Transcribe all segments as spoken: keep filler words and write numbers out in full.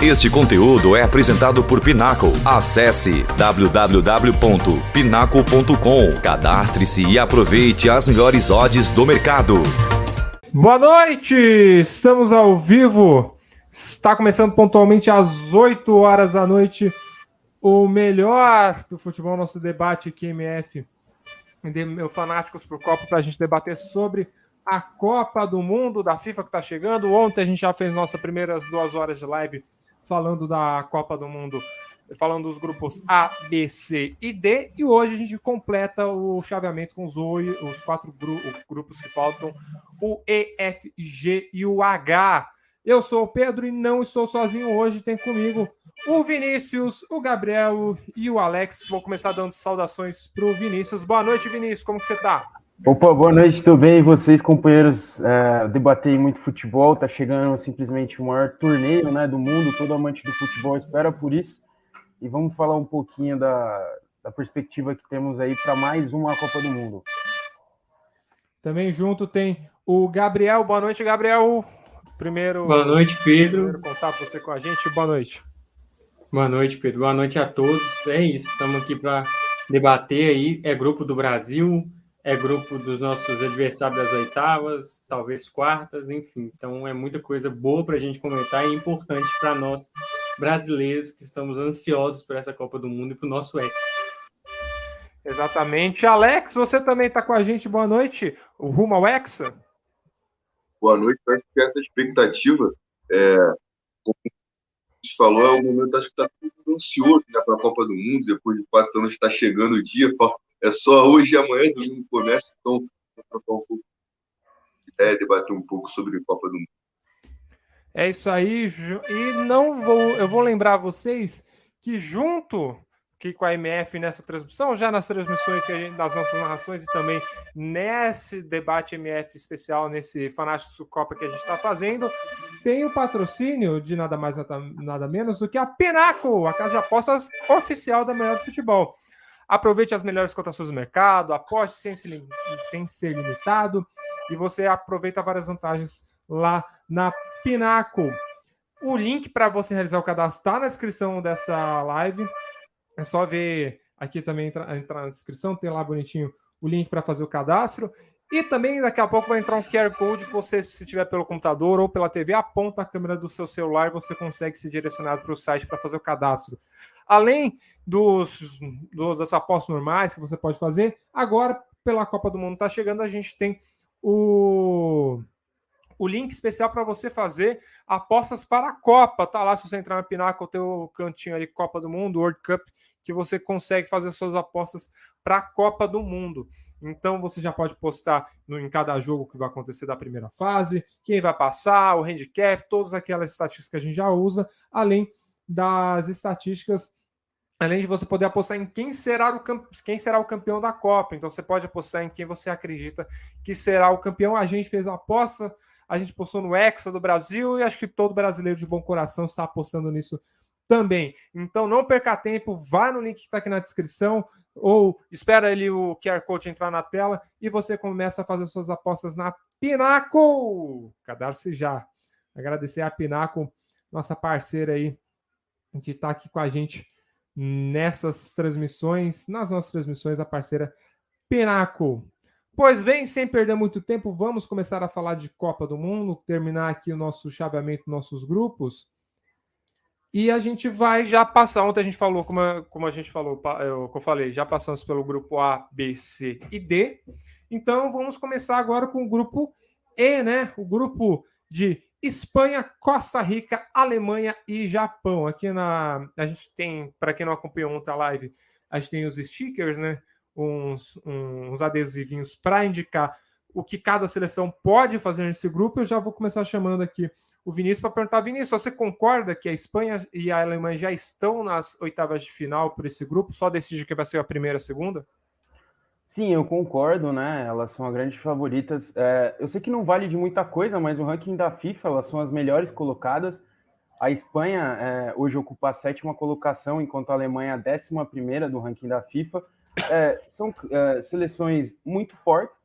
Este conteúdo é apresentado por Pinnacle. Acesse w w w ponto pinnacle ponto com, cadastre-se e aproveite as melhores odds do mercado. Boa noite, estamos ao vivo. Está começando pontualmente às oito horas da noite o melhor do futebol, nosso debate aqui, M F, meu Fanáticos pro Copa, para a gente debater sobre a Copa do Mundo da FIFA que está chegando. Ontem a gente já fez nossas primeiras duas horas de live falando da Copa do Mundo, falando dos grupos A, B, C e D, e hoje a gente completa o chaveamento com os, os quatro gru- grupos que faltam, o E, F, G e o H. Eu sou o Pedro e não estou sozinho hoje, tem comigo o Vinícius, o Gabriel e o Alex. Vou começar dando saudações para o Vinícius. Boa noite, Vinícius, como que você está? Opa, boa noite, tudo bem? E vocês, companheiros? É, debatei muito futebol, tá chegando simplesmente o maior torneio, né, do mundo, todo amante do futebol espera por isso. E vamos falar um pouquinho da, da perspectiva que temos aí para mais uma Copa do Mundo. Também junto tem o Gabriel. Boa noite, Gabriel. Primeiro, boa noite, Pedro. Primeiro contato você com a gente. Boa noite. Boa noite, Pedro. Boa noite a todos. É isso, estamos aqui para debater aí. É grupo do Brasil, é grupo dos nossos adversários das oitavas, talvez quartas, enfim. Então é muita coisa boa para a gente comentar e importante para nós brasileiros que estamos ansiosos por essa Copa do Mundo e para o nosso Hexa. Exatamente. Alex, você também está com a gente. Boa noite. O rumo ao Hexa. Boa noite, acho que essa expectativa, é, como a gente falou, é um momento, acho que está tudo ansioso, né, para a Copa do Mundo, depois de quatro anos está chegando o dia, é só hoje e amanhã, domingo começa, então vamos um é, debater um pouco sobre a Copa do Mundo. É isso aí, e não vou, eu vou lembrar vocês que junto aqui com a M F nessa transmissão, já nas transmissões que a gente, das nossas narrações e também nesse debate M F especial, nesse Fanático Copa que a gente está fazendo, tem o patrocínio de nada mais nada, nada menos do que a Pinnacle, a casa de apostas oficial da melhor futebol. Aproveite as melhores cotações do mercado, aposte sem, se, sem ser limitado e você aproveita várias vantagens lá na Pinnacle. O link para você realizar o cadastro está na descrição dessa live. É só ver aqui também, entrar, entrar na descrição, tem lá bonitinho o link para fazer o cadastro. E também daqui a pouco vai entrar um Q R Code que você, se tiver pelo computador ou pela T V, aponta a câmera do seu celular e você consegue se direcionar para o site para fazer o cadastro. Além dos, dos, das apostas normais que você pode fazer, agora pela Copa do Mundo está chegando, a gente tem o... o link especial para você fazer apostas para a Copa. Tá lá, se você entrar na Pinnacle, tem o cantinho ali, Copa do Mundo, World Cup, que você consegue fazer suas apostas para a Copa do Mundo. Então, você já pode postar no, em cada jogo que vai acontecer da primeira fase, quem vai passar, o handicap, todas aquelas estatísticas que a gente já usa, além das estatísticas, além de você poder apostar em quem será o, campe... quem será o campeão da Copa. Então, você pode apostar em quem você acredita que será o campeão. A gente fez a aposta, a gente postou no Hexa do Brasil e acho que todo brasileiro de bom coração está apostando nisso também. Então não perca tempo, vá no link que está aqui na descrição ou espera ali o Q R Code entrar na tela e você começa a fazer suas apostas na Pinnacle. Cadastre-se já. Agradecer a Pinnacle, nossa parceira aí, que está aqui com a gente nessas transmissões, nas nossas transmissões, a parceira Pinnacle. Pois bem, sem perder muito tempo, vamos começar a falar de Copa do Mundo, terminar aqui o nosso chaveamento, nossos grupos, e a gente vai já passar, ontem a gente falou, como, como a gente falou, eu, eu falei, já passamos pelo grupo A, B, C e D, então vamos começar agora com o grupo E, né? O grupo de Espanha, Costa Rica, Alemanha e Japão. Aqui na, a gente tem, para quem não acompanhou ontem a live, a gente tem os stickers, né? Uns, uns adesivinhos para indicar o que cada seleção pode fazer nesse grupo. Eu já vou começar chamando aqui o Vinícius para perguntar. Vinícius, você concorda que a Espanha e a Alemanha já estão nas oitavas de final por esse grupo? Só decide que vai ser a primeira, a segunda? Sim, eu concordo, né? Elas são as grandes favoritas. É, eu sei que não vale de muita coisa, mas o ranking da FIFA, elas são as melhores colocadas. A Espanha é, hoje ocupa a sétima colocação, enquanto a Alemanha é a décima primeira do ranking da FIFA. É, são é, seleções muito fortes,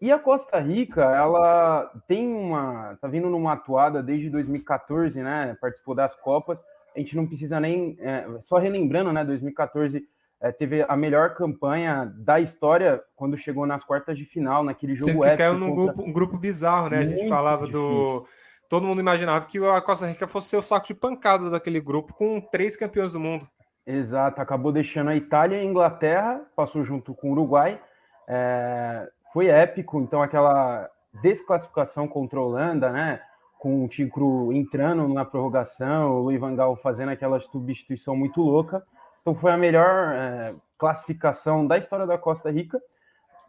E a Costa Rica, ela tem uma... tá vindo numa atuada desde dois mil e quatorze, né? Participou das Copas. A gente não precisa nem... É, só relembrando, né? dois mil e quatorze é, teve a melhor campanha da história quando chegou nas quartas de final, naquele jogo épico. Sendo que caiu num contra... grupo, um grupo bizarro, né? Muito a gente falava difícil. do... Todo mundo imaginava que a Costa Rica fosse ser o saco de pancada daquele grupo com três campeões do mundo. Exato. Acabou deixando a Itália e a Inglaterra. Passou junto com o Uruguai. É... Foi épico, então, aquela desclassificação contra a Holanda, né? Com o Tincro entrando na prorrogação, o Louis van Gaal fazendo aquela substituição muito louca. Então, foi a melhor é, classificação da história da Costa Rica.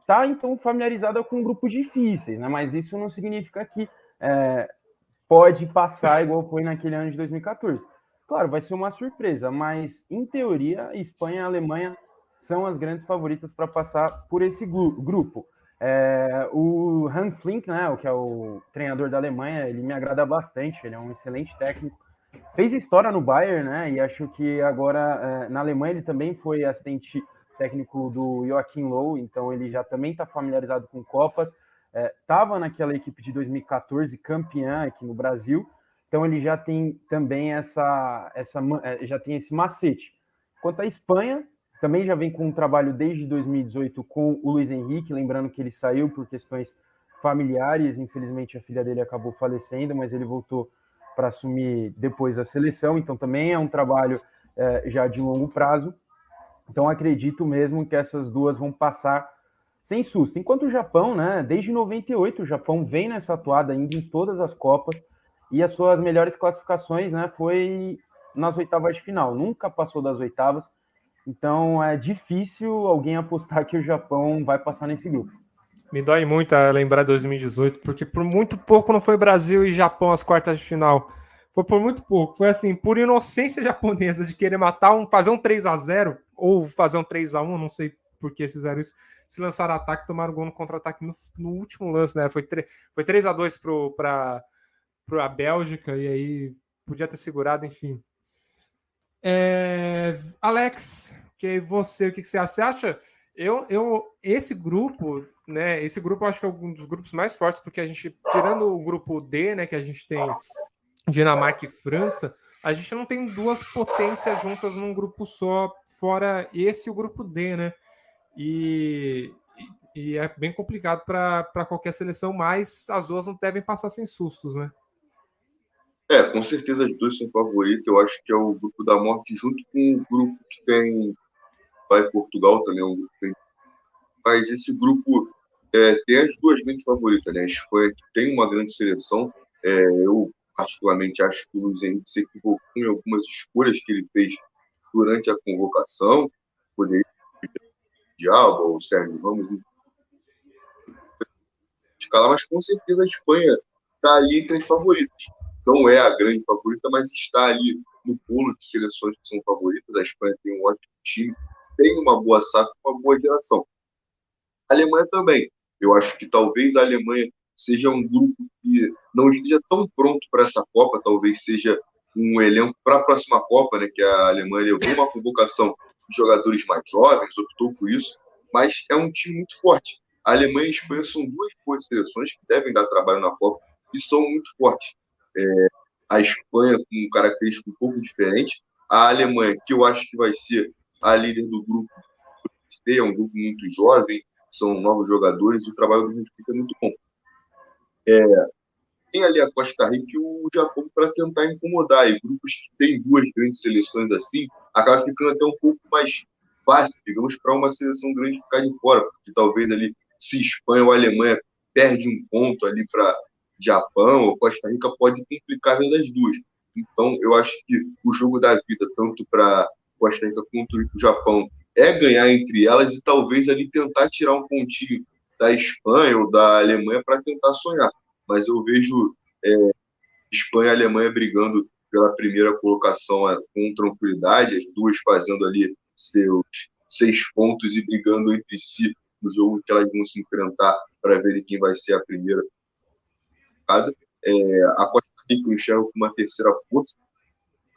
Tá, então, familiarizada com grupos difíceis, né? Mas isso não significa que é, pode passar igual foi naquele ano de dois mil e quatorze. Claro, vai ser uma surpresa, mas, em teoria, Espanha e Alemanha são as grandes favoritas para passar por esse gru- grupo. É, o Hans Flick, né, o que é o treinador da Alemanha, ele me agrada bastante, ele é um excelente técnico, fez história no Bayern, né, e acho que agora é, na Alemanha ele também foi assistente técnico do Joachim Löw, então ele já também está familiarizado com Copas, estava é, naquela equipe de dois mil e quatorze campeã aqui no Brasil, então ele já tem também essa, essa já tem esse macete. Quanto à Espanha, também já vem com um trabalho desde dois mil e dezoito com o Luis Enrique, lembrando que ele saiu por questões familiares, infelizmente a filha dele acabou falecendo, mas ele voltou para assumir depois a seleção, então também é um trabalho eh, já de longo prazo, então acredito mesmo que essas duas vão passar sem susto. Enquanto o Japão, né, desde noventa e oito, o Japão vem nessa atuada ainda em todas as Copas, e as suas melhores classificações, né, foi nas oitavas de final, nunca passou das oitavas. Então, é difícil alguém apostar que o Japão vai passar nesse grupo. Me dói muito lembrar dois mil e dezoito, porque por muito pouco não foi Brasil e Japão às quartas de final. Foi por muito pouco. Foi assim, por inocência japonesa de querer matar, um, fazer um três a zero, ou fazer um três a um, não sei por que fizeram isso, se lançaram ataque, tomaram gol no contra-ataque no, no último lance, né? Foi, tre- foi três a dois para a Bélgica, e aí podia ter segurado, enfim... É, Alex, que você, o que você acha? Você acha? Eu, eu, esse grupo, né? Esse grupo eu acho que é um dos grupos mais fortes, porque a gente, tirando o grupo D, né? Que a gente tem Dinamarca e França, a gente não tem duas potências juntas num grupo só, fora esse e o grupo D, né? E, e é bem complicado para qualquer seleção, mas as duas não devem passar sem sustos, né? É, com certeza as duas são favoritas. Eu acho que é o grupo da morte, junto com o grupo que tem... Vai Portugal também, é um grupo que tem... Mas esse grupo é, tem as duas grandes favoritas, né? A Espanha tem uma grande seleção. É, eu, particularmente, acho que o Luis Henrique se equivocou em algumas escolhas que ele fez durante a convocação. Poderia ser o Thiago ou o Sérgio Ramos. Mas, com certeza, a Espanha está ali entre as favoritas. Não é a grande favorita, mas está ali no bolo de seleções que são favoritas. A Espanha tem um ótimo time, tem uma boa safra, uma boa geração. A Alemanha também. Eu acho que talvez a Alemanha seja um grupo que não esteja tão pronto para essa Copa, talvez seja um elenco para a próxima Copa, né, que a Alemanha levou uma convocação de jogadores mais jovens, optou por isso, mas é um time muito forte. A Alemanha e a Espanha são duas boas seleções que devem dar trabalho na Copa e são muito fortes. É, a Espanha com um característico um pouco diferente, a Alemanha, que eu acho que vai ser a líder do grupo, é um grupo muito jovem, são novos jogadores, o trabalho do Benfica é muito bom. É, tem ali a Costa Rica e o Japão para tentar incomodar, e grupos que têm duas grandes seleções assim, acaba ficando até um pouco mais fácil, digamos, para uma seleção grande ficar de fora, porque talvez ali, se Espanha ou Alemanha perde um ponto ali para Japão ou Costa Rica, pode complicar das duas. Então, eu acho que o jogo da vida, tanto para Costa Rica quanto para o Japão, é ganhar entre elas e talvez ali tentar tirar um pontinho da Espanha ou da Alemanha para tentar sonhar. Mas eu vejo é, Espanha e Alemanha brigando pela primeira colocação é, com tranquilidade, as duas fazendo ali seus seis pontos e brigando entre si no jogo que elas vão se enfrentar para ver quem vai ser a primeira. É, a Costa Rica eu enxergo com uma terceira força,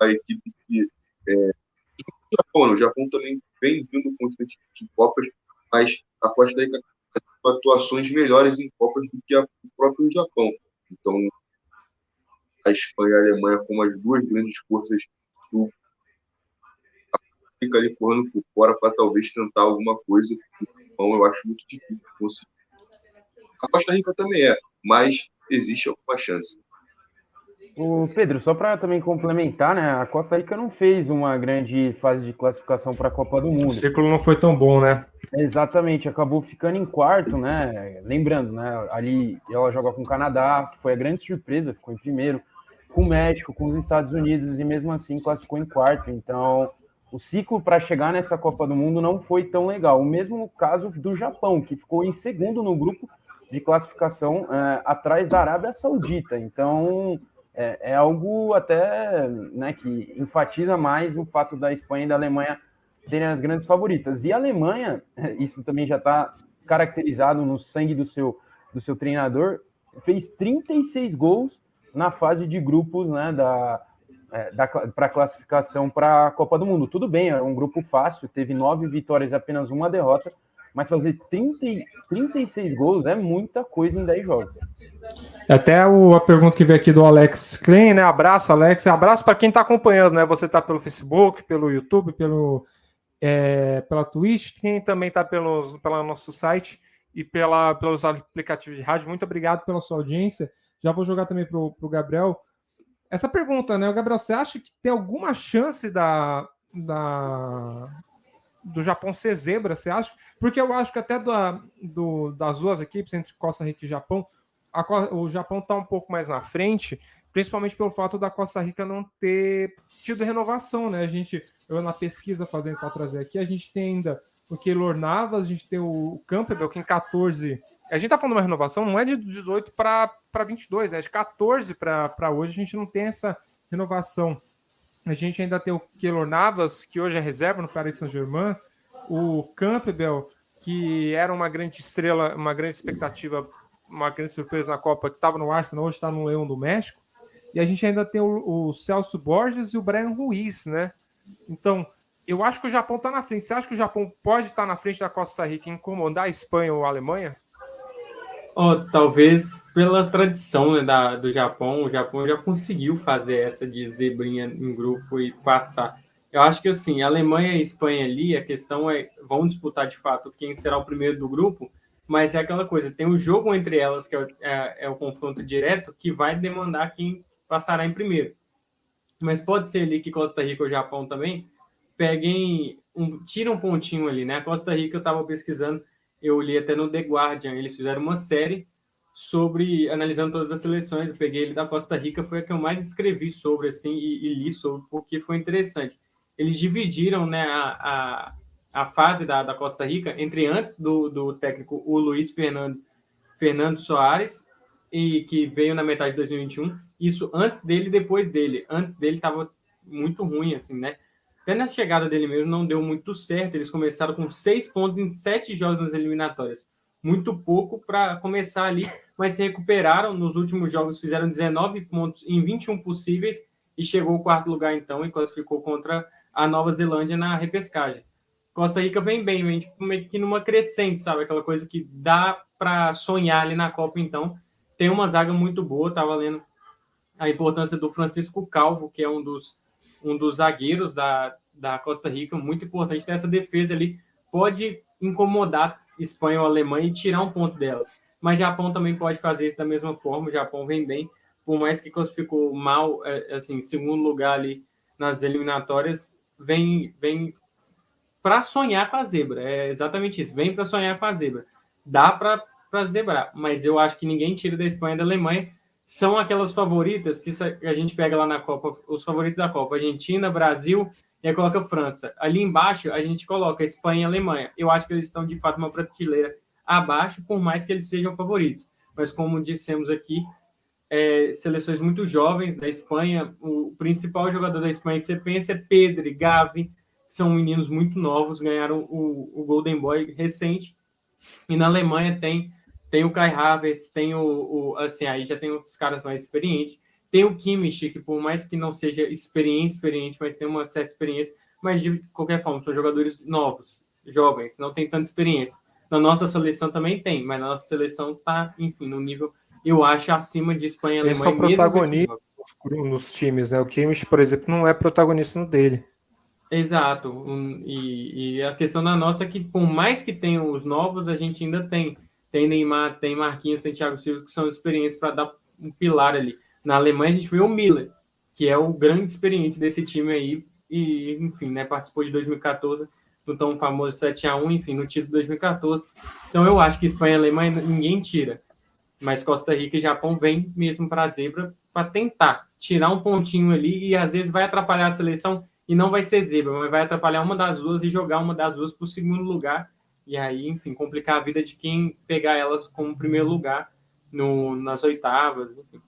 a equipe que é, o Japão, o Japão também vem vindo constante de Copas, mas a Costa Rica atuações melhores em Copas do que a, o próprio Japão. Então, a Espanha e a Alemanha, como as duas grandes forças do fica ali correndo por fora para talvez tentar alguma coisa. Então, eu acho muito difícil conseguir. A Costa Rica também é, mas existe alguma chance. O Pedro, só para também complementar, né? A Costa Rica não fez uma grande fase de classificação para a Copa do Mundo. O ciclo não foi tão bom, né? Exatamente, acabou ficando em quarto, né? Lembrando, né? Ali ela joga com o Canadá, que foi a grande surpresa, ficou em primeiro, com o México, com os Estados Unidos, e mesmo assim classificou em quarto. Então, o ciclo para chegar nessa Copa do Mundo não foi tão legal. O mesmo caso do Japão, que ficou em segundo no grupo de classificação, é, atrás da Arábia Saudita. Então, É, é algo até, né, que enfatiza mais o fato da Espanha e da Alemanha serem as grandes favoritas. E a Alemanha, isso também já está caracterizado no sangue do seu, do seu treinador, fez trinta e seis gols na fase de grupos, né, da, é, da, para classificação para a Copa do Mundo. Tudo bem, era um grupo fácil, teve nove vitórias e apenas uma derrota, mas fazer trinta, trinta e seis gols é muita coisa em dez jogos. Até o, a pergunta que veio aqui do Alex Klein, né? Abraço, Alex. Abraço para quem está acompanhando, né? Você está pelo Facebook, pelo YouTube, pelo, é, pela Twitch, quem também está pelo nosso site e pela, pelos aplicativos de rádio. Muito obrigado pela sua audiência. Já vou jogar também para o Gabriel. Essa pergunta, né? O Gabriel, você acha que tem alguma chance da... da... do Japão ser zebra, você acha? Porque eu acho que até da, do, das duas equipes, entre Costa Rica e Japão, a, o Japão está um pouco mais na frente, principalmente pelo fato da Costa Rica não ter tido renovação, né? A gente, eu na pesquisa fazendo para trazer aqui, a gente tem ainda o Keylor Navas, a gente tem o Campbell, que em catorze... A gente está falando de uma renovação, não é de dezoito para vinte e dois, né? É de catorze para hoje, a gente não tem essa renovação. A gente ainda tem o Keylor Navas, que hoje é reserva no Paris Saint-Germain, o Campbell, que era uma grande estrela, uma grande expectativa, uma grande surpresa na Copa, que estava no Arsenal, hoje está no Leão do México, e a gente ainda tem o, o Celso Borges e o Brian Ruiz, né? Então, eu acho que o Japão está na frente. Você acha que o Japão pode estar tá na frente da Costa Rica e incomodar a Espanha ou a Alemanha? Oh, talvez pela tradição, né, da, do Japão, o Japão já conseguiu fazer essa de zebrinha em grupo e passar. Eu acho que assim, a Alemanha e a Espanha ali, a questão é, vão disputar de fato quem será o primeiro do grupo, mas é aquela coisa, tem o jogo entre elas, que é, é, é o confronto direto, que vai demandar quem passará em primeiro. Mas pode ser ali que Costa Rica ou Japão também peguem, um, tiram um pontinho ali, né? A Costa Rica eu estava pesquisando, eu li até no The Guardian, eles fizeram uma série sobre, analisando todas as seleções, eu peguei ele da Costa Rica, foi a que eu mais escrevi sobre, assim, e, e li sobre, porque foi interessante. Eles dividiram, né, a, a, a fase da, da Costa Rica entre antes do, do técnico, o Luiz Fernando, Fernando Soares, e, que veio na metade de dois mil e vinte e um, isso antes dele e depois dele. Antes dele estava muito ruim, assim, né? Até na chegada dele mesmo não deu muito certo. Eles começaram com seis pontos em sete jogos nas eliminatórias. Muito pouco para começar ali, mas se recuperaram. Nos últimos jogos fizeram dezenove pontos em vinte e um possíveis e chegou ao quarto lugar então e classificou contra a Nova Zelândia na repescagem. Costa Rica vem bem, vem tipo, meio que numa crescente, sabe? Aquela coisa que dá para sonhar ali na Copa então. Tem uma zaga muito boa, estava lendo a importância do Francisco Calvo, que é um dos... um dos zagueiros da, da Costa Rica, muito importante, essa defesa ali pode incomodar Espanha ou Alemanha e tirar um ponto delas. Mas Japão também pode fazer isso da mesma forma, o Japão vem bem, por mais que classificou mal, assim, segundo lugar ali nas eliminatórias, vem, vem para sonhar com a zebra, é exatamente isso, vem para sonhar com a zebra. Dá para zebrar, mas eu acho que ninguém tira da Espanha e da Alemanha, são aquelas favoritas que a gente pega lá na Copa, os favoritos da Copa, Argentina, Brasil, e aí coloca França. Ali embaixo, a gente coloca Espanha e Alemanha. Eu acho que eles estão, de fato, uma prateleira abaixo, por mais que eles sejam favoritos. Mas, como dissemos aqui, é, seleções muito jovens da Espanha, o principal jogador da Espanha que você pensa é Pedri, Gavi, que são meninos muito novos, ganharam o, o Golden Boy recente. E na Alemanha tem... Tem o Kai Havertz, tem o, o... Assim, aí já tem outros caras mais experientes. Tem o Kimmich, que por mais que não seja experiente, experiente, mas tem uma certa experiência. Mas, de qualquer forma, são jogadores novos, jovens, não tem tanta experiência. Na nossa seleção também tem, mas a nossa seleção está, enfim, no nível, eu acho, acima de Espanha e Alemanha. Eles são protagonistas nos times, né? O Kimmich, por exemplo, não é protagonista no dele. Exato. Um, e, e a questão da nossa é que, por mais que tenham os novos, a gente ainda tem. Tem Neymar, tem Marquinhos, tem Thiago Silva, que são experientes para dar um pilar ali. Na Alemanha, a gente viu o Müller, que é o grande experiente desse time aí, e, enfim, né, participou de dois mil e quatorze, no tão famoso sete a um, enfim, no título de dois mil e quatorze. Então, eu acho que Espanha e Alemanha ninguém tira. Mas Costa Rica e Japão vêm mesmo para a zebra para tentar tirar um pontinho ali e, às vezes, vai atrapalhar a seleção e não vai ser zebra, mas vai atrapalhar uma das duas e jogar uma das duas para o segundo lugar. E aí, enfim, complicar a vida de quem pegar elas como primeiro lugar no, nas oitavas, enfim.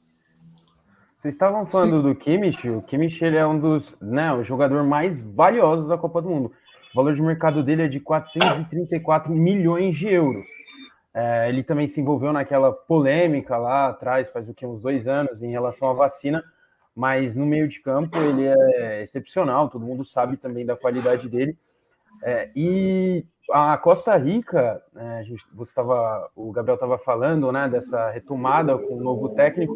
Vocês estavam falando Sim. do Kimmich. O Kimmich, ele é um dos, né, o jogador mais valioso da Copa do Mundo. O valor de mercado dele é de quatrocentos e trinta e quatro milhões de euros. É, ele também se envolveu naquela polêmica lá atrás, faz o que, uns dois anos, em relação à vacina, mas no meio de campo ele é excepcional, todo mundo sabe também da qualidade dele. É, e a Costa Rica, né, a gente, você tava, o Gabriel estava falando, né, dessa retomada com o novo técnico,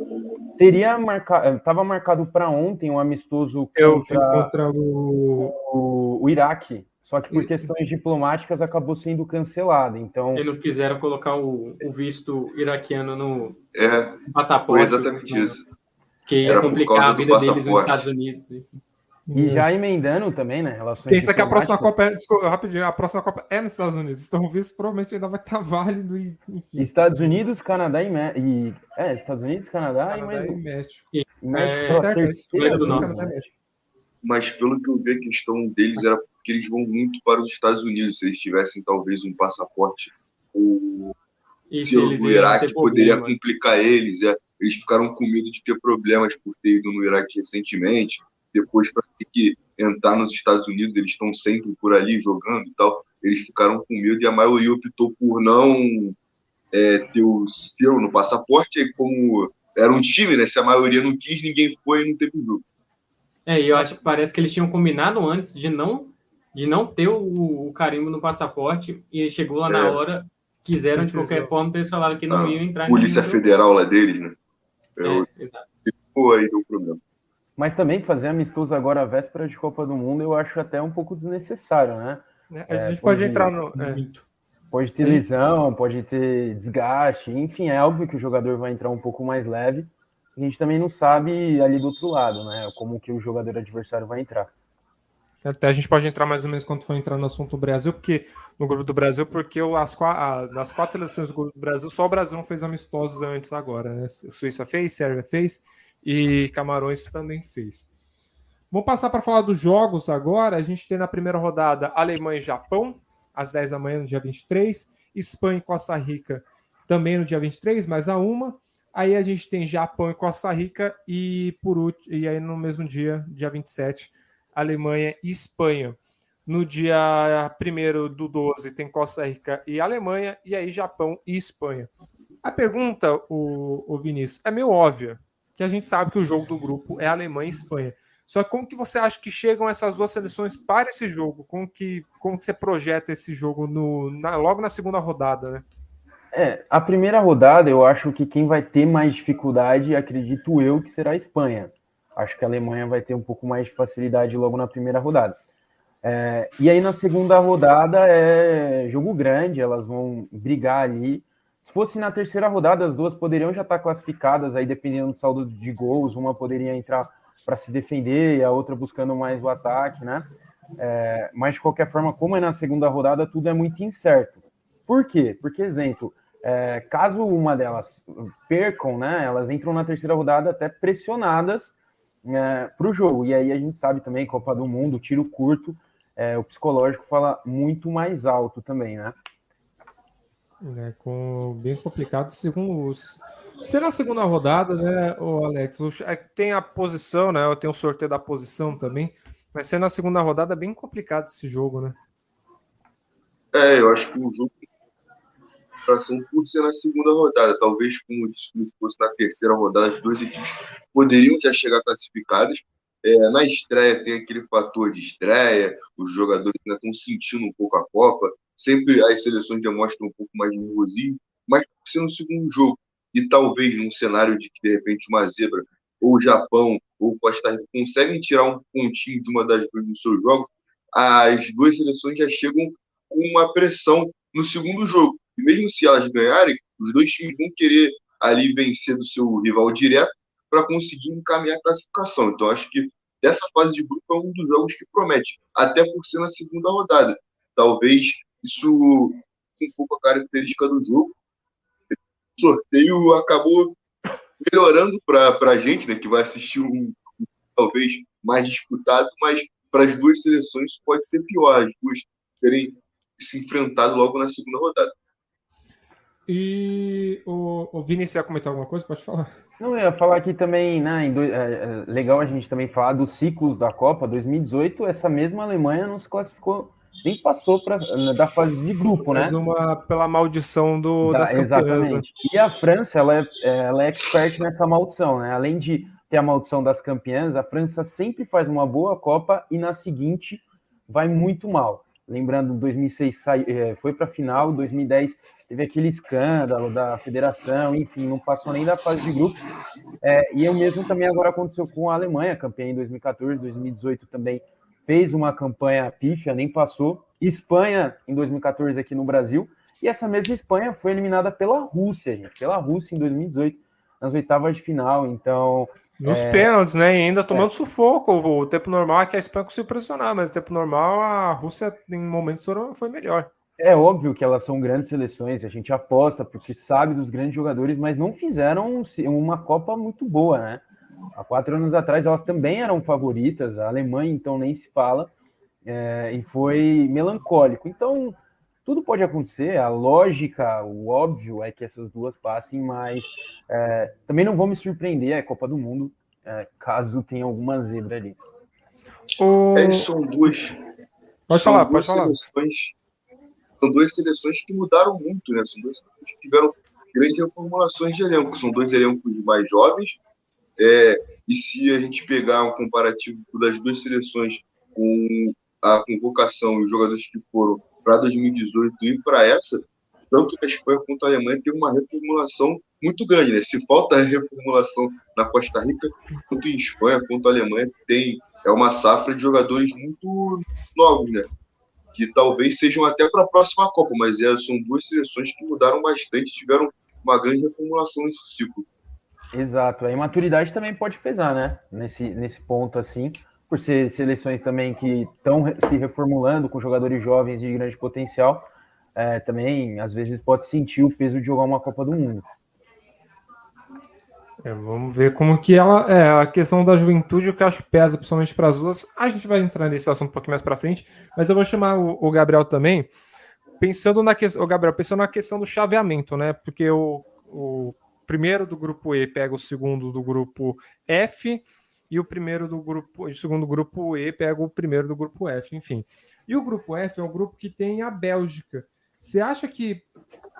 teria marcado, estava marcado para ontem um amistoso contra, Eu fui contra o... o, o Iraque. Só que por questões diplomáticas acabou sendo cancelado, então... Eles não quiseram colocar o, o visto iraquiano no é, passaporte. Foi exatamente no, isso. Que ia Era complicar a vida deles nos Estados Unidos. E hum. já emendando também, né? Relações Pensa que a próxima Copa é... Desculpa, rapidinho, a próxima Copa é nos Estados Unidos. Então o visto provavelmente ainda vai estar válido. E, enfim. Estados Unidos, Canadá e... e é, Estados Unidos, Canadá, Canadá e, e México. E, e México, é, certo, terceira, do Norte, Canadá, né? Mas pelo que eu vi, a questão deles era... que eles vão muito para os Estados Unidos. Se eles tivessem talvez um passaporte ou se o Iraque poderia problema. complicar eles, é. Eles ficaram com medo de ter problemas por ter ido no Iraque recentemente, depois para ter que entrar nos Estados Unidos, eles estão sempre por ali jogando e tal, eles ficaram com medo e a maioria optou por não é, ter o seu no passaporte, e como era um time, né? Se a maioria não quis, ninguém foi e não teve jogo. É, e eu acho que parece que eles tinham combinado antes de não de não ter o, o carimbo no passaporte, e chegou lá é. na hora, quiseram Precisou. de qualquer forma, eles falaram que não ah, iam entrar. Polícia Federal lá deles, né? Eu, é, exato. Ficou aí o problema. Mas também fazer amistoso agora à véspera de Copa do Mundo, eu acho até um pouco desnecessário, né? É, a gente é, pode, pode entrar no... É. Pode ter lesão, pode ter desgaste, enfim, é óbvio que o jogador vai entrar um pouco mais leve, a gente também não sabe ali do outro lado, né? Como que o jogador adversário vai entrar. Até a gente pode entrar mais ou menos quando for entrar no assunto Brasil, porque no grupo do Brasil, porque as, a, das quatro seleções do grupo do Brasil, só o Brasil não fez amistosos antes agora, né? Suíça fez, Sérvia fez e Camarões também fez. Vamos passar para falar dos jogos agora. A gente tem na primeira rodada Alemanha e Japão, às dez da manhã, no dia vinte e três. Espanha e Costa Rica também no dia vinte e três, mais a uma. Aí a gente tem Japão e Costa Rica e, por último, e aí no mesmo dia, dia vinte e sete, Alemanha e Espanha. No dia primeiro do doze tem Costa Rica e Alemanha, e aí Japão e Espanha. A pergunta, o, o Vinícius, é meio óbvia, que a gente sabe que o jogo do grupo é Alemanha e Espanha. Só que como que você acha que chegam essas duas seleções para esse jogo? Como que, como que você projeta esse jogo no, na, logo na segunda rodada, né? É, a primeira rodada eu acho que quem vai ter mais dificuldade, acredito eu, que será a Espanha. Acho que a Alemanha vai ter um pouco mais de facilidade logo na primeira rodada. É, e aí na segunda rodada é jogo grande, elas vão brigar ali. Se fosse na terceira rodada, as duas poderiam já estar classificadas, aí dependendo do saldo de gols, uma poderia entrar para se defender e a outra buscando mais o ataque, né? É, mas de qualquer forma, como é na segunda rodada, tudo é muito incerto. Por quê? Porque, exemplo, é, caso uma delas percam, né, elas entram na terceira rodada até pressionadas, É, para o jogo, e aí a gente sabe também, Copa do Mundo, tiro curto, é, o psicológico fala muito mais alto também, né? É, com, bem complicado. Segundo, será a segunda rodada, né, o Alex? Tem a posição, né? Tem o sorteio da posição também, mas sendo a segunda rodada é bem complicado esse jogo, né? É, eu acho que o jogo por ser na segunda rodada, talvez como se fosse na terceira rodada, as duas equipes poderiam já chegar classificadas. É, na estreia tem aquele fator de estreia, os jogadores ainda estão sentindo um pouco a Copa, sempre as seleções demonstram um pouco mais de nervosismo, mas pode ser no segundo jogo. E talvez num cenário de que, de repente, uma zebra, ou o Japão, ou o Costa Rica conseguem tirar um pontinho de uma das duas dos seus jogos, as duas seleções já chegam com uma pressão no segundo jogo. E mesmo se elas ganharem, os dois times vão querer ali vencer do seu rival direto para conseguir encaminhar a classificação. Então, acho que dessa fase de grupo é um dos jogos que promete, até por ser na segunda rodada. Talvez isso um pouco a característica do jogo. O sorteio acabou melhorando para a gente, né, que vai assistir um, um talvez mais disputado, mas para as duas seleções pode ser pior, as duas terem se enfrentado logo na segunda rodada. E o, o Vinícius ia comentar alguma coisa? Pode falar. Não, eu ia falar aqui também, né, é, é legal a gente também falar dos ciclos da Copa. Dois mil e dezoito, essa mesma Alemanha não se classificou, nem passou pra, da fase de grupo, né? Numa, pela maldição do, da, das campeãs. Exatamente. E a França, ela é, ela é expert nessa maldição, né? Além de ter a maldição das campeãs, a França sempre faz uma boa Copa e na seguinte vai muito mal. Lembrando, dois mil e seis foi para a final, dois mil e dez teve aquele escândalo da federação, enfim, não passou nem da fase de grupos. É, e o mesmo também agora aconteceu com a Alemanha, campeã em dois mil e quatorze, dois mil e dezoito também fez uma campanha pífia, nem passou. Espanha em dois mil e quatorze aqui no Brasil, e essa mesma Espanha foi eliminada pela Rússia, gente, pela Rússia em dois mil e dezoito, nas oitavas de final, então... Nos é... pênaltis, né? E ainda tomando é. sufoco. O tempo normal é que a Espanha conseguiu pressionar, mas o tempo normal a Rússia em momentos foi melhor. É óbvio que elas são grandes seleções, a gente aposta porque sabe dos grandes jogadores, mas não fizeram uma Copa muito boa, né? Há quatro anos atrás elas também eram favoritas, a Alemanha então nem se fala, é, e foi melancólico. Então, tudo pode acontecer, a lógica, o óbvio é que essas duas passem, mas é, também não vou me surpreender, é Copa do Mundo, é, caso tenha alguma zebra ali. O... É, são duas, pode são falar, duas pode seleções, falar. São duas seleções que mudaram muito, né? São duas seleções que tiveram grandes reformulações de elenco, são dois elencos mais jovens, é, e se a gente pegar um comparativo das duas seleções com a convocação e os jogadores que foram para dois mil e dezoito e para essa, tanto a Espanha quanto a Alemanha teve uma reformulação muito grande, né? Se falta reformulação na Costa Rica, tanto em Espanha quanto a Alemanha tem é uma safra de jogadores muito novos, né? Que talvez sejam até para a próxima Copa, mas são duas seleções que mudaram bastante, tiveram uma grande reformulação nesse ciclo. Exato, a imaturidade também pode pesar, né? Nesse, nesse ponto, assim, por ser seleções também que estão se reformulando com jogadores jovens de grande potencial, é, também, às vezes, pode sentir o peso de jogar uma Copa do Mundo. É, vamos ver como que ela... É, a questão da juventude, o que acho pesa, principalmente para as duas. A gente vai entrar nesse assunto um pouquinho mais para frente, mas eu vou chamar o, o Gabriel também, pensando na questão... Gabriel, pensando na questão do chaveamento, né? Porque o, o primeiro do grupo E pega o segundo do grupo F... E o primeiro do grupo, o segundo grupo E pega o primeiro do grupo F, enfim. E o grupo F é um grupo que tem a Bélgica. Você acha que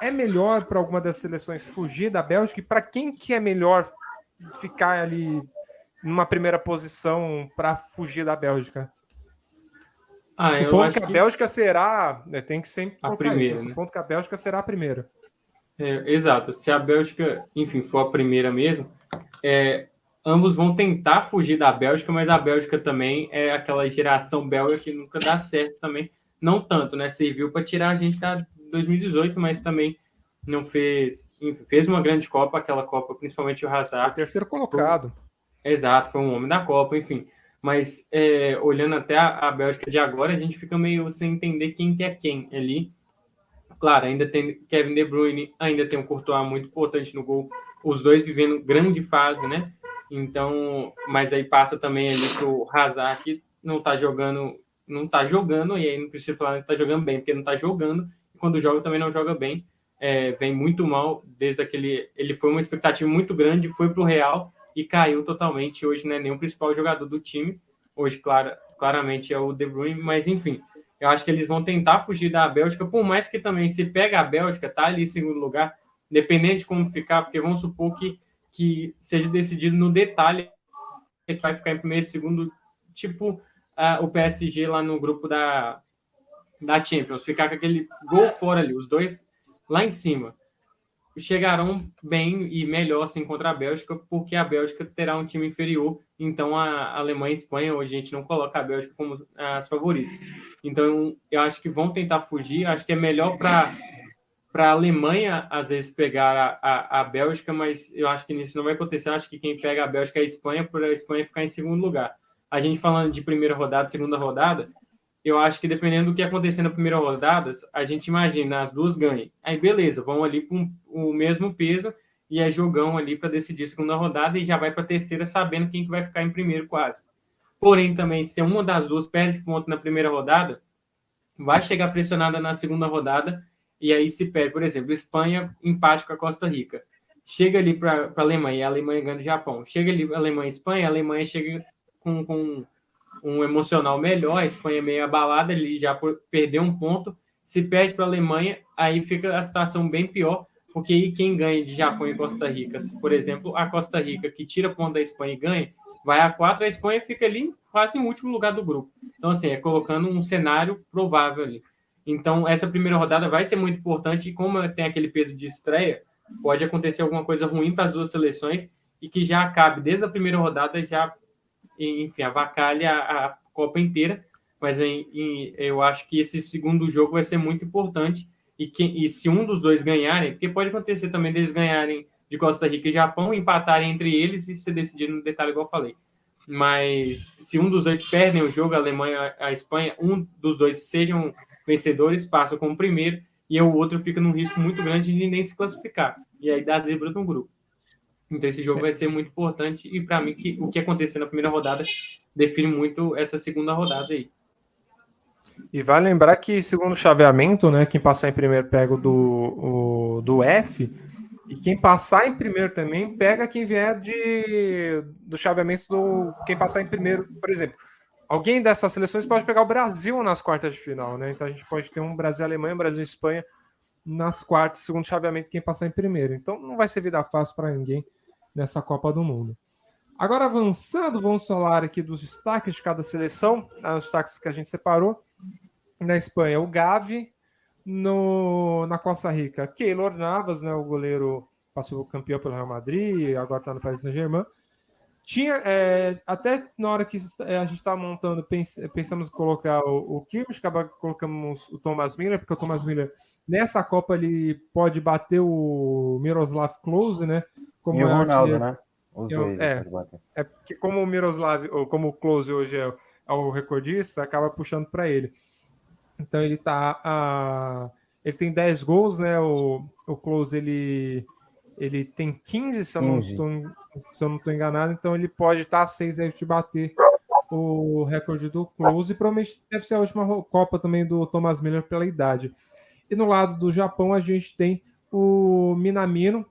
é melhor para alguma das seleções fugir da Bélgica? E para quem que é melhor ficar ali numa primeira posição para fugir da Bélgica? Ah, eu ponto acho que a Bélgica que... será, né, tem que sempre a primeira, isso, né? Ponto que a Bélgica será a primeira. É, exato. Se a Bélgica, enfim, for a primeira mesmo, é ambos vão tentar fugir da Bélgica, mas a Bélgica também é aquela geração belga que nunca dá certo também. Não tanto, né? Serviu para tirar a gente da dois mil e dezoito, mas também não fez... Enfim, fez uma grande Copa, aquela Copa, principalmente o Hazard. O terceiro colocado. Exato, foi um homem da Copa, enfim. Mas é, olhando até a, a Bélgica de agora, a gente fica meio sem entender quem que é quem ali. Claro, ainda tem Kevin De Bruyne, ainda tem um Courtois muito importante no gol. Os dois vivendo grande fase, né? Então, mas aí passa também ali pro Hazard, que não tá jogando, não tá jogando, e aí não precisa falar que tá jogando bem, porque não tá jogando, e quando joga também não joga bem, é, vem muito mal, desde aquele, ele foi uma expectativa muito grande, foi pro Real, e caiu totalmente, hoje não é nem o principal jogador do time, hoje claro, claramente é o De Bruyne, mas enfim, eu acho que eles vão tentar fugir da Bélgica, por mais que também se pega a Bélgica, tá ali em segundo lugar, dependente de como ficar, porque vamos supor que que seja decidido no detalhe que vai ficar em primeiro e segundo, tipo a, o P S G lá no grupo da da Champions, ficar com aquele gol fora ali, os dois lá em cima, chegarão bem e melhor assim contra a Bélgica, porque a Bélgica terá um time inferior, então a Alemanha e a Espanha, hoje a gente não coloca a Bélgica como as favoritas. Então eu acho que vão tentar fugir, acho que é melhor para a Alemanha às vezes pegar a, a, a Bélgica, mas eu acho que isso não vai acontecer, eu acho que quem pega a Bélgica é a Espanha, por a Espanha ficar em segundo lugar. A gente falando de primeira rodada, segunda rodada, eu acho que dependendo do que acontecer na primeira rodada, a gente imagina as duas ganhem. Aí beleza, vão ali com o mesmo peso e é jogão ali para decidir a segunda rodada e já vai para a terceira sabendo quem que vai ficar em primeiro quase. Porém também, se uma das duas perde ponto na primeira rodada, vai chegar pressionada na segunda rodada e aí se perde, por exemplo, Espanha empate com a Costa Rica. Chega ali para a Alemanha, a Alemanha ganha do Japão. Chega ali a Alemanha e Espanha, a Alemanha chega com... com um emocional melhor, a Espanha meio abalada, ele já perdeu um ponto, se perde para a Alemanha, aí fica a situação bem pior, porque aí quem ganha de Japão e Costa Rica, por exemplo, a Costa Rica, que tira ponto da Espanha e ganha, vai a quatro, a Espanha fica ali quase em último lugar do grupo. Então, assim, é colocando um cenário provável ali. Então, essa primeira rodada vai ser muito importante, e como tem aquele peso de estreia, pode acontecer alguma coisa ruim para as duas seleções, e que já acabe, desde a primeira rodada, já... enfim, avacalha a, a Copa inteira, mas em, em, eu acho que esse segundo jogo vai ser muito importante, e, que, e se um dos dois ganharem, porque pode acontecer também deles ganharem de Costa Rica e Japão, empatarem entre eles e se decidirem no detalhe, igual eu falei. Mas se um dos dois perdem o jogo, a Alemanha e a Espanha, um dos dois sejam vencedores, passa como primeiro, e o outro fica num risco muito grande de nem se classificar, e aí dá zebra no grupo. Então esse jogo vai ser muito importante e para mim que, o que acontecer na primeira rodada define muito essa segunda rodada aí. E vale lembrar que segundo o chaveamento, né, quem passar em primeiro pega o do, o, do F e quem passar em primeiro também pega quem vier de, do chaveamento do quem passar em primeiro, por exemplo. Alguém dessas seleções pode pegar o Brasil nas quartas de final, né? Então a gente pode ter um Brasil-Alemanha, um Brasil-Espanha nas quartas, segundo chaveamento, quem passar em primeiro. Então não vai ser vida fácil para ninguém nessa Copa do Mundo. Agora avançando, vamos falar aqui dos destaques de cada seleção, os destaques que a gente separou. Na Espanha, o Gavi. No, na Costa Rica, Keylor Navas, né, o goleiro passou campeão pelo Real Madrid, agora está no Paris Saint-Germain. Tinha, é, até na hora que a gente estava montando, pensamos em colocar o, o Kimmich, acabou colocamos o Thomas Müller, porque o Thomas Müller, nessa Copa, ele pode bater o Miroslav Klose, né? Como e o é Ronaldo, artilheiro, né? Os dois é, é, é porque como o Miroslav, ou como o Klose hoje é, é o recordista, acaba puxando para ele. Então ele tá... A, ele tem dez gols, né? O, o Klose, ele... Ele tem quinze, se eu não estou enganado, então ele pode estar a seis e te bater o recorde do Klose. E provavelmente deve ser a última Copa também do Thomas Müller pela idade. E no lado do Japão a gente tem o Minamino,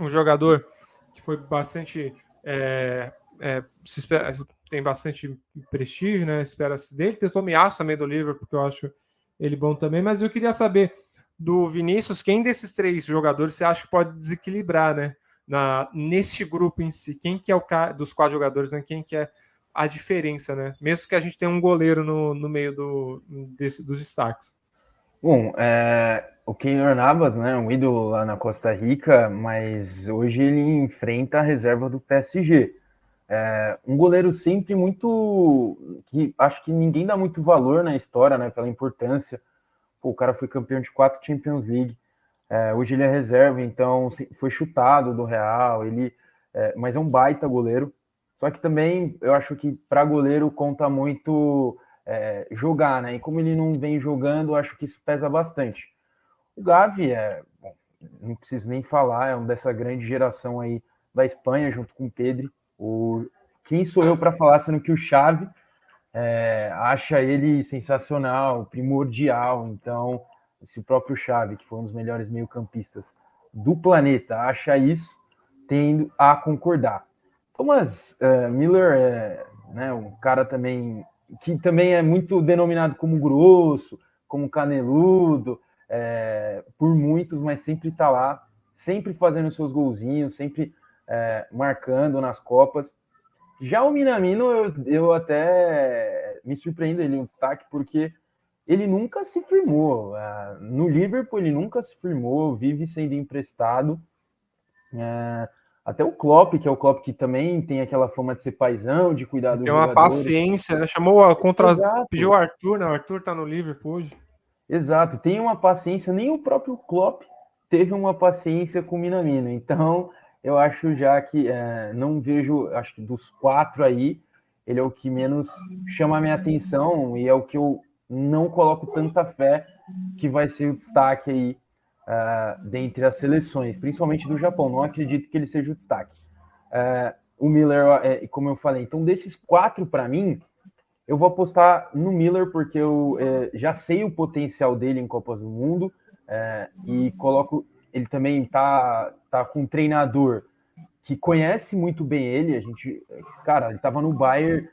um jogador que foi bastante. É, é, se espera, tem bastante prestígio, né? Espera-se dele. Tem o Tomiyasu também do Liverpool, porque eu acho ele bom também, mas eu queria saber do Vinícius, quem desses três jogadores você acha que pode desequilibrar, né? Na, neste grupo em si, quem que é o cara dos quatro jogadores, né? Quem que é a diferença, né? Mesmo que a gente tenha um goleiro no, no meio do, desse, dos destaques. Bom, é, o Keylor Navas, né? Um ídolo lá na Costa Rica, mas hoje ele enfrenta a reserva do P S G. É, um goleiro sempre muito... que acho que ninguém dá muito valor na história, né? Pela importância. O cara foi campeão de quatro Champions League, é, hoje ele é reserva, então foi chutado do Real, ele, é, mas é um baita goleiro, só que também eu acho que para goleiro conta muito é, jogar, né? E como ele não vem jogando, eu acho que isso pesa bastante. O Gavi, é, bom, não preciso nem falar, é um dessa grande geração aí da Espanha, junto com o Pedro. O, quem sou eu para falar, sendo que o Xavi... É, acha ele sensacional, primordial. Então, se o próprio Xavi, que foi um dos melhores meio-campistas do planeta, acha isso, tendo a concordar. Thomas uh, Müller é, né, um cara também que também é muito denominado como grosso, como caneludo, é, por muitos, mas sempre está lá, sempre fazendo seus golzinhos, sempre é, marcando nas Copas. Já o Minamino, eu, eu até me surpreendo ele um destaque, porque ele nunca se firmou. É, no Liverpool, ele nunca se firmou, vive sendo emprestado. É, até o Klopp, que é o Klopp que também tem aquela fama de ser paizão, de cuidar do jogador. Tem uma paciência, né? Chamou a contra... Exato. Pediu o Arthur, né? O Arthur tá no Liverpool hoje. Exato, tem uma paciência, nem o próprio Klopp teve uma paciência com o Minamino. Então, eu acho já que é, não vejo, acho que dos quatro aí, ele é o que menos chama a minha atenção e é o que eu não coloco tanta fé que vai ser o destaque aí uh, dentre as seleções, principalmente do Japão. Não acredito que ele seja o destaque. Uh, o Müller, é, como eu falei, então desses quatro para mim, eu vou apostar no Müller porque eu é, já sei o potencial dele em Copas do Mundo é, e coloco... Ele também tá, tá com um treinador que conhece muito bem ele. A gente, cara, ele tava no Bayern,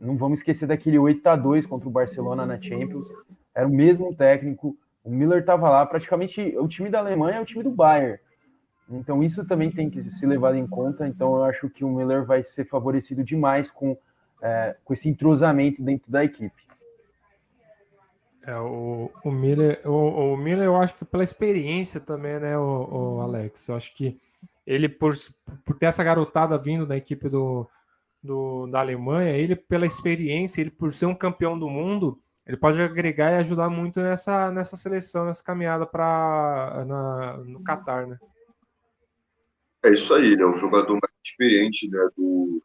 não vamos esquecer daquele oito a dois contra o Barcelona na Champions. Era o mesmo técnico, o Müller tava lá, praticamente o time da Alemanha é o time do Bayern. Então isso também tem que ser levado em conta. Então eu acho que o Müller vai ser favorecido demais com, é, com esse entrosamento dentro da equipe. É, o, o, Müller, o, o Müller, eu acho que pela experiência também, né, o, o Alex? Eu acho que ele, por, por ter essa garotada vindo da equipe do, do, da Alemanha, ele pela experiência, ele por ser um campeão do mundo, ele pode agregar e ajudar muito nessa, nessa seleção, nessa caminhada pra, na, no Qatar, né? É isso aí, né? O jogador mais experiente, né, do,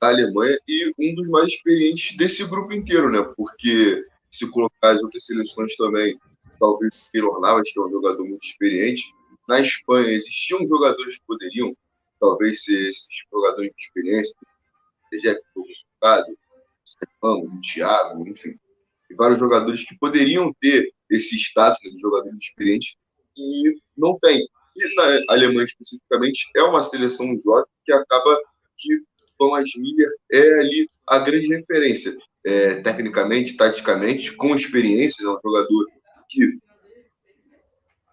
da Alemanha e um dos mais experientes desse grupo inteiro, né? Porque... se colocar as outras seleções também, talvez o Keylor Navas, que é um jogador muito experiente. Na Espanha existiam jogadores que poderiam, talvez, ser esses jogadores de experiência, o Ziyech, o Sérgio Ramos, o Thiago, enfim, e vários jogadores que poderiam ter esse status de jogador experiente e não tem. E na Alemanha, especificamente, é uma seleção jovem que acaba que Thomas Müller é ali a grande referência. É, tecnicamente, taticamente, com experiência, é um jogador que jogou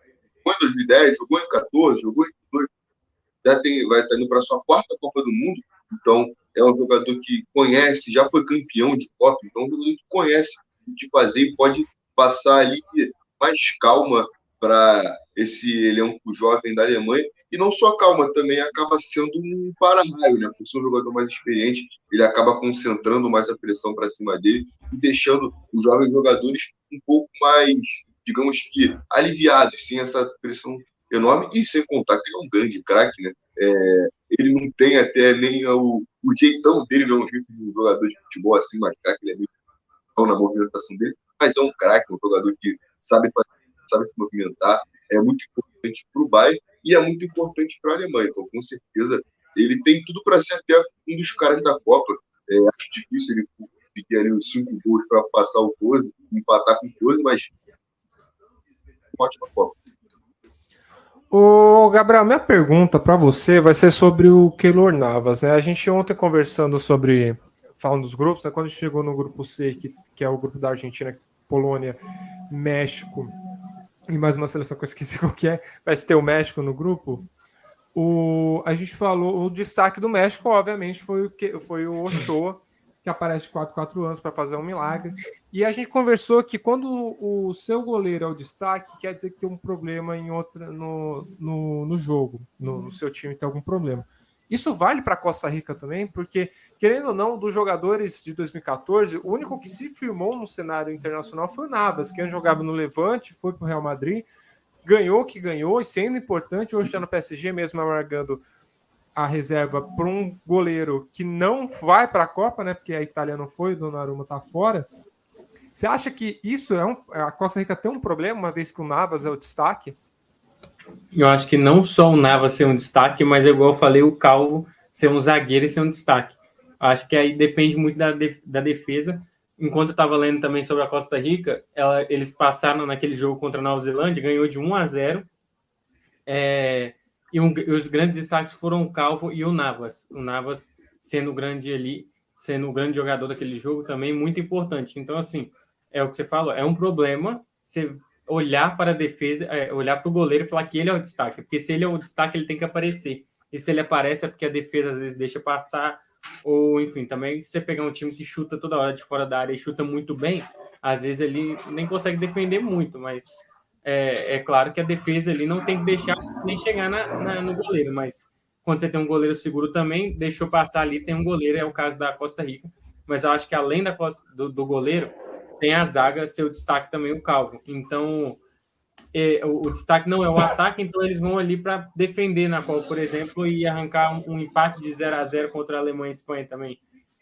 em dois mil e dez, jogou em dois mil e catorze, jogou em dois mil e dezoito, já tem, vai estar indo para a sua quarta Copa do Mundo, então é um jogador que conhece, já foi campeão de Copa, então é um jogador que conhece o que fazer e pode passar ali mais calma para esse elenco jovem da Alemanha, e não só calma, também acaba sendo um para-raio, né? Por ser um jogador mais experiente, ele acaba concentrando mais a pressão para cima dele e deixando os jovens jogadores um pouco mais, digamos que, aliviados, sem essa pressão enorme e sem contar que ele é um grande craque, né? É, ele não tem até nem o, o jeitão dele, não é um jeito de um jogador de futebol assim, mas craque, ele é meio bom na movimentação dele, mas é um craque, um jogador que sabe fazer, sabe se movimentar, é muito importante para o Bayern e é muito importante para a Alemanha. Então, com certeza, ele tem tudo para ser até um dos caras da Copa. É, acho difícil ele conseguir ali os cinco gols para passar o doze, empatar com o doze, mas ótima Copa. Ô, Gabriel, minha pergunta para você vai ser sobre o Keylor Navas, né? A gente ontem conversando sobre, falando dos grupos, né? Quando a gente chegou no grupo C, que, que é o grupo da Argentina, Polônia, México, e mais uma seleção que eu esqueci qual que é, vai ter o México no grupo, o, a gente falou, o destaque do México, obviamente, foi o, que, foi o Ochoa, que aparece de quatro, quatro anos para fazer um milagre, e a gente conversou que quando o, o seu goleiro é o destaque, quer dizer que tem um problema em outra, no, no, no jogo, no, no seu time tem algum problema. Isso vale para Costa Rica também, porque, querendo ou não, dos jogadores de dois mil e catorze, o único que se firmou no cenário internacional foi o Navas, que jogava no Levante, foi para o Real Madrid, ganhou que ganhou, e sendo importante, hoje está no P S G, mesmo amargando a reserva para um goleiro que não vai para a Copa, né? Porque a Itália não foi, o Donnarumma está fora. Você acha que isso é um, a Costa Rica tem um problema, uma vez que o Navas é o destaque? Eu acho que não só o Navas ser um destaque, mas igual eu falei, o Calvo ser um zagueiro e ser um destaque. Acho que aí depende muito da, de, da defesa. Enquanto eu estava lendo também sobre a Costa Rica, ela, eles passaram naquele jogo contra a Nova Zelândia, ganhou de um a zero. É, e, um, e os grandes destaques foram o Calvo e o Navas. O Navas sendo grande ali, sendo o grande jogador daquele jogo também, muito importante. Então, assim, é o que você falou, é um problema você olhar para a defesa, é, olhar para o goleiro e falar que ele é o destaque, porque se ele é o destaque, ele tem que aparecer, e se ele aparece é porque a defesa às vezes deixa passar, ou enfim, também se você pegar um time que chuta toda hora de fora da área e chuta muito bem, às vezes ele nem consegue defender muito, mas é, é claro que a defesa ali não tem que deixar nem chegar na, na, no goleiro, mas quando você tem um goleiro seguro também, deixou passar ali, tem um goleiro, é o caso da Costa Rica, mas eu acho que além da costa, do, do goleiro, tem a zaga, seu destaque também, o Calvo. Então, é, o, o destaque não é o ataque, então eles vão ali para defender na Copa, por exemplo, e arrancar um, um empate de zero a zero contra a Alemanha e a Espanha também.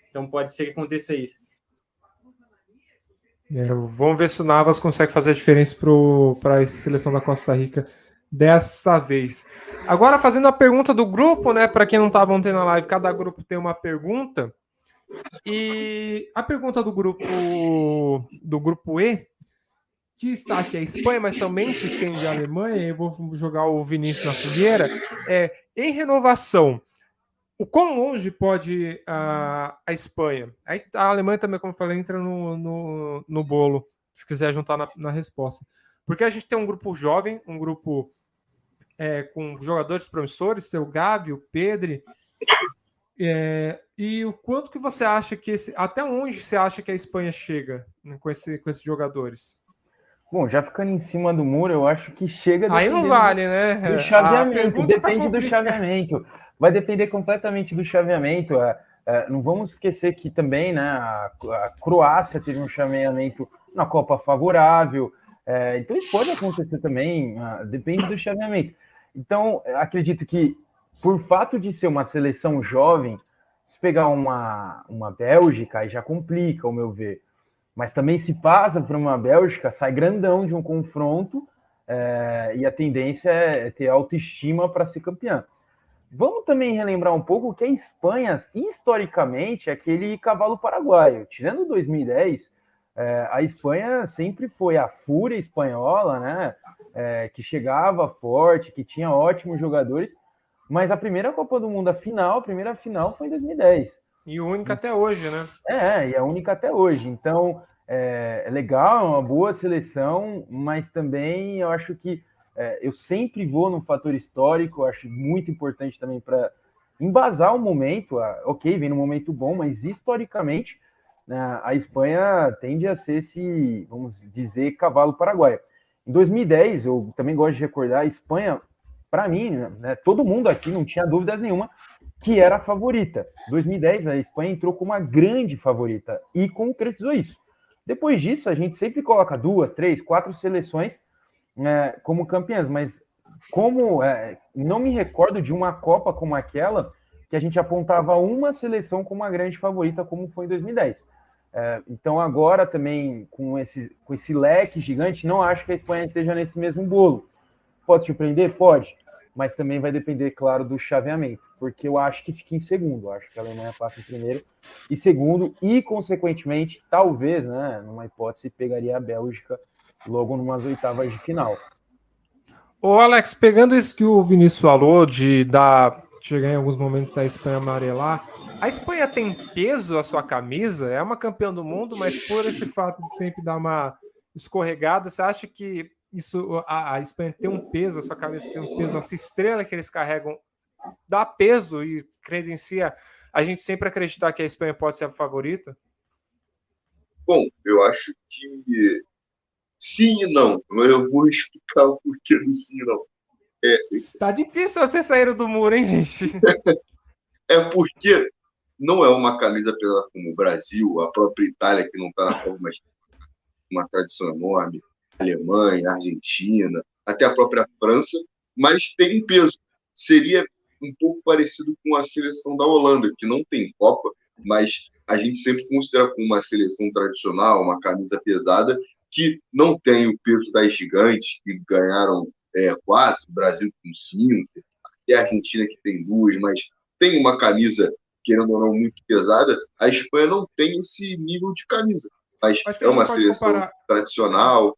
Então pode ser que aconteça isso. É, vamos ver se o Navas consegue fazer a diferença para a seleção da Costa Rica dessa vez. Agora, fazendo a pergunta do grupo, né? Para quem não estava ontem na live, cada grupo tem uma pergunta. E a pergunta do grupo do grupo E, que destaque é a Espanha, mas também se estende a Alemanha. Eu vou jogar o Vinícius na fogueira. É, em renovação, o quão longe pode a, a Espanha? A Alemanha também, como eu falei, entra no, no, no bolo, se quiser juntar na, na resposta. Porque a gente tem um grupo jovem, um grupo é, com jogadores promissores, tem o Gavi, o Pedri. É, e o quanto que você acha que... Esse, até onde você acha que a Espanha chega, né, com, esse, com esses jogadores? Bom, já ficando em cima do muro, eu acho que chega... Aí não vale, né? Do chaveamento, depende do chaveamento. Vai depender completamente do chaveamento. Não vamos esquecer que também, né, a Croácia teve um chaveamento na Copa favorável. Então isso pode acontecer também, depende do chaveamento. Então, acredito que, por fato de ser uma seleção jovem, se pegar uma, uma Bélgica, aí já complica, ao meu ver. Mas também se passa para uma Bélgica, sai grandão de um confronto, e a tendência é ter autoestima para ser campeã. Vamos também relembrar um pouco que a Espanha, historicamente, é aquele cavalo paraguaio. Tirando dois mil e dez, é, a Espanha sempre foi a fúria espanhola, né? É, que chegava forte, que tinha ótimos jogadores, mas a primeira Copa do Mundo, a final, a primeira final foi em dois mil e dez. E única até hoje, né? É, e a única até hoje. Então, é, é legal, é uma boa seleção, mas também eu acho que É, eu sempre vou num fator histórico, acho muito importante também para embasar o momento. Ah, ok, vem num momento bom, mas historicamente, né, a Espanha tende a ser esse, vamos dizer, cavalo paraguaio. Em dois mil e dez, eu também gosto de recordar, a Espanha, para mim, né, todo mundo aqui não tinha dúvidas nenhuma que era a favorita. Em dois mil e dez, a Espanha entrou como uma grande favorita e concretizou isso. Depois disso, a gente sempre coloca duas, três, quatro seleções É, como campeãs, mas como é, não me recordo de uma Copa como aquela que a gente apontava uma seleção como uma grande favorita, como foi em dois mil e dez. É, então agora também com esse, com esse leque gigante, não acho que a Espanha esteja nesse mesmo bolo. Pode surpreender? Pode, mas também vai depender, claro, do chaveamento, porque eu acho que fica em segundo, eu acho que a Alemanha passa em primeiro e segundo, e consequentemente, talvez, né, numa hipótese, pegaria a Bélgica logo numas oitavas de final. Ô Alex, pegando isso que o Vinícius falou, de dar, chegar em alguns momentos a Espanha amarelar, a Espanha tem peso a sua camisa? É uma campeã do mundo, mas por esse fato de sempre dar uma escorregada, você acha que isso, a, a Espanha tem um peso, a sua camisa tem um peso, essa estrela que eles carregam dá peso e credencia a gente sempre acreditar que a Espanha pode ser a favorita? Bom, eu acho que sim e não, mas eu vou explicar o porquê do sim e não. É... Tá difícil vocês saírem do muro, hein, gente? É porque não é uma camisa pesada como o Brasil, a própria Itália, que não está na forma, mas uma tradição enorme, Alemanha, Argentina, até a própria França, mas tem peso. Seria um pouco parecido com a seleção da Holanda, que não tem Copa, mas a gente sempre considera como uma seleção tradicional, uma camisa pesada, que não tem o peso das gigantes, que ganharam é, quatro, Brasil com cinco, até a Argentina que tem duas, mas tem uma camisa, querendo ou não, muito pesada. A Espanha não tem esse nível de camisa, mas é uma seleção comparar... tradicional.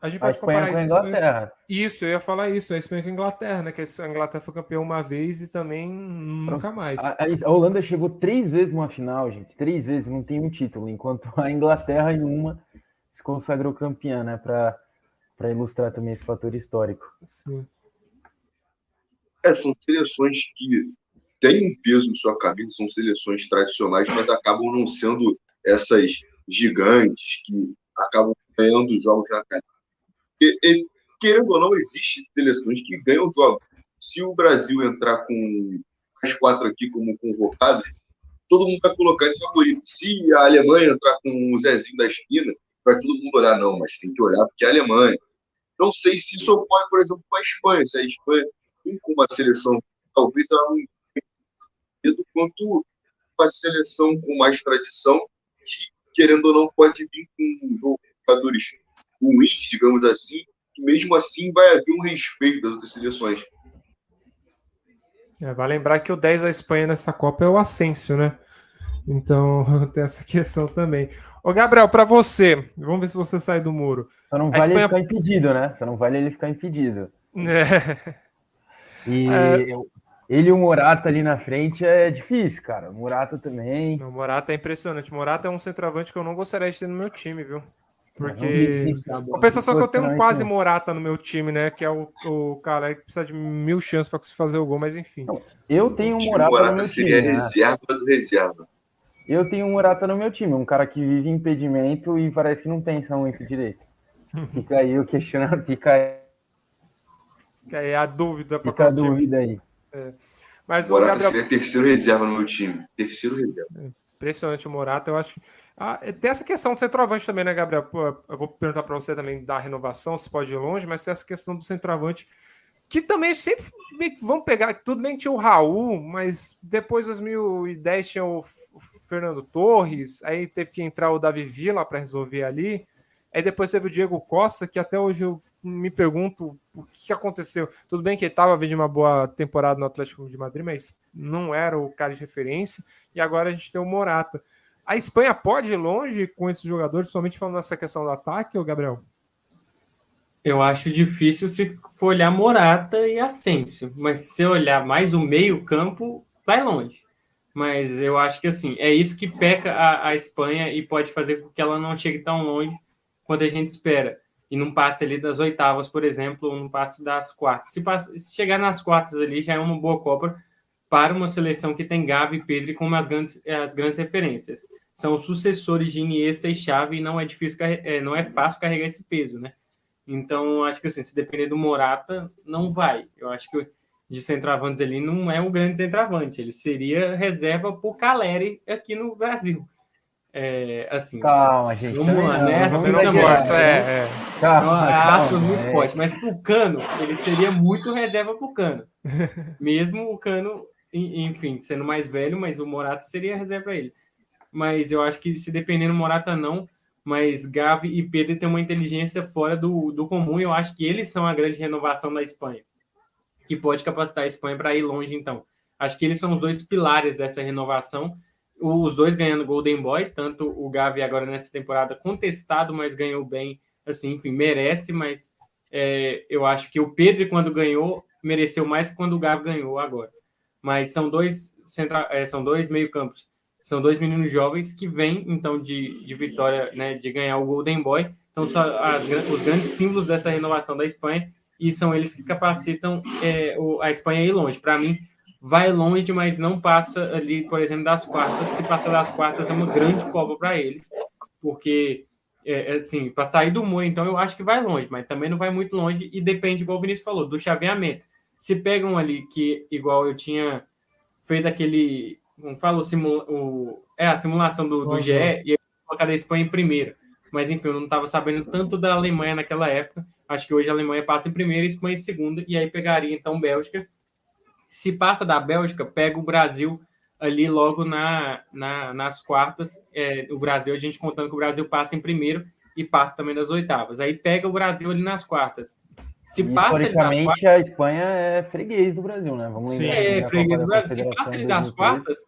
A gente pode a comparar com a Inglaterra. Isso, eu ia falar isso, a Espanha com a Inglaterra, né? Que a Inglaterra foi campeã uma vez e também nunca mais. A, a Holanda chegou três vezes numa final, gente, três vezes, não tem um título, enquanto a Inglaterra em uma... se consagrou campeã, né? Para ilustrar também esse fator histórico. Sim. É, são seleções que têm um peso em sua camisa, são seleções tradicionais, mas acabam não sendo essas gigantes que acabam ganhando jogos na carreira. Querendo ou não, existem seleções que ganham jogos. Se o Brasil entrar com as quatro aqui como convocados, todo mundo vai colocar de favorito. Se a Alemanha entrar com o Zezinho da esquina, vai todo mundo olhar, não, mas tem que olhar porque é a Alemanha. Não sei se isso ocorre, por exemplo, com a Espanha. Se a Espanha tem uma seleção, talvez ela não entenda quanto uma seleção com mais tradição, que, querendo ou não, pode vir com jogadores ruins, digamos assim, que mesmo assim vai haver um respeito das outras seleções. É, vai lembrar que o dez da Espanha nessa Copa é o Asensio, né? Então, tem essa questão também. Ô, Gabriel, para você, vamos ver se você sai do muro. Só não vale Espanha... ele ficar impedido, né? Só não vale ele ficar impedido. É. E é. Eu, ele e o Morata ali na frente é difícil, cara. O Morata também. O Morata é impressionante. O Morata é um centroavante que eu não gostaria de ter no meu time, viu? Porque compensação que eu tenho quase Morata no meu time, né? Que é o, o cara que precisa de mil chances para fazer o gol, mas enfim. Eu tenho um Morata, Morata no meu time. Seria né? reserva do reserva. Eu tenho um Morata no meu time, um cara que vive impedimento e parece que não tem essa muito direito. Fica aí o questionamento, fica aí. Fica aí a dúvida para Fica a dúvida time. aí. É. Mas o Morata Gabriel... seria terceiro reserva no meu time. Terceiro reserva. É. Impressionante o Morata, eu acho que... Ah, tem essa questão do centroavante também, né, Gabriel? Eu vou perguntar para você também da renovação, se pode ir longe, mas tem essa questão do centroavante, que também sempre vão pegar, tudo bem que tinha o Raul, mas depois de dois mil e dez tinha o Fernando Torres, aí teve que entrar o Davi Villa para resolver ali, aí depois teve o Diego Costa, que até hoje eu me pergunto o que aconteceu. Tudo bem que ele estava vindo uma boa temporada no Atlético de Madrid, mas não era o cara de referência, e agora a gente tem o Morata. A Espanha pode ir longe com esses jogadores, principalmente falando nessa questão do ataque, ô Gabriel? Eu acho difícil se for olhar Morata e Asensio, mas se olhar mais o meio-campo, vai longe. Mas eu acho que assim, é isso que peca a, a Espanha e pode fazer com que ela não chegue tão longe quanto a gente espera. E não passe ali das oitavas, por exemplo, ou não passe das quartas. Se, passa, se chegar nas quartas ali, já é uma boa Copa para uma seleção que tem Gavi e Pedri como as grandes, as grandes referências. São os sucessores de Iniesta e Xavi e não é, difícil, é, não é fácil carregar esse peso, né? Então, acho que assim, se depender do Morata, não vai. Eu acho que de centroavantes ele não é um grande centroavante. Ele seria reserva por Caleri aqui no Brasil. É, assim, calma, gente. Vamos tá lá, não, né? Vamos tá morta, é, é. Calma, então, aspas calma, muito é. forte. Mas pro Cano, ele seria muito reserva pro Cano. Mesmo o Cano, enfim, sendo mais velho, mas o Morata seria reserva a ele. Mas eu acho que se dependendo do Morata não, mas Gavi e Pedro têm uma inteligência fora do, do comum e eu acho que eles são a grande renovação da Espanha, que pode capacitar a Espanha para ir longe então. Acho que eles são os dois pilares dessa renovação, os dois ganhando Golden Boy, tanto o Gavi agora nessa temporada contestado, mas ganhou bem, assim, enfim, merece, mas é, eu acho que o Pedro quando ganhou, mereceu mais que quando o Gavi ganhou agora. Mas são dois, centra... é, são dois meio-campos. São dois meninos jovens que vêm, então, de, de vitória, né, de ganhar o Golden Boy. Então, são as, os grandes símbolos dessa renovação da Espanha e são eles que capacitam é, o, a Espanha a ir longe. Para mim, vai longe, mas não passa ali, por exemplo, das quartas. Se passar das quartas, é uma grande Copa para eles. Porque, é, assim, para sair do muro, então, eu acho que vai longe. Mas também não vai muito longe e depende, igual o Vinícius falou, do chaveamento. Se pegam ali que, igual eu tinha feito aquele... Como fala o simula, o, é, a simulação do, do G E, e eu colocar a Espanha em primeiro. Mas, enfim, eu não estava sabendo tanto da Alemanha naquela época. Acho que hoje a Alemanha passa em primeiro e a Espanha em segundo. E aí pegaria, então, Bélgica. Se passa da Bélgica, pega o Brasil ali logo na, na, nas quartas. É, o Brasil, a gente contando que o Brasil passa em primeiro e passa também nas oitavas. Aí pega o Brasil ali nas quartas. Se passa historicamente, quartas, a Espanha é freguês do Brasil, né? Vamos sim, é freguês do Brasil. Se passa ele das quartas,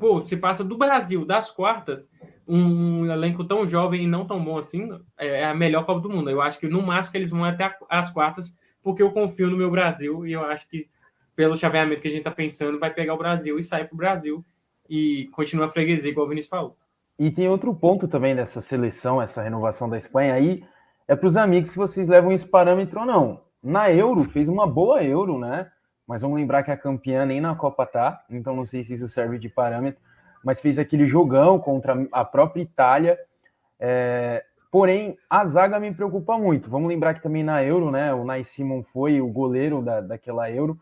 pô, se passa do Brasil das quartas, um elenco tão jovem e não tão bom assim, é a melhor Copa do Mundo. Eu acho que no máximo que eles vão até as quartas, porque eu confio no meu Brasil e eu acho que pelo chaveamento que a gente tá pensando, vai pegar o Brasil e sair pro Brasil e continua a freguesia, igual o Vinícius falou. E tem outro ponto também dessa seleção, essa renovação da Espanha aí, é para os amigos se vocês levam esse parâmetro ou não. Na Euro, fez uma boa Euro, né? Mas vamos lembrar que a campeã nem na Copa tá, então não sei se isso serve de parâmetro, mas fez aquele jogão contra a própria Itália, É, porém, a zaga me preocupa muito. Vamos lembrar que também na Euro, né, o Nai Simon foi o goleiro da, daquela Euro.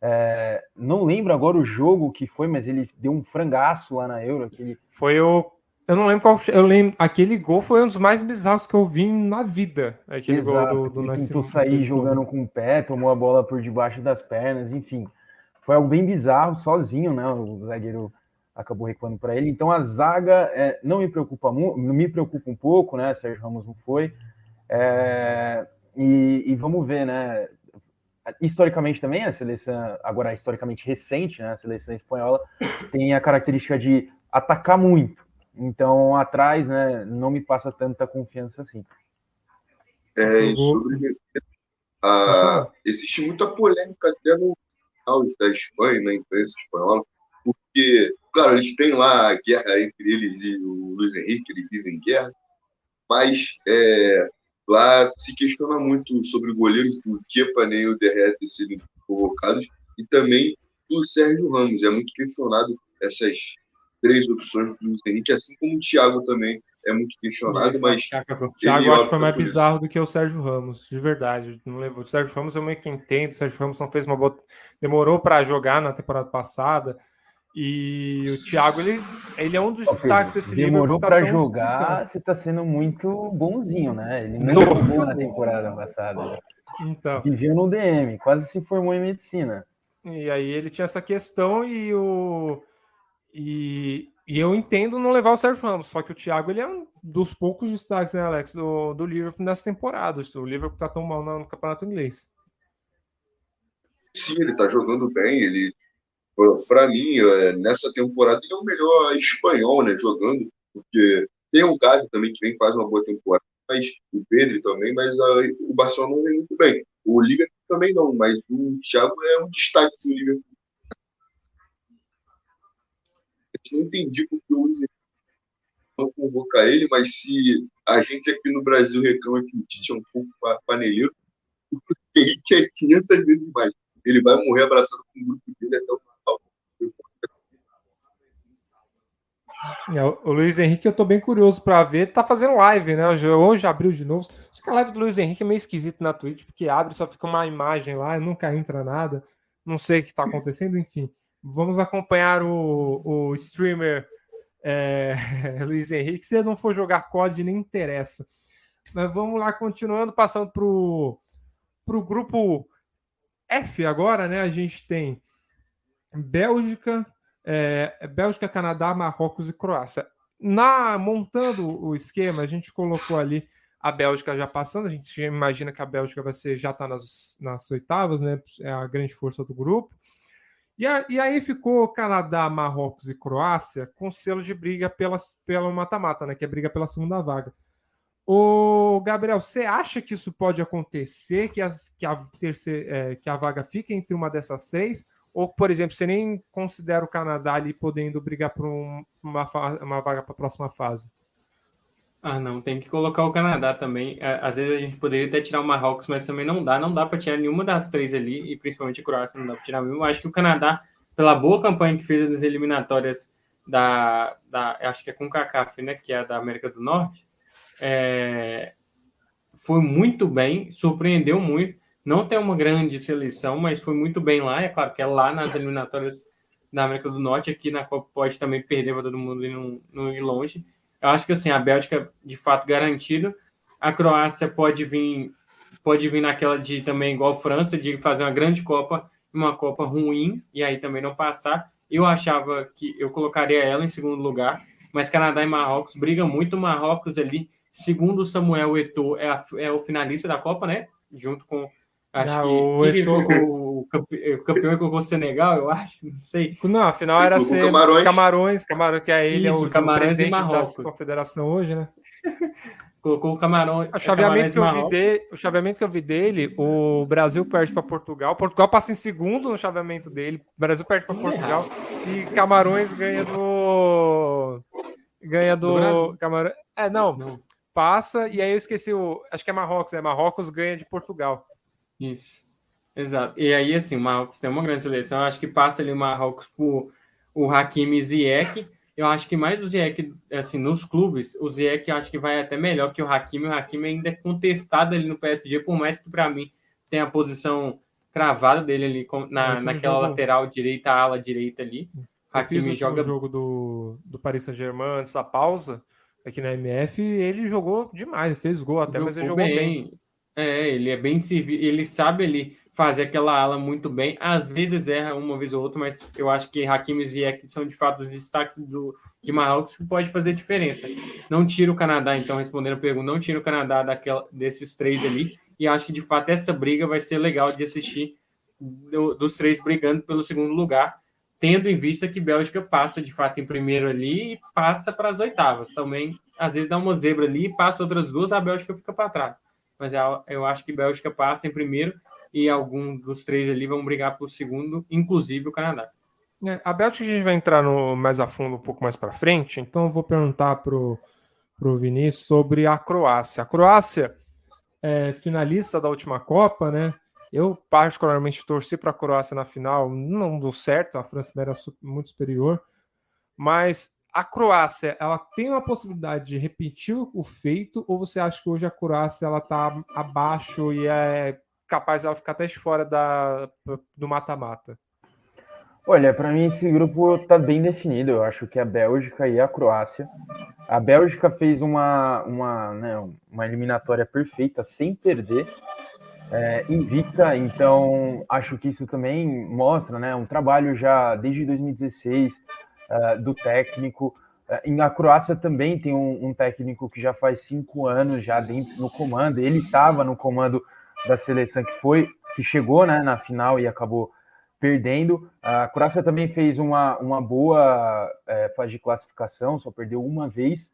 É, não lembro agora o jogo que foi, mas ele deu um frangaço lá na Euro. Aquele... Foi o... Eu não lembro qual... Eu lembro... Aquele gol foi um dos mais bizarros que eu vi na vida. Aquele Exato, gol do, do Nai Simon. Tentou sair jogando com o pé, tomou a bola por debaixo das pernas, enfim. Foi algo bem bizarro, sozinho, né? O zagueiro acabou recuando para ele. Então a zaga é, não me preocupa muito, me preocupa um pouco, né? Sérgio Ramos não foi. É, e, e vamos ver, né? Historicamente também, a seleção, agora historicamente recente, né? A seleção espanhola tem a característica de atacar muito. Então atrás, né? Não me passa tanta confiança assim. É, e sobre... Ah, existe muita polêmica até no da Espanha, na imprensa espanhola, porque, claro, eles têm lá a guerra entre eles e o Luis Enrique, eles vivem guerra, mas é, lá se questiona muito sobre goleiros do Kepa nem o De Gea ter sido convocados, e também do Sérgio Ramos. É muito questionado essas três opções do Luis Enrique, assim como o Thiago também é muito questionado, mas... O Thiago acho que foi mais bizarro do que o Sérgio Ramos, de verdade. Não lembro. O Sérgio Ramos eu meio que entendo, o Sérgio Ramos não fez uma boa... demorou para jogar na temporada passada, e o Thiago, ele, ele é um dos destaques desse livro. Demorou tá para tão... jogar, você está sendo muito bonzinho, né? Ele não jogou na temporada passada. Então. Viveu no D M, quase se formou em medicina. E aí ele tinha essa questão e o... E... E eu entendo não levar o Sérgio Ramos, só que o Thiago ele é um dos poucos destaques, né, Alex, do, do Liverpool nessa temporada. O Liverpool tá tão mal no campeonato inglês. Sim, ele tá jogando bem. Ele, pra mim, nessa temporada, ele é o melhor espanhol, né, jogando, porque tem o Gavi também, que vem faz uma boa temporada, mas o Pedro também, mas a, o Barcelona não vem muito bem. O Liverpool também não, mas o Thiago é um destaque do Liverpool. Não entendi porque o Luis Henrique não convocar ele, mas se a gente aqui no Brasil reclama que o Tite é um pouco paneleiro, o Henrique é quinhentas vezes mais. Ele vai morrer abraçado com o grupo dele até o final. O Luis Henrique, eu tô bem curioso pra ver, tá fazendo live, né? Hoje abriu de novo. Acho que a live do Luis Henrique é meio esquisito na Twitch, porque abre, só fica uma imagem lá, nunca entra nada, não sei o que tá acontecendo, enfim. Vamos acompanhar o, o streamer é, Luis Henrique. Se ele não for jogar C O D, nem interessa. Mas vamos lá, continuando, passando para o grupo F agora, né? A gente tem Bélgica, é, Bélgica, Canadá, Marrocos e Croácia. Na, montando o esquema, a gente colocou ali a Bélgica já passando. A gente imagina que a Bélgica vai ser, já está nas, nas oitavas, né? É a grande força do grupo. E aí ficou Canadá, Marrocos e Croácia com selo de briga pelas, pela mata-mata, né? Que é briga pela segunda vaga. Ô, Gabriel, você acha que isso pode acontecer, que, as, que, a terceira, é, que a vaga fique entre uma dessas três? Ou, por exemplo, você nem considera o Canadá ali podendo brigar por um, uma, uma vaga para a próxima fase? Ah, não, tem que colocar o Canadá também. Às vezes a gente poderia até tirar o Marrocos, mas também não dá, não dá para tirar nenhuma das três ali, e principalmente a Croácia não dá para tirar mesmo. Acho que o Canadá, pela boa campanha que fez nas eliminatórias da, da acho que é com o CONCACAF, né, que é da América do Norte, é, foi muito bem, surpreendeu muito, não tem uma grande seleção, mas foi muito bem lá. É claro que é lá nas eliminatórias da América do Norte, aqui na Copa pode também perder para todo mundo e não, não ir longe. Eu acho que assim, a Bélgica, de fato, garantida. A Croácia pode vir, pode vir naquela de também, igual a França, de fazer uma grande Copa, uma Copa ruim, e aí também não passar. Eu achava que eu colocaria ela em segundo lugar, mas Canadá e Marrocos brigam muito. O Marrocos ali, segundo o Samuel Eto'o, é, a, é o finalista da Copa, né? Junto com, acho não, que... O, Eto'o... o campeão colocou o Senegal, eu acho, não sei. Não, afinal era ser Camarões. Camarões, Camarões, que é ele, isso, é o Camarões e Marrocos da Confederação hoje, né? Colocou o Camarões. O chaveamento, Camarões que eu vi de, o chaveamento que eu vi dele, o Brasil perde para Portugal, Portugal passa em segundo no chaveamento dele, o Brasil perde para Portugal e Camarões ganha do... Ganha do... do Camarões... É, não, não, passa, e aí eu esqueci o... Acho que é Marrocos, né? Marrocos ganha de Portugal. Isso. Exato. E aí, assim, o Marrocos tem uma grande seleção. Eu acho que passa ali o Marrocos por o Hakimi e Ziyech. eu acho que mais o Ziyech, assim, nos clubes, o Ziyech acho que vai até melhor que o Hakimi. O Hakimi ainda é contestado ali no P S G, por mais que para mim tenha a posição cravada dele ali na, naquela jogo... lateral direita, a ala direita ali. O Hakimi joga... jogo do, do Paris Saint-Germain antes da pausa, aqui na M F, ele jogou demais, fez gol até, jogou, mas ele jogou bem. bem. É, ele é bem servido, ele sabe ali fazer aquela ala muito bem, às vezes erra uma vez ou outra, mas eu acho que Hakimi e Ziyech são de fato os destaques do, de Marrocos, que pode fazer diferença. Não tira o Canadá, então, respondendo a pergunta, não tira o Canadá daquela, desses três ali, e acho que de fato essa briga vai ser legal de assistir, do, dos três brigando pelo segundo lugar, tendo em vista que Bélgica passa de fato em primeiro ali e passa para as oitavas também, às vezes dá uma zebra ali e passa outras duas, a Bélgica fica para trás, mas eu acho que Bélgica passa em primeiro e algum dos três ali vão brigar por segundo, inclusive o Canadá. É, a Bélgica a gente vai entrar no, mais a fundo um pouco mais para frente, então eu vou perguntar para o Vinícius sobre a Croácia. A Croácia é finalista da última Copa, né? Eu particularmente torci para a Croácia na final, não deu certo, a França era muito superior, mas a Croácia, ela tem uma possibilidade de repetir o feito, ou você acha que hoje a Croácia ela está abaixo e é capaz de ela ficar até fora da, do mata-mata? Olha, para mim esse grupo está bem definido, eu acho que a Bélgica e a Croácia. A Bélgica fez uma, uma, né, uma eliminatória perfeita, sem perder, é, invicta, então acho que isso também mostra, né, um trabalho já desde dois mil e dezesseis, Uh, do técnico. Uh, a Croácia também tem um, um técnico que já faz cinco anos já dentro no comando, ele estava no comando da seleção que foi, que chegou, né, na final e acabou perdendo. Uh, a Croácia também fez uma, uma boa uh, fase de classificação, só perdeu uma vez,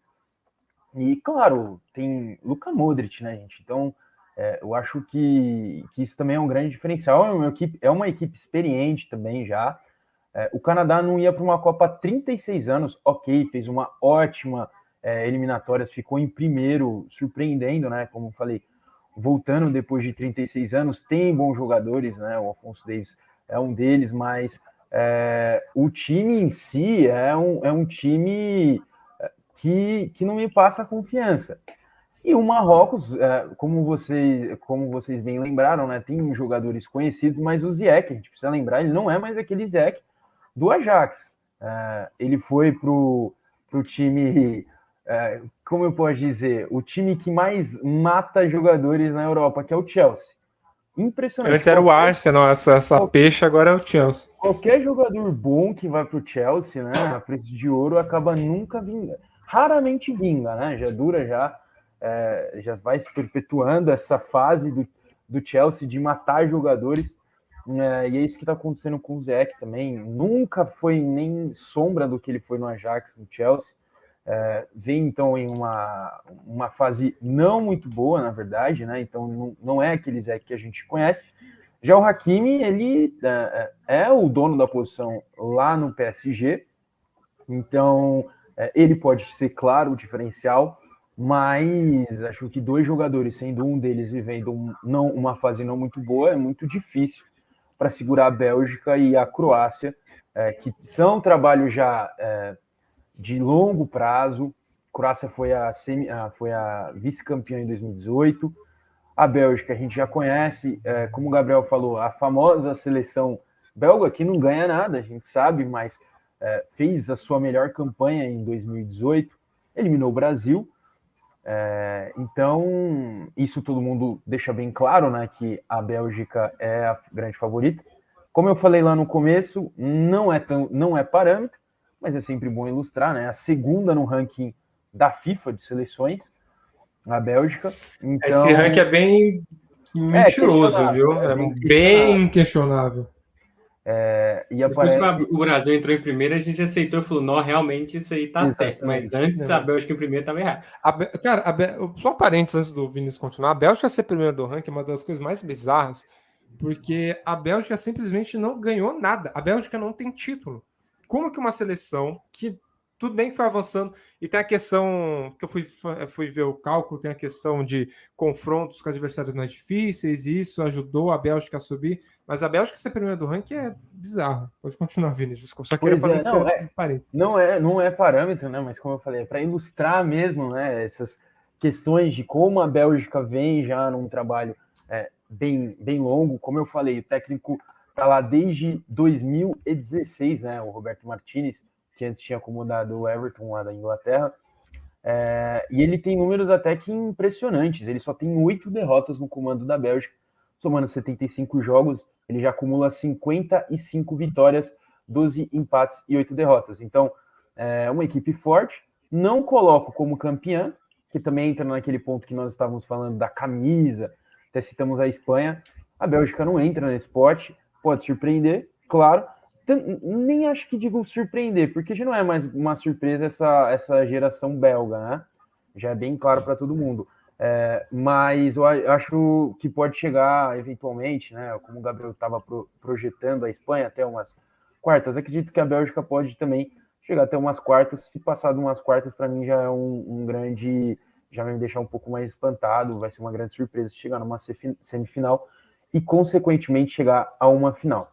e claro, tem Luka Modric, né, gente, então uh, eu acho que, que isso também é um grande diferencial, é uma equipe, é uma equipe experiente também já. O Canadá não ia para uma Copa há trinta e seis anos, ok, fez uma ótima é, eliminatória, ficou em primeiro, surpreendendo, né? Como eu falei, voltando depois de trinta e seis anos, tem bons jogadores, né? O Alphonso Davies é um deles, mas é, o time em si é um, é um time que, que não me passa confiança. E o Marrocos, é, como, vocês, como vocês bem lembraram, né? Tem jogadores conhecidos, mas o Ziyech, a gente precisa lembrar, ele não é mais aquele Ziyech do Ajax, uh, ele foi para o time, uh, como eu posso dizer, o time que mais mata jogadores na Europa, que é o Chelsea. Impressionante. Antes era o Arsenal, essa, essa qualquer, peixe, agora é o Chelsea. Qualquer jogador bom que vai para o Chelsea, né, a preço de ouro, acaba nunca vinga, raramente vinga, né, já dura, já, é, já vai se perpetuando essa fase do, do Chelsea de matar jogadores. É, e é isso que está acontecendo com o Ziyech também, nunca foi nem sombra do que ele foi no Ajax, no Chelsea, é, vem então em uma, uma fase não muito boa, na verdade, né? Então não, não é aquele Ziyech que a gente conhece. Já o Hakimi, ele é, é o dono da posição lá no P S G, então é, ele pode ser, claro, o diferencial, mas acho que dois jogadores, sendo um deles vivendo um, não, uma fase não muito boa, é muito difícil para segurar a Bélgica e a Croácia, é, que são trabalhos já é, de longo prazo. A Croácia foi a, semi, a, foi a vice-campeã em dois mil e dezoito. A Bélgica a gente já conhece, é, como o Gabriel falou, a famosa seleção belga, que não ganha nada, a gente sabe, mas é, fez a sua melhor campanha em dois mil e dezoito, eliminou o Brasil. É, então, isso todo mundo deixa bem claro, né, que a Bélgica é a grande favorita. Como eu falei lá no começo, não é, tão, não é parâmetro, mas é sempre bom ilustrar, né, a segunda no ranking da FIFA de seleções, a Bélgica. Então, esse ranking é bem mentiroso, é, viu? É bem, bem questionável. É, e aparece... O Brasil entrou em primeiro, a gente aceitou e falou, não, realmente isso aí tá certo, mas antes a Bélgica em primeiro estava errado. A Be... Cara, a Be... só parênteses antes do Vinícius continuar, a Bélgica ser primeiro do ranking é uma das coisas mais bizarras, porque a Bélgica simplesmente não ganhou nada, a Bélgica não tem título. Como que uma seleção que tudo bem que foi avançando, e tem a questão, que eu fui, fui ver o cálculo, tem a questão de confrontos com adversários mais difíceis, e isso ajudou a Bélgica a subir, mas a Bélgica ser primeira do ranking é bizarro. Pode continuar, Vinícius, só queria pois fazer é, não, é, parênteses. Não é, não é parâmetro, né? Mas como eu falei, é para ilustrar mesmo, né, essas questões de como a Bélgica vem já num trabalho é, bem, bem longo, como eu falei, o técnico está lá desde dois mil e dezesseis, né, o Roberto Martinez, que antes tinha acomodado o Everton lá da Inglaterra, é, e ele tem números até que impressionantes, ele só tem oito derrotas no comando da Bélgica, somando setenta e cinco jogos, ele já acumula cinquenta e cinco vitórias, doze empates e oito derrotas, então é uma equipe forte, não coloco como campeã, que também entra naquele ponto que nós estávamos falando da camisa, até citamos a Espanha, a Bélgica não entra nesse pote, pode surpreender, claro, nem acho que digo surpreender, porque já não é mais uma surpresa essa, essa geração belga, né? Já é bem claro para todo mundo. É, mas eu acho que pode chegar eventualmente, né? Como o Gabriel estava pro, projetando a Espanha até umas quartas, acredito que a Bélgica pode também chegar até umas quartas. Se passar de umas quartas, para mim já é um, um grande... Já vai me deixar um pouco mais espantado, vai ser uma grande surpresa chegar numa semifinal e, consequentemente, chegar a uma final.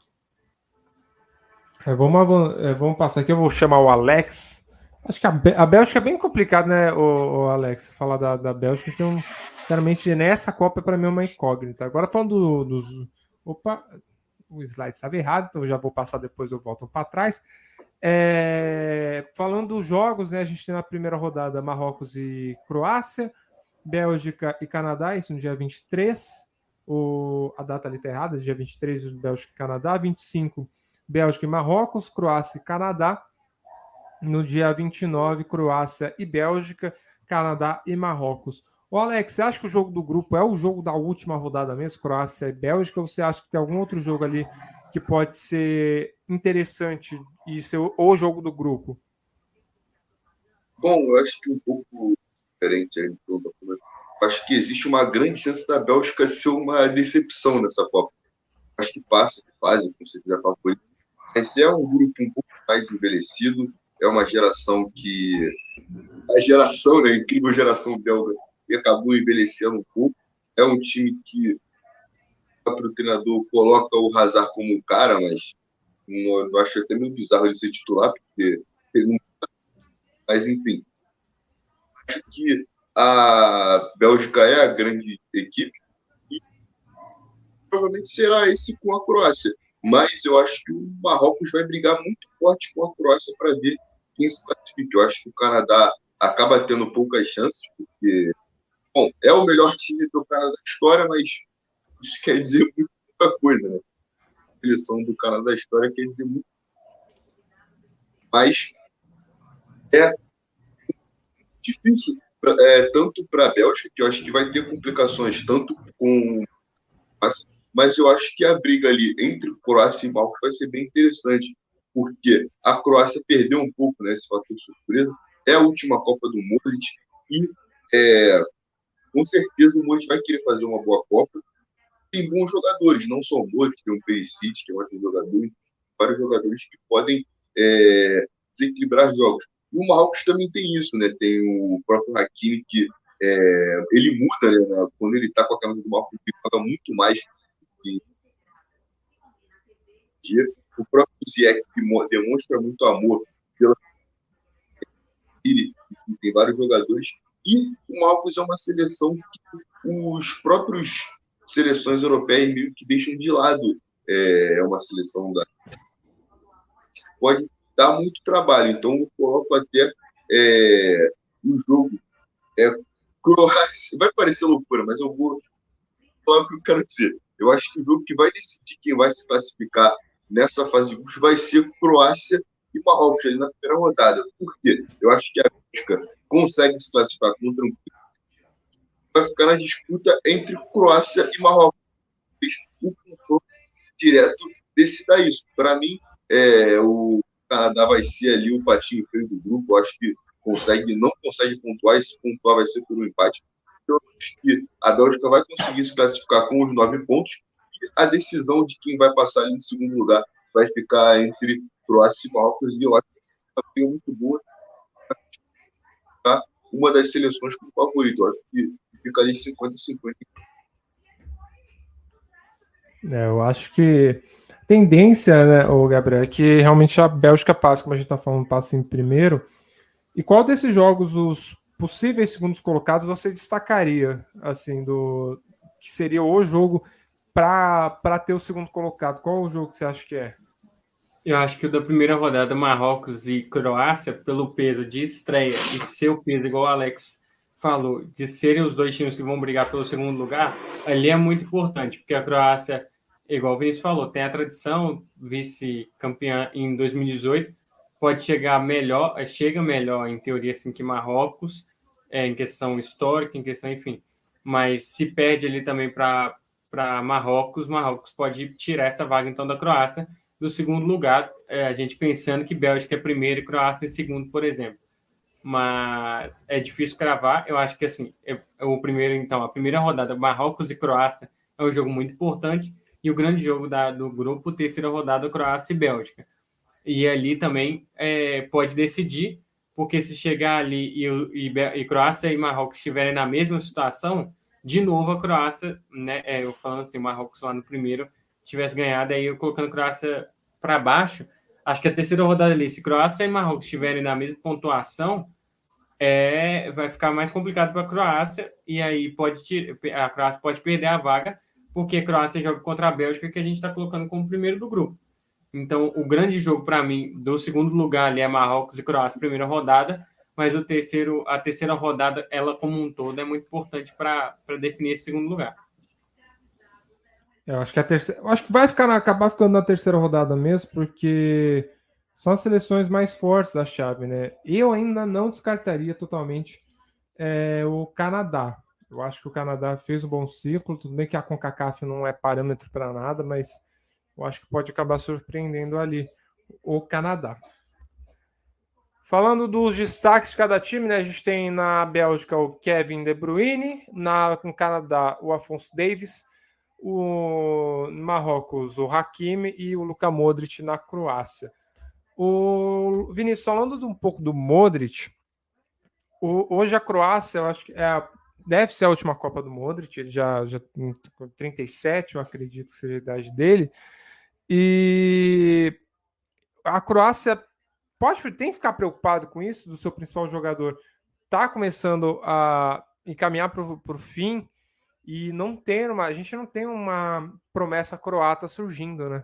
É, vamos, é, vamos passar aqui, eu vou chamar o Alex. Acho que a, Bé- a Bélgica é bem complicado, né, o, o Alex, falar da, da Bélgica, que eu, claramente, nessa Copa, para mim, é uma incógnita. Agora, falando dos... Do, opa, o slide estava errado, então eu já vou passar depois, eu volto para trás. É, falando dos jogos, né, a gente tem na primeira rodada Marrocos e Croácia, Bélgica e Canadá, isso no dia vinte e três, o, a data ali está errada, dia vinte e três, Bélgica e Canadá, vinte e cinco... Bélgica e Marrocos, Croácia e Canadá. No dia vinte e nove, Croácia e Bélgica, Canadá e Marrocos. Ô Alex, você acha que o jogo do grupo é o jogo da última rodada mesmo, Croácia e Bélgica, ou você acha que tem algum outro jogo ali que pode ser interessante e ser o jogo do grupo? Bom, eu acho que um pouco diferente aí. Acho que existe uma grande chance da Bélgica ser uma decepção nessa Copa. Acho que passa, que fazem, como você quiser falar com ele. Esse é um grupo um pouco mais envelhecido, é uma geração que... A geração, né, a incrível geração belga, acabou envelhecendo um pouco. É um time que, para o treinador, coloca o Hazard como cara, mas não, eu acho até meio bizarro ele ser titular, porque... Mas, enfim, acho que a Bélgica é a grande equipe, provavelmente será esse com a Croácia, mas eu acho que o Marrocos vai brigar muito forte com a Croácia para ver quem se classifica. Eu acho que o Canadá acaba tendo poucas chances, porque, bom, é o melhor time do Canadá da história, mas isso quer dizer muito pouca coisa, né? A seleção do Canadá da história quer dizer muito. Mas é difícil, é, tanto para a Bélgica, que eu acho que vai ter complicações, tanto com a Croácia. Mas eu acho que a briga ali entre Croácia e Marrocos vai ser bem interessante, porque a Croácia perdeu um pouco, né, esse fator surpresa. É a última Copa do Modric e, é, com certeza, o Modric vai querer fazer uma boa Copa. Tem bons jogadores, não só o Modric, tem o Perisic, tem outros jogadores, vários jogadores que podem é, desequilibrar jogos. E o Marrocos também tem isso, né? Tem o próprio Hakimi, que é, ele muda, né, quando ele está com a camisa do Marrocos, ele joga muito mais. O próprio Ziyech demonstra muito amor pela... ele tem vários jogadores, e o Marrocos é uma seleção que os próprios seleções europeias meio que deixam de lado, é uma seleção da pode dar muito trabalho, então eu coloco até é, um jogo é, Croácia, vai parecer loucura, mas eu vou falar o que eu quero dizer. Eu acho que o jogo que vai decidir quem vai se classificar nessa fase de grupos vai ser Croácia e Marrocos ali na primeira rodada. Por quê? Eu acho que a Bélgica consegue se classificar com tranquilo. Vai ficar na disputa entre Croácia e Marrocos. O confronto direto decida isso. Para mim, é, o Canadá vai ser ali o patinho feio do grupo. Eu acho que consegue, não consegue pontuar. E se pontuar, vai ser por um empate. Eu acho que a Bélgica vai conseguir se classificar com os nove pontos e a decisão de quem vai passar ali em segundo lugar vai ficar entre Croácia e Marrocos, e eu acho que é muito boa. uma das seleções como favorito. Eu acho que fica ali cinquenta a cinquenta. É, eu acho que a tendência, né, o Gabriel, é que realmente a Bélgica passa, como a gente está falando, passa em primeiro. E qual desses jogos, os possíveis segundos colocados, você destacaria, assim, do que seria o jogo para ter o segundo colocado? Qual o jogo que você acha que é? Eu acho que o da primeira rodada, Marrocos e Croácia, pelo peso de estreia e seu peso, igual o Alex falou, de serem os dois times que vão brigar pelo segundo lugar, ali é muito importante, porque a Croácia, igual o Vinícius falou, tem a tradição, vice-campeã em dois mil e dezoito, pode chegar melhor, chega melhor, em teoria, assim, que Marrocos, é, em questão histórica, em questão, enfim, mas se perde ali também para Marrocos, Marrocos pode tirar essa vaga, então, da Croácia, do segundo lugar, é, a gente pensando que Bélgica é primeiro e Croácia é segundo, por exemplo. Mas é difícil cravar. Eu acho que, assim, é, é o primeiro, então, a primeira rodada, Marrocos e Croácia, é um jogo muito importante. E o grande jogo da, do grupo, terceira rodada, Croácia e Bélgica. E ali também é, pode decidir, porque se chegar ali e, e, e Croácia e Marrocos estiverem na mesma situação, de novo a Croácia, né, é, eu falando assim, Marrocos lá no primeiro, tivesse ganhado, aí eu colocando Croácia para baixo, acho que a terceira rodada ali, se Croácia e Marrocos estiverem na mesma pontuação, é, vai ficar mais complicado para a Croácia, e aí pode a Croácia pode perder a vaga, porque a Croácia joga contra a Bélgica, que a gente está colocando como primeiro do grupo. Então, o grande jogo para mim, do segundo lugar ali, é Marrocos e Croácia, primeira rodada, mas o terceiro, a terceira rodada, ela como um todo, é muito importante para definir esse segundo lugar. Eu acho que a terceira, eu acho que vai ficar, acabar ficando na terceira rodada mesmo, porque são as seleções mais fortes da chave, né? Eu ainda não descartaria totalmente é, o Canadá. Eu acho que o Canadá fez um bom ciclo, tudo bem que a CONCACAF não é parâmetro para nada, mas eu acho que pode acabar surpreendendo ali o Canadá. Falando dos destaques de cada time, né? A gente tem na Bélgica o Kevin De Bruyne, na, no Canadá o Afonso Davies, o Marrocos, o Hakimi e o Luka Modric na Croácia. O Vinícius, falando um pouco do Modric, o, hoje a Croácia, eu acho que é a, deve ser a última Copa do Modric, ele já, já tem trinta e sete, eu acredito que seja a idade dele, e a Croácia pode, tem que ficar preocupado com isso, do seu principal jogador tá começando a encaminhar para o fim, e não ter uma, a gente não tem uma promessa croata surgindo, né?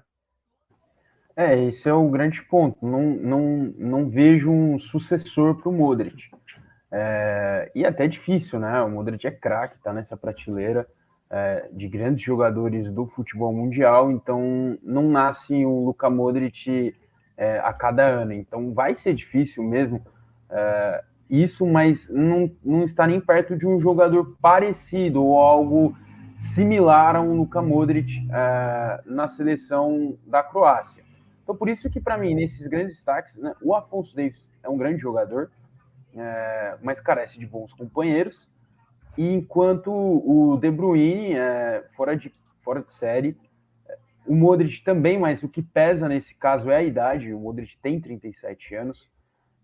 É, esse é o grande ponto. Não, não, não vejo um sucessor para o Modric. É, e até difícil, né? O Modric é craque, tá nessa prateleira é, de grandes jogadores do futebol mundial, então não nasce o Luka Modric é, a cada ano. Então vai ser difícil mesmo é, isso, mas não, não está nem perto de um jogador parecido ou algo similar a um Luka Modric é, na seleção da Croácia. Então, por isso que, para mim, nesses grandes destaques, né, o Afonso Davies é um grande jogador, é, mas carece de bons companheiros, e enquanto o De Bruyne é fora de, fora de série, o Modric também, mas o que pesa nesse caso é a idade. O Modric tem trinta e sete anos,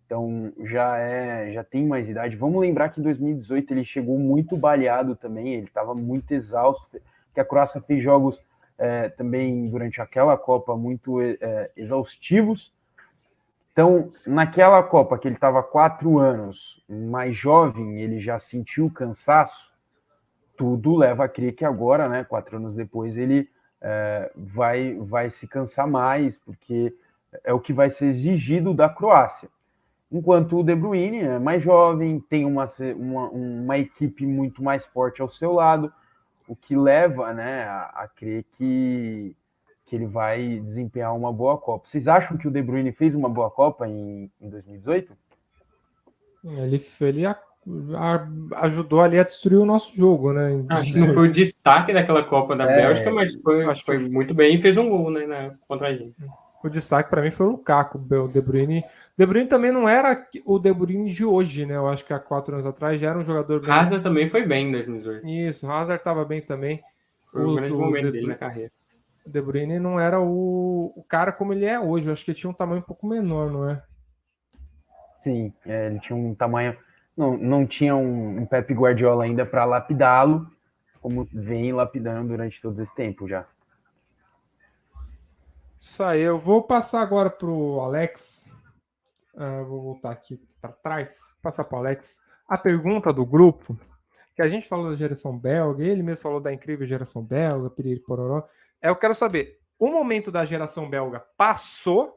então já, é, já tem mais idade. Vamos lembrar que em dois mil e dezoito ele chegou muito baleado também, ele estava muito exausto, que a Croácia fez jogos é, também durante aquela Copa muito é, exaustivos. Então, naquela Copa que ele estava quatro anos mais jovem, ele já sentiu cansaço, tudo leva a crer que agora, né, quatro anos depois, ele é, vai, vai se cansar mais, porque é o que vai ser exigido da Croácia. Enquanto o De Bruyne é mais jovem, tem uma, uma, uma equipe muito mais forte ao seu lado, o que leva, né, a, a crer que, que ele vai desempenhar uma boa Copa. Vocês acham que o De Bruyne fez uma boa Copa em, em dois mil e dezoito? Ele, ele a, a, ajudou ali a destruir o nosso jogo, né? Acho que não foi o destaque daquela Copa da é, Bélgica, mas foi, acho que foi muito bem e fez um gol, né, na, contra a gente. O destaque para mim foi o Lukaku, o De Bruyne. De Bruyne também não era o De Bruyne de hoje, né? Eu acho que há quatro anos atrás já era um jogador bem... Hazard também foi bem em dois mil e dezoito. Isso, o Hazard estava bem também. Foi o, um grande o momento de... dele na carreira. O De Bruyne não era o... o cara como ele é hoje. Eu acho que ele tinha um tamanho um pouco menor, não é? Sim, é, ele tinha um tamanho não, não tinha um, um Pep Guardiola ainda para lapidá-lo, como vem lapidando durante todo esse tempo já. Isso aí, eu vou passar agora para o Alex. Uh, vou voltar aqui para trás, passar para o Alex. A pergunta do grupo, que a gente falou da geração belga, ele mesmo falou da incrível geração belga, piriri pororó. Eu quero saber, o momento da geração belga passou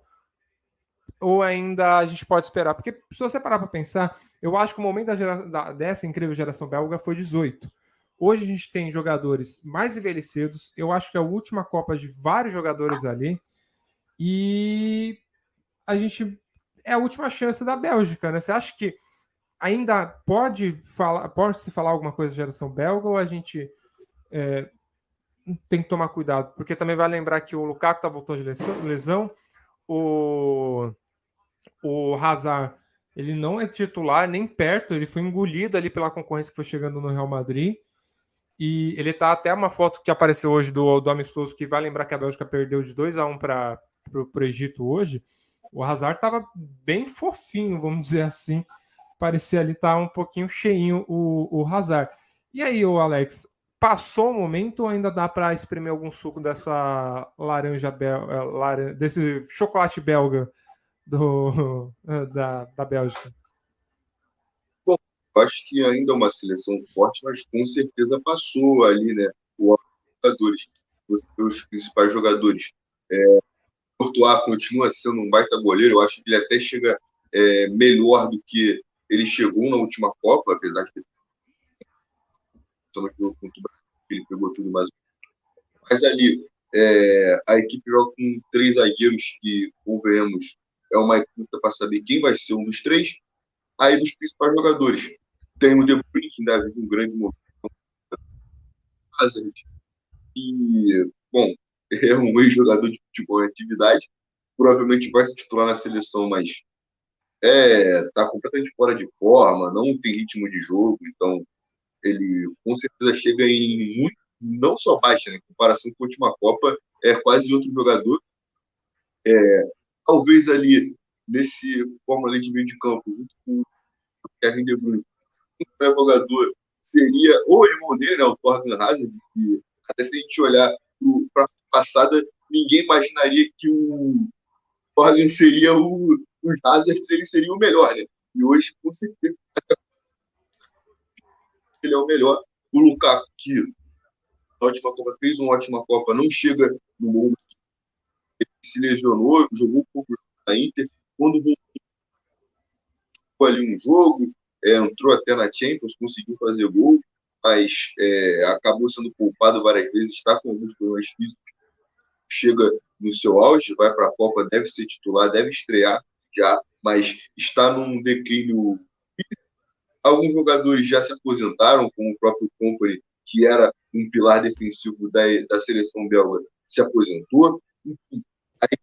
ou ainda a gente pode esperar? Porque se você parar para pensar, eu acho que o momento da gera... da... dessa incrível geração belga foi dezoito. Hoje a gente tem jogadores mais envelhecidos, eu acho que é a última Copa de vários jogadores ali, e a gente é a última chance da Bélgica, né? Você acha que ainda pode falar, pode se falar alguma coisa da geração belga, ou a gente é, tem que tomar cuidado? Porque também vai lembrar que o Lukaku tá voltando de lesão, o, o Hazard, ele não é titular nem perto, ele foi engolido ali pela concorrência que foi chegando no Real Madrid. E ele tá até uma foto que apareceu hoje do, do amistoso, que vai lembrar que a Bélgica perdeu de dois a um para o Egito hoje. O Hazard tava bem fofinho, vamos dizer assim. Parecia ali tá um pouquinho cheinho o, o Hazard. E aí, ô Alex, passou o momento ou ainda dá para espremer algum suco dessa laranja, bel, laranja desse chocolate belga do, da, da Bélgica? Acho que ainda é uma seleção forte, mas com certeza passou ali, né? Os jogadores, os seus principais jogadores. É, o Courtois continua sendo um baita goleiro, eu acho que ele até chega é, melhor do que ele chegou na última Copa, apesar de que ele pegou tudo mais. Mas ali, é, a equipe joga com três zagueiros que, como vemos, é uma equipe para saber quem vai ser um dos três. Aí, dos principais jogadores, tem o De Bruyne, que ainda vive um grande momento, e, bom, é um ex-jogador de futebol em atividade, provavelmente vai se titular na seleção, mas é, tá completamente fora de forma, não tem ritmo de jogo, então ele com certeza chega em muito, não só baixa, né, em comparação com a última Copa, é quase outro jogador. É, talvez ali, nesse fórmula de meio de campo, junto com o Kevin De Bruyne, o jogador seria ou o irmão dele, né, o Thorgan Hazard, que até se a gente olhar para a passada, ninguém imaginaria que o Thorgan seria o, o Hazard, ele seria o melhor, né? E hoje, com certeza, ele é o melhor. O Lukaku, que na última Copa fez uma ótima Copa, não chega no mundo, ele se lesionou, jogou um pouco na Inter, quando voltou ali um jogo, é, entrou até na Champions, conseguiu fazer gol, mas é, acabou sendo poupado várias vezes, está com alguns problemas físicos, chega no seu auge, vai para a Copa, deve ser titular, deve estrear já, mas está num declínio. Alguns jogadores já se aposentaram, como o próprio Kompany, que era um pilar defensivo da, da seleção belga, se aposentou. Aí,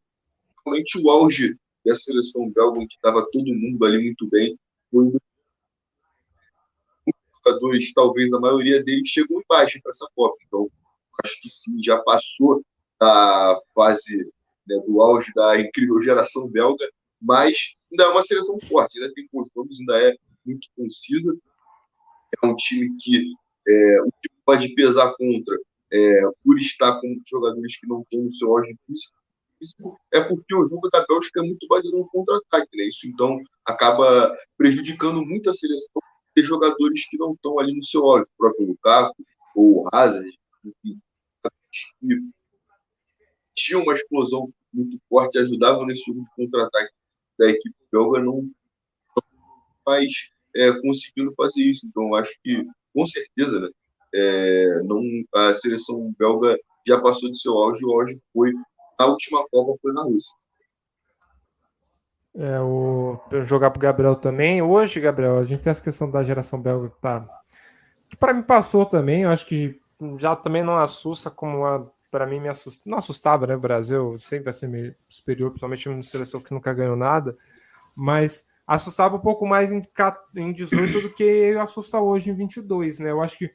realmente o auge e a seleção belga, que estava todo mundo ali muito bem, foi um dos jogadores, talvez a maioria deles chegou embaixo para essa Copa. Então, acho que sim, já passou da fase, né, do auge da incrível geração belga, mas ainda é uma seleção forte, ainda tem costumes, ainda é muito concisa. É um time que é, o time pode pesar contra, é, por estar com jogadores que não têm o seu auge físico. Isso é porque o jogo da Bélgica é muito baseado no contra-ataque, né? Isso, então, acaba prejudicando muito a seleção de jogadores que não estão ali no seu ódio, o próprio Lukaku ou o Hazard, enfim, que tinha uma explosão muito forte, ajudavam nesse jogo de contra-ataque da equipe belga, não mais é, conseguindo fazer isso. Então, acho que, com certeza, né, é, não, a seleção belga já passou de seu auge, o auge foi... A última Copa foi na Rússia. É, o... Eu jogar pro Gabriel também. Hoje, Gabriel, a gente tem essa questão da geração belga que tá... Que pra mim passou também. Eu acho que já também não assusta como a... pra mim me assust... não assustava, né? O Brasil sempre vai ser meio superior, principalmente uma seleção que nunca ganhou nada. Mas assustava um pouco mais em, em dezoito do que assusta hoje em vinte e dois, né? Eu acho que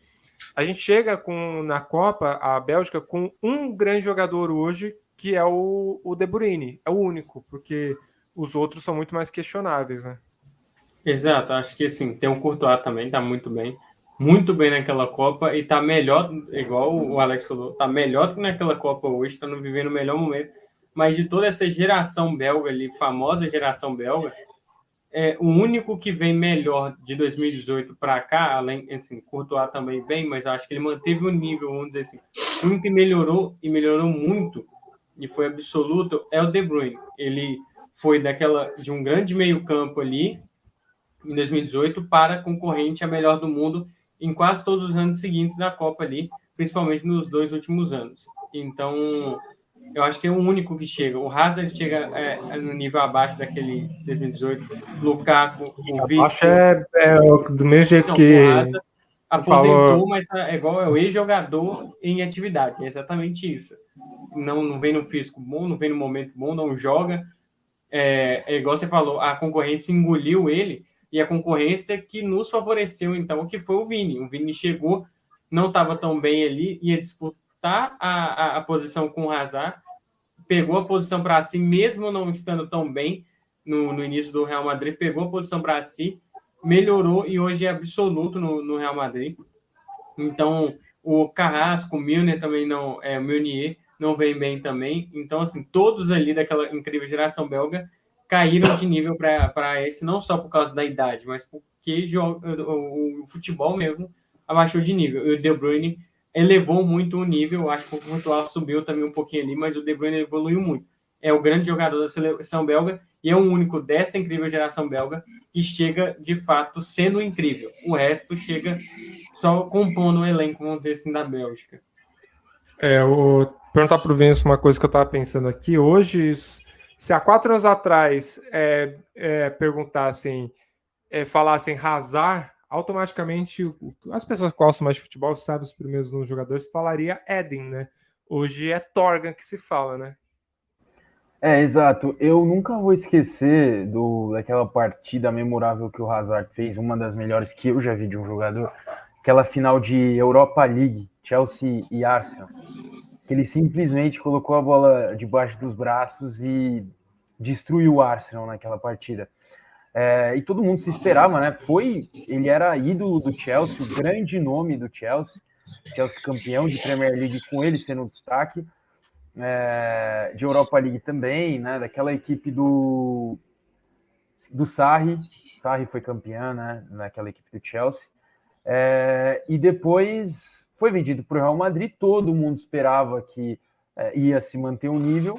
a gente chega com, na Copa, a Bélgica, com um grande jogador hoje, que é o, o De Bruyne, é o único, porque os outros são muito mais questionáveis, né? Exato, acho que assim, tem o Courtois também, tá muito bem, muito bem naquela Copa e tá melhor, igual o Alex falou, tá melhor do que naquela Copa hoje, tá vivendo o melhor momento, mas de toda essa geração belga ali, famosa geração belga, é o único que vem melhor de dois mil e dezoito para cá, além, assim, Courtois também vem, mas acho que ele manteve o nível, vamos dizer assim, o único que melhorou, e melhorou muito, e foi absoluto, é o De Bruyne. Ele foi daquela, de um grande meio-campo ali, em dois mil e dezoito, para concorrente a melhor do mundo em quase todos os anos seguintes da Copa ali, principalmente nos dois últimos anos. Então, eu acho que é o único que chega. O Hazard chega é, no nível abaixo daquele dois mil e dezoito. Lukaku, o Vitor... Acho é, é do mesmo jeito então, que... Hazard, aposentou, falou... mas é igual é o ex-jogador em atividade. É exatamente isso. Não, não vem no físico bom, não vem no momento bom, não joga. É, é igual você falou, a concorrência engoliu ele e a concorrência que nos favoreceu, então, que foi o Vini. O Vini chegou, não estava tão bem ali, ia disputar a, a, a posição com o Hazard, pegou a posição para si, mesmo não estando tão bem no, no início do Real Madrid, pegou a posição para si, melhorou e hoje é absoluto no, no Real Madrid. Então, o Carrasco, o Milner também não, é, o Meunier não vem bem também. Então, assim, todos ali daquela incrível geração belga caíram de nível para esse, não só por causa da idade, mas porque joga, o, o futebol mesmo abaixou de nível. E o De Bruyne elevou muito o nível, acho que o Courtois subiu também um pouquinho ali, mas o De Bruyne evoluiu muito. É o grande jogador da seleção belga e é o único dessa incrível geração belga que chega, de fato, sendo incrível. O resto chega só compondo o elenco, vamos dizer assim, da Bélgica. É, eu vou perguntar para o Vinícius uma coisa que eu estava pensando aqui. Hoje... Se há quatro anos atrás é, é, perguntassem, é, falassem Hazard, automaticamente o, as pessoas que gostam mais de futebol, sabem os primeiros nomes jogadores, falaria Eden, né? Hoje é Torgan que se fala, né? É, exato. Eu nunca vou esquecer do, daquela partida memorável que o Hazard fez, uma das melhores que eu já vi de um jogador, aquela final de Europa League, Chelsea e Arsenal. Ele simplesmente colocou a bola debaixo dos braços e destruiu o Arsenal naquela partida. É, e todo mundo se esperava, né? Foi, ele era ídolo do Chelsea, o grande nome do Chelsea, Chelsea campeão de Premier League com ele sendo um destaque, é, de Europa League também, né? Daquela equipe do, do Sarri, Sarri foi campeão, né? Naquela equipe do Chelsea. É, e depois... Foi vendido para o Real Madrid, todo mundo esperava que eh, ia se manter um nível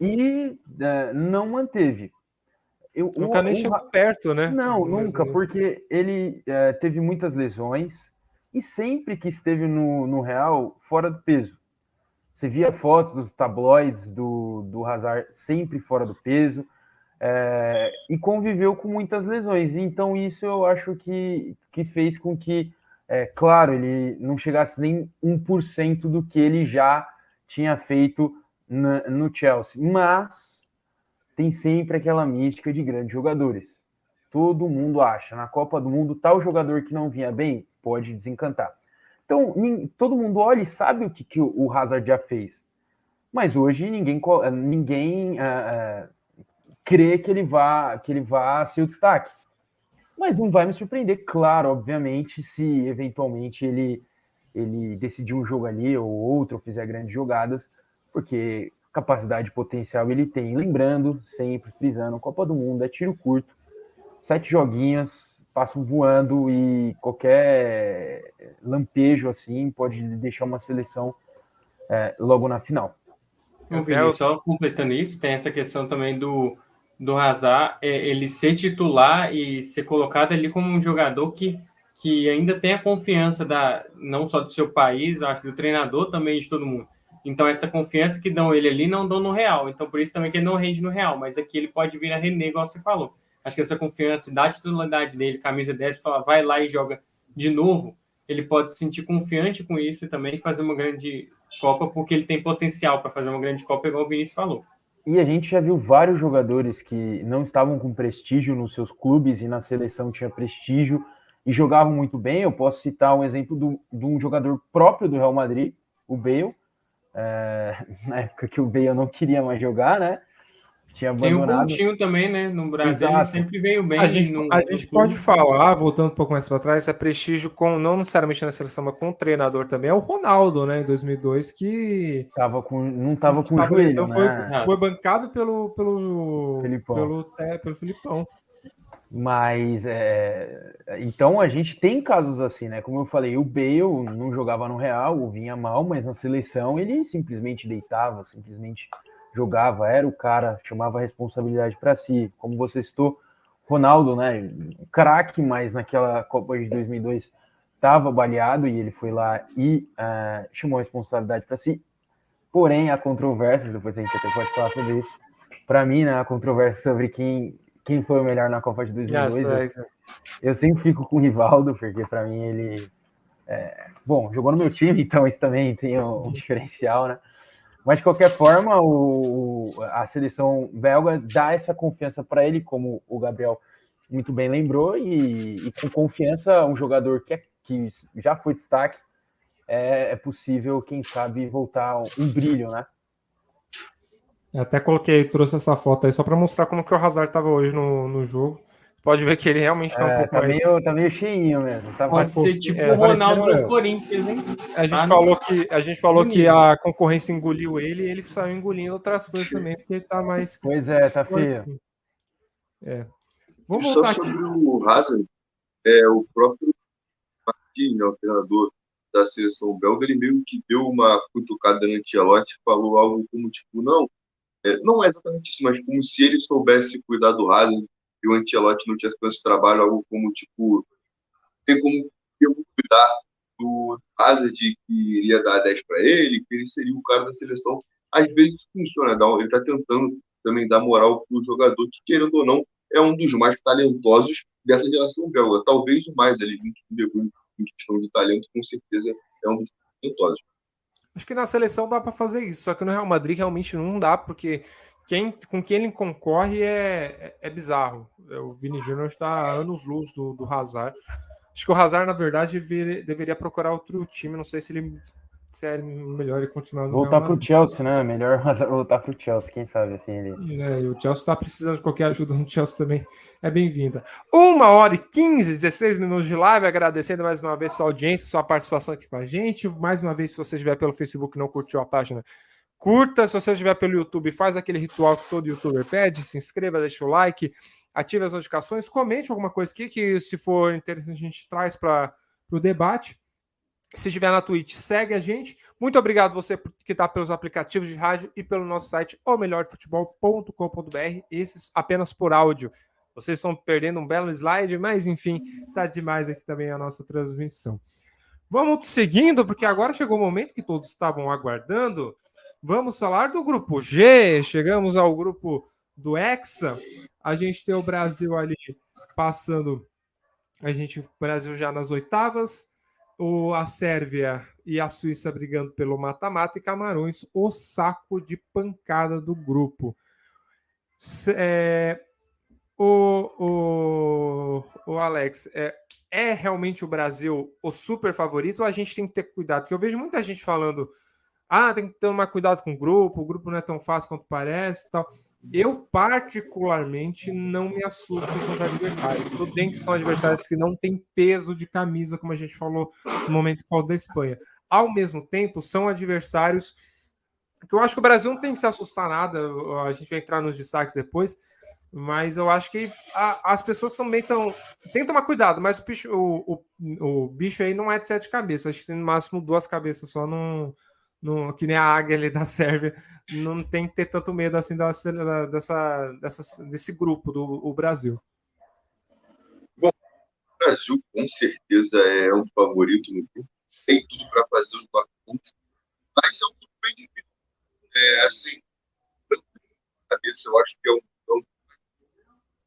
e eh, não manteve. Eu, nunca o, nem o, chegou perto, né? Não, nunca, mesmo. Porque ele eh, teve muitas lesões e sempre que esteve no, no Real, fora do peso. Você via fotos dos tabloides do, do Hazard sempre fora do peso eh, e conviveu com muitas lesões. Então isso eu acho que, que fez com que É, claro, ele não chegasse nem um por cento do que ele já tinha feito na, no Chelsea, mas tem sempre aquela mística de grandes jogadores. Todo mundo acha, na Copa do Mundo, tal jogador que não vinha bem pode desencantar. Então, todo mundo olha e sabe o que, que o Hazard já fez, mas hoje ninguém, ninguém uh, uh, crê que ele vá, que ele vá ser o destaque. Mas não vai me surpreender, claro, obviamente, se eventualmente ele, ele decidir um jogo ali ou outro, fizer grandes jogadas, porque capacidade e potencial ele tem. Lembrando, sempre frisando, Copa do Mundo é tiro curto, sete joguinhos, passam voando e qualquer lampejo assim pode deixar uma seleção é, logo na final. Eu, Vini, só completando isso, tem essa questão também do... do Hazard, é ele ser titular e ser colocado ali como um jogador que, que ainda tem a confiança da, não só do seu país, acho que do treinador também, de todo mundo. Então essa confiança que dão ele ali não dão no Real, então por isso também que ele não rende no Real, mas aqui ele pode vir a render, igual você falou. Acho que essa confiança da titularidade dele, camisa dez, fala, vai lá e joga de novo, ele pode se sentir confiante com isso e também fazer uma grande Copa, porque ele tem potencial para fazer uma grande Copa, igual o Vinícius falou. E a gente já viu vários jogadores que não estavam com prestígio nos seus clubes e na seleção tinha prestígio e jogavam muito bem. Eu posso citar um exemplo do, de um jogador próprio do Real Madrid, o Bale. É, na época que o Bale não queria mais jogar, né? Tinha abandonado. Tem o Coutinho também, né? No Brasil ele sempre veio bem. A gente, no, a gente pode falar, voltando um pouco mais para trás, é prestígio com, não necessariamente na seleção, mas com o treinador também, é o Ronaldo, né? Em dois mil e dois, que tava com, não estava com o joelho, né? Foi, foi bancado pelo, pelo, Filipão. Pelo, é, pelo Filipão. Mas, é, então a gente tem casos assim, né? Como eu falei, o Bale não jogava no Real, ou vinha mal, mas na seleção ele simplesmente deitava, simplesmente jogava, era o cara, chamava a responsabilidade para si. Como você citou, Ronaldo, né? Craque, mas naquela Copa de dois mil e dois estava baleado e ele foi lá e uh, chamou a responsabilidade para si. Porém, há controvérsias, depois a gente até pode falar sobre isso. Para mim, né? Há controvérsia sobre quem... Quem foi o melhor na Copa de dois mil e dois? Yes, eu, eu sempre fico com o Rivaldo, porque para mim ele... É, bom, jogou no meu time, então isso também tem um, um diferencial, né? Mas, de qualquer forma, o, a seleção belga dá essa confiança para ele, como o Gabriel muito bem lembrou, e, e com confiança, um jogador que, é, que já foi destaque, é, é possível, quem sabe, voltar um brilho, né? Eu até coloquei, trouxe essa foto aí só para mostrar como que o Hazard estava hoje no, no jogo. Pode ver que ele realmente está é, um pouco tá mais... Meio, tá meio cheinho mesmo. Tá Pode mais ser tipo é, o Ronaldo do Corinthians, hein? A gente ah, falou, não. que, a, gente falou que a concorrência engoliu ele e ele saiu engolindo outras coisas também, porque ele tá mais... Pois é, tá feio. É. Vamos só voltar sobre aqui. O Hazard, é, o próprio Marquinhos, o treinador da seleção belga, ele meio que deu uma cutucada no Ancelotti e falou algo como tipo, não... É, não é exatamente isso, mas como se ele soubesse cuidar do Hazard e o Ancelotti não tivesse tanto trabalho, algo como, tipo, tem como eu cuidar do Hazard que iria dar dez para ele, que ele seria o cara da seleção. Às vezes funciona, ele está tentando também dar moral para o jogador, que querendo ou não, é um dos mais talentosos dessa geração belga. Talvez o mais, ele junto com o De Bruyne, em questão de talento, com certeza é um dos talentosos. Acho que na seleção dá para fazer isso, só que no Real Madrid realmente não dá, porque quem, com quem ele concorre é, é, é bizarro. O Vini Júnior está a anos-luz do, do Hazard. Acho que o Hazard, na verdade, deveria, deveria procurar outro time. Não sei se ele se é melhor ele continuar no voltar para o Chelsea, né? Melhor Hazard voltar para o Chelsea, quem sabe assim ele... É, e o Chelsea está precisando de qualquer ajuda no Chelsea também. É bem-vinda. Uma hora e quinze, dezesseis minutos de live, agradecendo mais uma vez sua audiência, sua participação aqui com a gente. Mais uma vez, se você estiver pelo Facebook e não curtiu a página, curta. Se você estiver pelo YouTube, faz aquele ritual que todo youtuber pede, se inscreva, deixa o like, ative as notificações, comente alguma coisa aqui que, se for interessante, a gente traz para o debate. Se estiver na Twitch, segue a gente. Muito obrigado você que está pelos aplicativos de rádio e pelo nosso site, ou melhor, futebol ponto com ponto b r, esses apenas por áudio. Vocês estão perdendo um belo slide, mas enfim, tá demais aqui também a nossa transmissão. Vamos seguindo, porque agora chegou o momento que todos estavam aguardando. Vamos falar do grupo G. Chegamos ao grupo do Hexa. A gente tem o Brasil ali passando. A gente, o Brasil já nas oitavas. O, a Sérvia e a Suíça brigando pelo mata-mata e Camarões, o saco de pancada do grupo. É... O, o, o Alex, é, é realmente o Brasil o super favorito ou a gente tem que ter cuidado? Porque eu vejo muita gente falando, ah, tem que tomar cuidado com o grupo, o grupo não é tão fácil quanto parece e tal. Eu, particularmente, não me assusto com os adversários. Tudo bem que são adversários que não têm peso de camisa, como a gente falou no momento que falou da Espanha. Ao mesmo tempo, são adversários que eu acho que o Brasil não tem que se assustar nada, a gente vai entrar nos destaques depois, mas eu acho que a, as pessoas também estão... Tem que tomar cuidado, mas o bicho, o, o, o bicho aí não é de sete cabeças, acho que tem no máximo duas cabeças só, não... No, que nem a águia ali da Sérvia, não tem que ter tanto medo assim da, da, dessa, dessa, desse grupo do o Brasil. Bom, o Brasil com certeza é um favorito no grupo, tem tudo para fazer os quatro pontos, mas é um grupo bem difícil. É assim, cabeça eu acho que é um grupo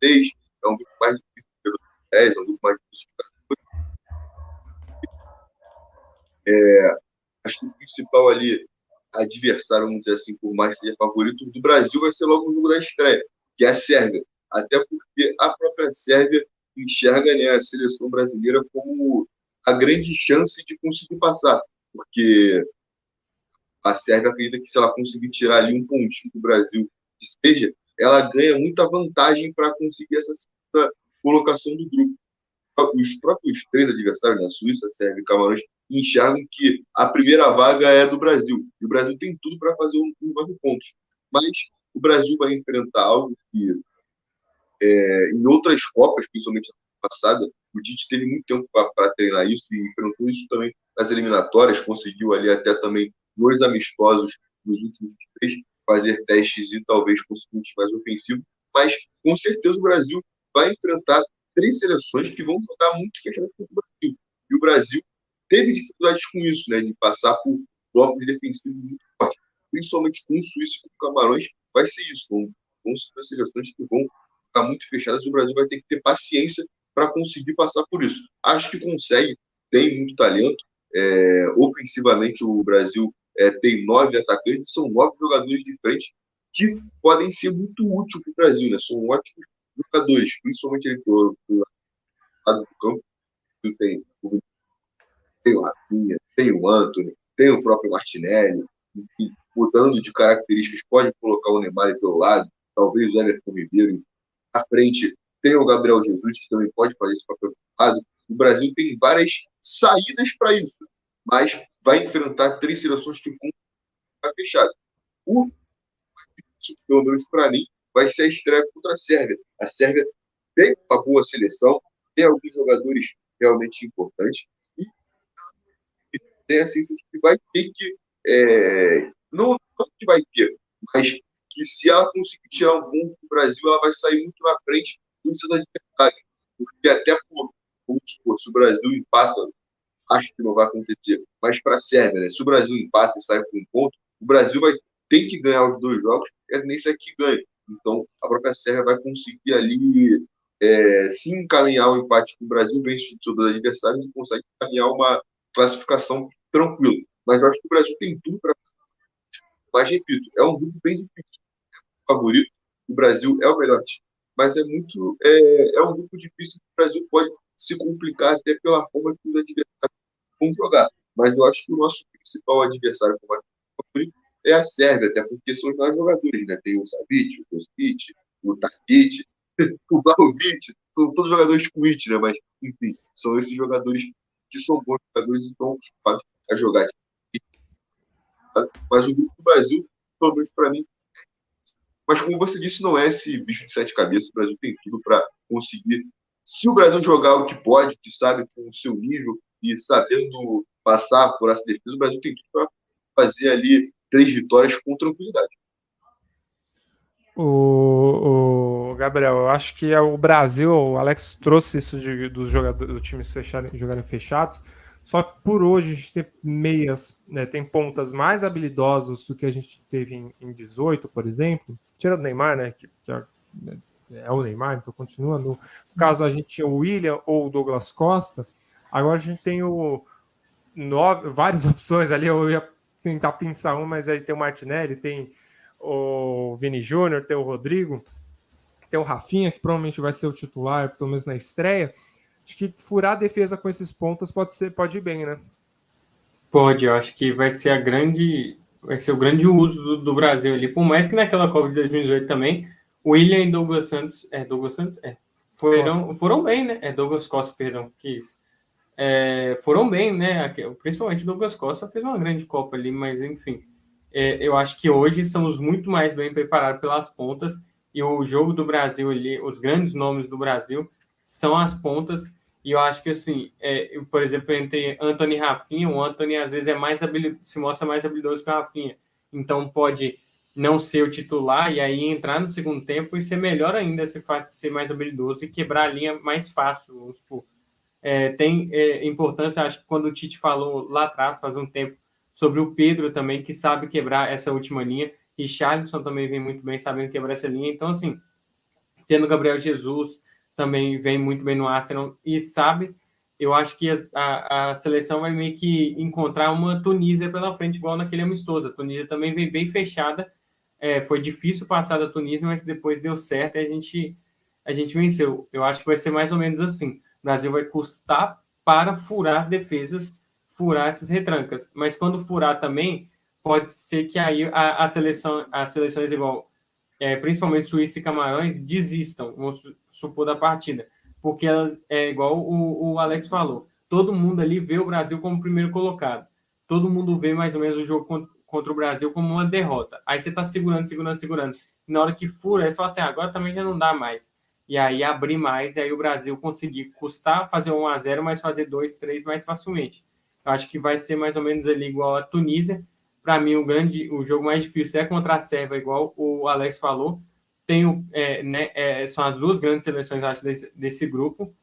seis, é um grupo mais difícil pelo dez, é um grupo mais difícil pelo catorze. Acho que o principal ali, adversário, vamos dizer assim, por mais que seja favorito do Brasil, vai ser logo o jogo da estreia, que é a Sérvia. Até porque a própria Sérvia enxerga, né, a seleção brasileira como a grande chance de conseguir passar. Porque a Sérvia acredita que se ela conseguir tirar ali um pontinho do Brasil, que seja, ela ganha muita vantagem para conseguir essa segunda colocação do grupo. Os próprios três adversários, na Suíça, Sérvia e Camarões, enxergam que a primeira vaga é do Brasil. E o Brasil tem tudo para fazer um, um nove pontos. Mas o Brasil vai enfrentar algo que, é, em outras Copas, principalmente na passada, o Tite teve muito tempo para treinar isso e enfrentou isso também nas eliminatórias, conseguiu ali até também dois amistosos nos últimos três, fazer testes e talvez conseguir um time mais ofensivo. Mas, com certeza, o Brasil vai enfrentar três seleções que vão jogar muito fechadas contra o Brasil. E o Brasil teve dificuldades com isso, né, de passar por blocos defensivos muito fortes, principalmente com o Suíça e com o Camarões. Vai ser isso, vão, vão ser seleções que vão ficar muito fechadas, o Brasil vai ter que ter paciência para conseguir passar por isso. Acho que consegue, tem muito talento, é, ofensivamente o Brasil é, tem nove atacantes, são nove jogadores de frente que podem ser muito úteis para o Brasil, né? São ótimos jogadores, principalmente ele do lado do campo, tem, tem o Rafinha, tem o Antony, tem o próprio Martinelli, enfim, mudando de características, pode colocar o Neymar pelo lado, talvez o Everton Ribeiro. À frente tem o Gabriel Jesus, que também pode fazer esse papel pelo lado. O Brasil tem várias saídas para isso, mas vai enfrentar três seleções que está fechado. O, pelo menos para mim, vai ser a estreia contra a Sérvia. A Sérvia tem uma boa seleção, tem alguns jogadores realmente importantes, e tem a ciência que vai ter que, é, não, não que vai ter, mas que se ela conseguir tirar um bom do Brasil, ela vai sair muito na frente do seu adversário. Porque até por, por, se o Brasil empata, acho que não vai acontecer, mas para a Sérvia, né? Se o Brasil empata e sai por um ponto, o Brasil vai ter que ganhar os dois jogos, e nem se é que ganha. Então, a própria Sérvia vai conseguir ali é, se encaminhar o empate com o Brasil, vence os seus adversários e consegue encaminhar uma classificação tranquila. Mas eu acho que o Brasil tem tudo para fazer. Mas, repito, é um grupo bem difícil. O favorito, o Brasil é o melhor time. Mas é, muito, é, é um grupo difícil que o Brasil pode se complicar até pela forma que os adversários vão jogar. Mas eu acho que o nosso principal adversário como favorito é a Sérvia, até porque são os maiores jogadores, né? Tem o Savic, o Kostic, o Tadic, o Vlahovic, são todos jogadores com it, né? Mas, enfim, são esses jogadores que são bons jogadores e estão ocupados a jogar. Mas o grupo do Brasil, pelo menos para mim, mas como você disse, não é esse bicho de sete cabeças, o Brasil tem tudo para conseguir. Se o Brasil jogar o que pode, que sabe, com o seu nível e sabendo passar por essa defesa, o Brasil tem tudo para fazer ali três vitórias com tranquilidade. O, o Gabriel, eu acho que é o Brasil, o Alex trouxe isso de, dos jogadores, dos times fecharem, jogarem fechados, só que por hoje a gente tem meias, né, tem pontas mais habilidosos do que a gente teve em, em dezoito, por exemplo, tirando o Neymar, né, que, que é, é o Neymar, então continua, no caso a gente tinha o William ou o Douglas Costa, agora a gente tem o nove, várias opções ali, eu ia tentar pensar um, mas aí tem o Martinelli, tem o Vini Júnior, tem o Rodrigo, tem o Rafinha, que provavelmente vai ser o titular, pelo menos na estreia. Acho que furar a defesa com esses pontas pode ser, pode ir bem, né? Pode, eu acho que vai ser a grande, vai ser o grande uso do, do Brasil ali, por mais que naquela Copa de dois mil e dezoito também, o William e Douglas Santos, é, Douglas Santos, é, foram, foram bem, né? É, Douglas Costa, perdão, que isso. É, foram bem, né? Principalmente o Douglas Costa fez uma grande Copa ali, mas enfim, é, eu acho que hoje estamos muito mais bem preparados pelas pontas e o jogo do Brasil ali, os grandes nomes do Brasil são as pontas e eu acho que assim, é, eu, por exemplo, entre Antony e Rafinha, o Antony às vezes é mais habilido, se mostra mais habilidoso que o Rafinha, então pode não ser o titular e aí entrar no segundo tempo e ser melhor ainda esse fato de ser mais habilidoso e quebrar a linha mais fácil, vamos supor. É, tem é, importância, acho que quando o Tite falou lá atrás, faz um tempo, sobre o Pedro também, que sabe quebrar essa última linha, e Richarlison também vem muito bem sabendo quebrar essa linha, então assim, tendo o Gabriel Jesus, também vem muito bem no Arsenal, e sabe, eu acho que a, a, a seleção vai meio que encontrar uma Tunísia pela frente, igual naquele amistoso, a Tunísia também vem bem fechada, é, foi difícil passar da Tunísia, mas depois deu certo e a gente, a gente venceu, eu acho que vai ser mais ou menos assim. O Brasil vai custar para furar as defesas, furar essas retrancas. Mas quando furar também, pode ser que aí a, a seleção, as seleções igual é, principalmente Suíça e Camarões, desistam, vamos supor, da partida. Porque elas, é igual o, o Alex falou, todo mundo ali vê o Brasil como primeiro colocado. Todo mundo vê mais ou menos o jogo contra, contra o Brasil como uma derrota. Aí você está segurando, segurando, segurando. E na hora que fura, ele fala assim, ah, agora também já não dá mais. E aí abrir mais, e aí o Brasil conseguir custar, fazer um a zero, mas fazer dois, três mais facilmente. Eu acho que vai ser mais ou menos ali igual a Tunísia. Para mim, o, grande, o jogo mais difícil é contra a Sérvia, igual o Alex falou. Tem, é, né, é, são as duas grandes seleções, acho, desse, desse grupo.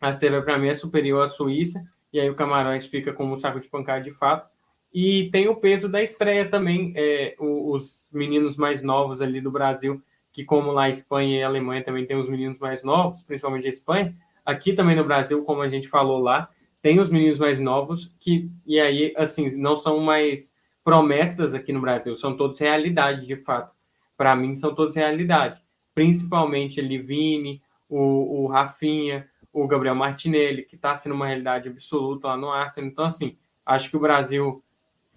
A Sérvia, para mim, é superior à Suíça, e aí o Camarões fica como um saco de pancada de fato. E tem o peso da estreia também, é, os meninos mais novos ali do Brasil, que como lá a Espanha e a Alemanha também tem os meninos mais novos, principalmente a Espanha, aqui também no Brasil, como a gente falou lá, tem os meninos mais novos, que e aí, assim, não são mais promessas aqui no Brasil, são todos realidade, de fato. Para mim, são todos realidade. Principalmente ali Vini, o, o Rafinha, o Gabriel Martinelli, que está sendo uma realidade absoluta lá no Arsenal. Então, assim, acho que o Brasil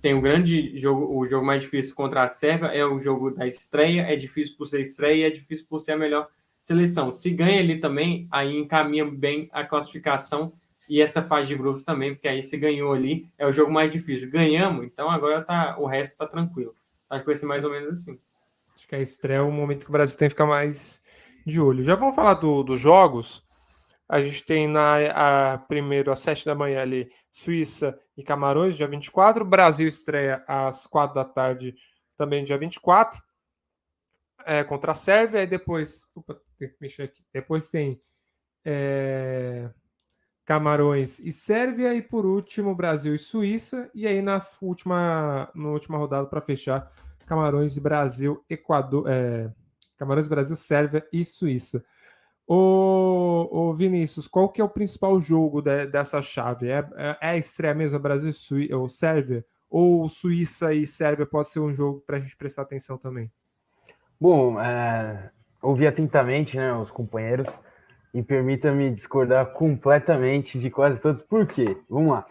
tem um grande jogo, o jogo mais difícil contra a Sérvia, é o jogo da estreia, é difícil por ser estreia e é difícil por ser a melhor seleção. Se ganha ali também, aí encaminha bem a classificação e essa fase de grupos também, porque aí se ganhou ali, é o jogo mais difícil. Ganhamos, então agora tá, o resto está tranquilo. Acho que vai ser mais ou menos assim. Acho que a estreia é o momento que o Brasil tem que ficar mais de olho. Já vamos falar do, dos jogos. A gente tem na, a, primeiro às sete da manhã ali, Suíça e Camarões, dia vinte e quatro. Brasil estreia às quatro da tarde, também dia vinte e quatro, é, contra a Sérvia. E depois, opa, tem que mexer aqui. Depois tem é, Camarões e Sérvia. E por último, Brasil e Suíça. E aí na última, na última rodada, para fechar, Camarões, Brasil, Equador, é, Camarões, Brasil, Sérvia e Suíça. Ô, ô Vinícius, qual que é o principal jogo de, dessa chave? É, é, é a estreia mesmo, Brasil Sui, ou Sérvia? Ou Suíça e Sérvia pode ser um jogo para a gente prestar atenção também? Bom, é, ouvi atentamente, né, os companheiros, e permita-me discordar completamente de quase todos. Por quê? Vamos lá.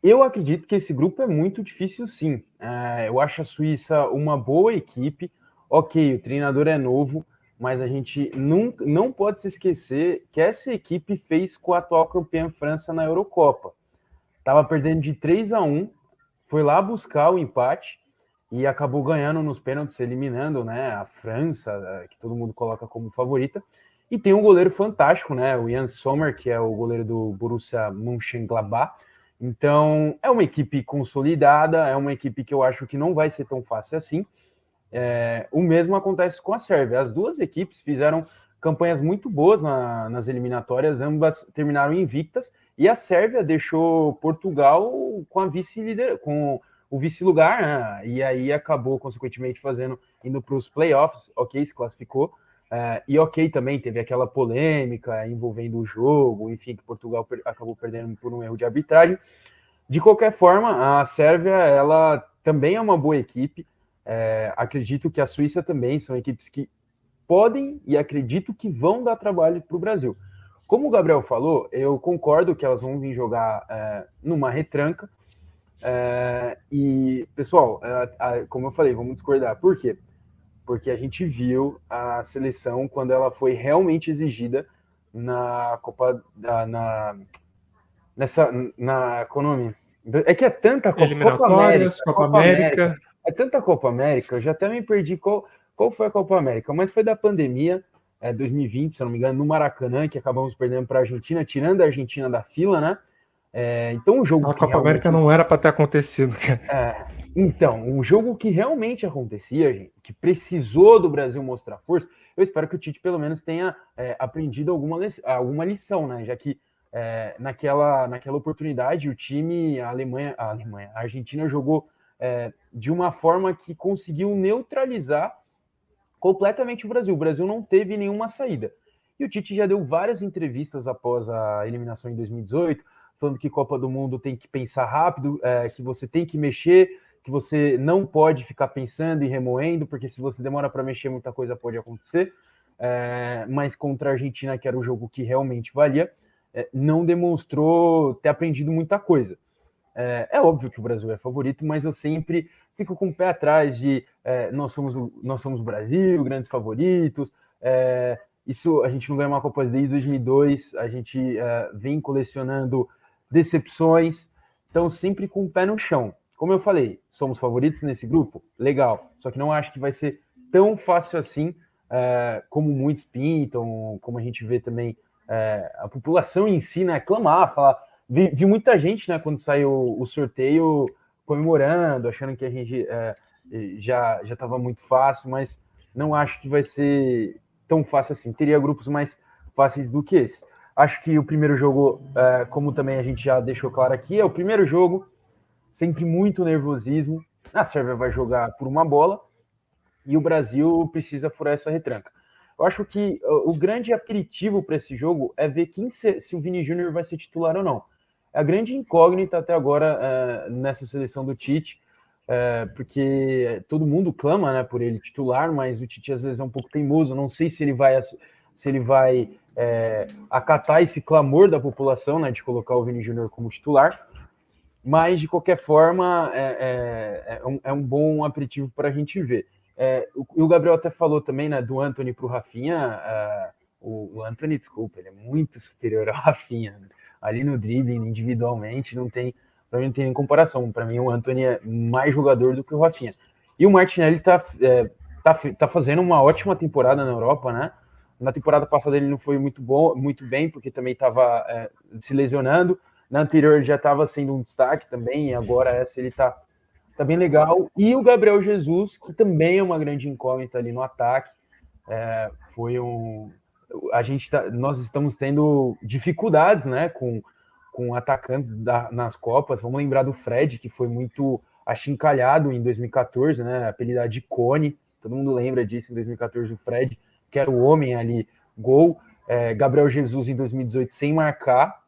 Eu acredito que esse grupo é muito difícil, sim. É, eu acho a Suíça uma boa equipe. Ok, o treinador é novo, mas a gente não, não pode se esquecer que essa equipe fez com a atual campeã França na Eurocopa. Estava perdendo de três a um, foi lá buscar o empate e acabou ganhando nos pênaltis, eliminando, né, a França, que todo mundo coloca como favorita. E tem um goleiro fantástico, né, o Yann Sommer, que é o goleiro do Borussia Mönchengladbach. Então, é uma equipe consolidada, é uma equipe que eu acho que não vai ser tão fácil assim. É, o mesmo acontece com a Sérvia. As duas equipes fizeram campanhas muito boas na, nas eliminatórias, ambas terminaram invictas, e a Sérvia deixou Portugal com, a vice-lider, com o vice-lugar, né? E aí acabou, consequentemente, fazendo, indo para os playoffs, ok, se classificou, é, e ok também, teve aquela polêmica envolvendo o jogo, enfim, que Portugal per- acabou perdendo por um erro de arbitragem. De qualquer forma, a Sérvia, ela também é uma boa equipe. É, acredito que a Suíça também são equipes que podem e acredito que vão dar trabalho para o Brasil. Como o Gabriel falou, eu concordo que elas vão vir jogar é, numa retranca. É, e, pessoal, é, é, como eu falei, vamos discordar. Por quê? Porque a gente viu a seleção quando ela foi realmente exigida na Copa... Da, na, nessa... Na economia. É que é tanta Copa, Eliminatórias, Copa América... Copa América. É tanta Copa América, eu já até me perdi qual, qual foi a Copa América, mas foi da pandemia, é, dois mil e vinte, se eu não me engano, no Maracanã, que acabamos perdendo para a Argentina, tirando a Argentina da fila, né? É, então, um jogo a que Copa realmente... América não era para ter acontecido, cara. É, então, um jogo que realmente acontecia, gente, que precisou do Brasil mostrar força, eu espero que o Tite, pelo menos, tenha é, aprendido alguma, li- alguma lição, né? Já que é, naquela, naquela oportunidade, o time, a Alemanha, a Alemanha, a Argentina jogou... É, de uma forma que conseguiu neutralizar completamente o Brasil. O Brasil não teve nenhuma saída. E o Tite já deu várias entrevistas após a eliminação em dois mil e dezoito, falando que Copa do Mundo tem que pensar rápido, é, que você tem que mexer, que você não pode ficar pensando e remoendo, porque se você demora para mexer, muita coisa pode acontecer. É, mas contra a Argentina, que era o jogo que realmente valia, é, não demonstrou ter aprendido muita coisa. É, é óbvio que o Brasil é favorito, mas eu sempre fico com o pé atrás de é, nós, somos o, nós somos o Brasil, grandes favoritos. É, isso, a gente não ganha uma Copa desde dois mil e dois, a gente é, vem colecionando decepções, então sempre com o pé no chão. Como eu falei, somos favoritos nesse grupo? Legal, só que não acho que vai ser tão fácil assim é, como muitos pintam, como a gente vê também é, a população em si, né, clamar, falar... Vi, vi muita gente, né, quando saiu o sorteio, comemorando, achando que a gente é, já já estava muito fácil, mas não acho que vai ser tão fácil assim. Teria grupos mais fáceis do que esse. Acho que o primeiro jogo, é, como também a gente já deixou claro aqui, é o primeiro jogo, sempre muito nervosismo. A Sérvia vai jogar por uma bola e o Brasil precisa furar essa retranca. Eu acho que o grande aperitivo para esse jogo é ver quem se, se o Vini Júnior vai ser titular ou não. A grande incógnita até agora é, nessa seleção do Tite, é, porque todo mundo clama, né, por ele titular, mas o Tite às vezes é um pouco teimoso, não sei se ele vai, se ele vai é, acatar esse clamor da população, né, de colocar o Vini Júnior como titular, mas de qualquer forma é, é, é, um, é um bom aperitivo para a gente ver. É, o, o Gabriel até falou também, né, do Antony para o Rafinha, uh, o Antony, desculpa, ele é muito superior ao Rafinha, né? Ali no dribbling, individualmente, não tem, para mim não tem nem comparação. Para mim, o Antony é mais jogador do que o Rafinha. E o Martinelli está é, tá, tá fazendo uma ótima temporada na Europa, né? Na temporada passada ele não foi muito bom, muito bem, porque também estava é, se lesionando. Na anterior ele já estava sendo um destaque também, e agora essa ele está tá bem legal. E o Gabriel Jesus, que também é uma grande incógnita ali no ataque, é, foi um... A gente tá, nós estamos tendo dificuldades, né, com, com atacantes da, nas Copas. Vamos lembrar do Fred, que foi muito achincalhado em dois mil e quatorze, né, apelidado de Cone, todo mundo lembra disso, em dois mil e quatorze o Fred, que era o homem ali, gol. É, Gabriel Jesus em dois mil e dezoito sem marcar.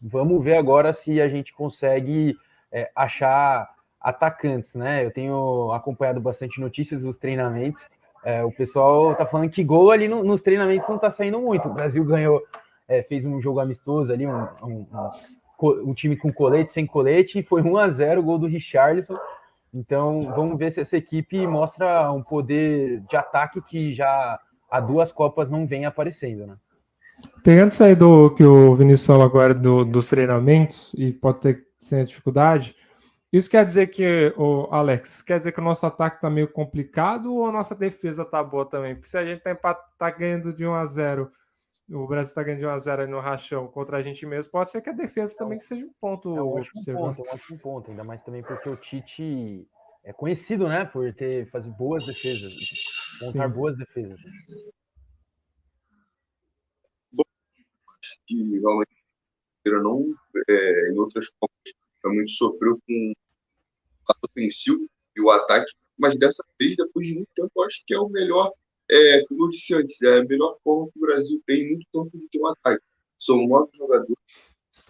Vamos ver agora se a gente consegue é, achar atacantes, né? Eu tenho acompanhado bastante notícias dos treinamentos. É, o pessoal tá falando que gol ali no, nos treinamentos não tá saindo muito. O Brasil ganhou, é, fez um jogo amistoso ali, um, um, um, um time com colete, sem colete, e foi um a zero o gol do Richarlison. Então, vamos ver se essa equipe mostra um poder de ataque que já há duas Copas não vem aparecendo, né? Pegando isso aí do que o Vinícius falou agora do, dos treinamentos, e pode ter que ser dificuldade, isso quer dizer que, oh, Alex, quer dizer que o nosso ataque tá meio complicado ou a nossa defesa tá boa também? Porque se a gente tá, tá ganhando de um a zero, o Brasil tá ganhando de um a zero aí no rachão contra a gente mesmo, pode ser que a defesa também que seja um ponto. É um ótimo ponto, um ótimo ponto, ainda mais também porque o Tite é conhecido, né, por ter, fazer boas defesas, montar boas defesas. Bom, e não, é, em outras copas, realmente sofreu com ofensivo e o ataque, mas dessa vez, depois de muito tempo, acho que é o melhor, é, como eu disse antes, é a melhor forma que o Brasil tem muito tempo de ter um ataque. São nove jogadores.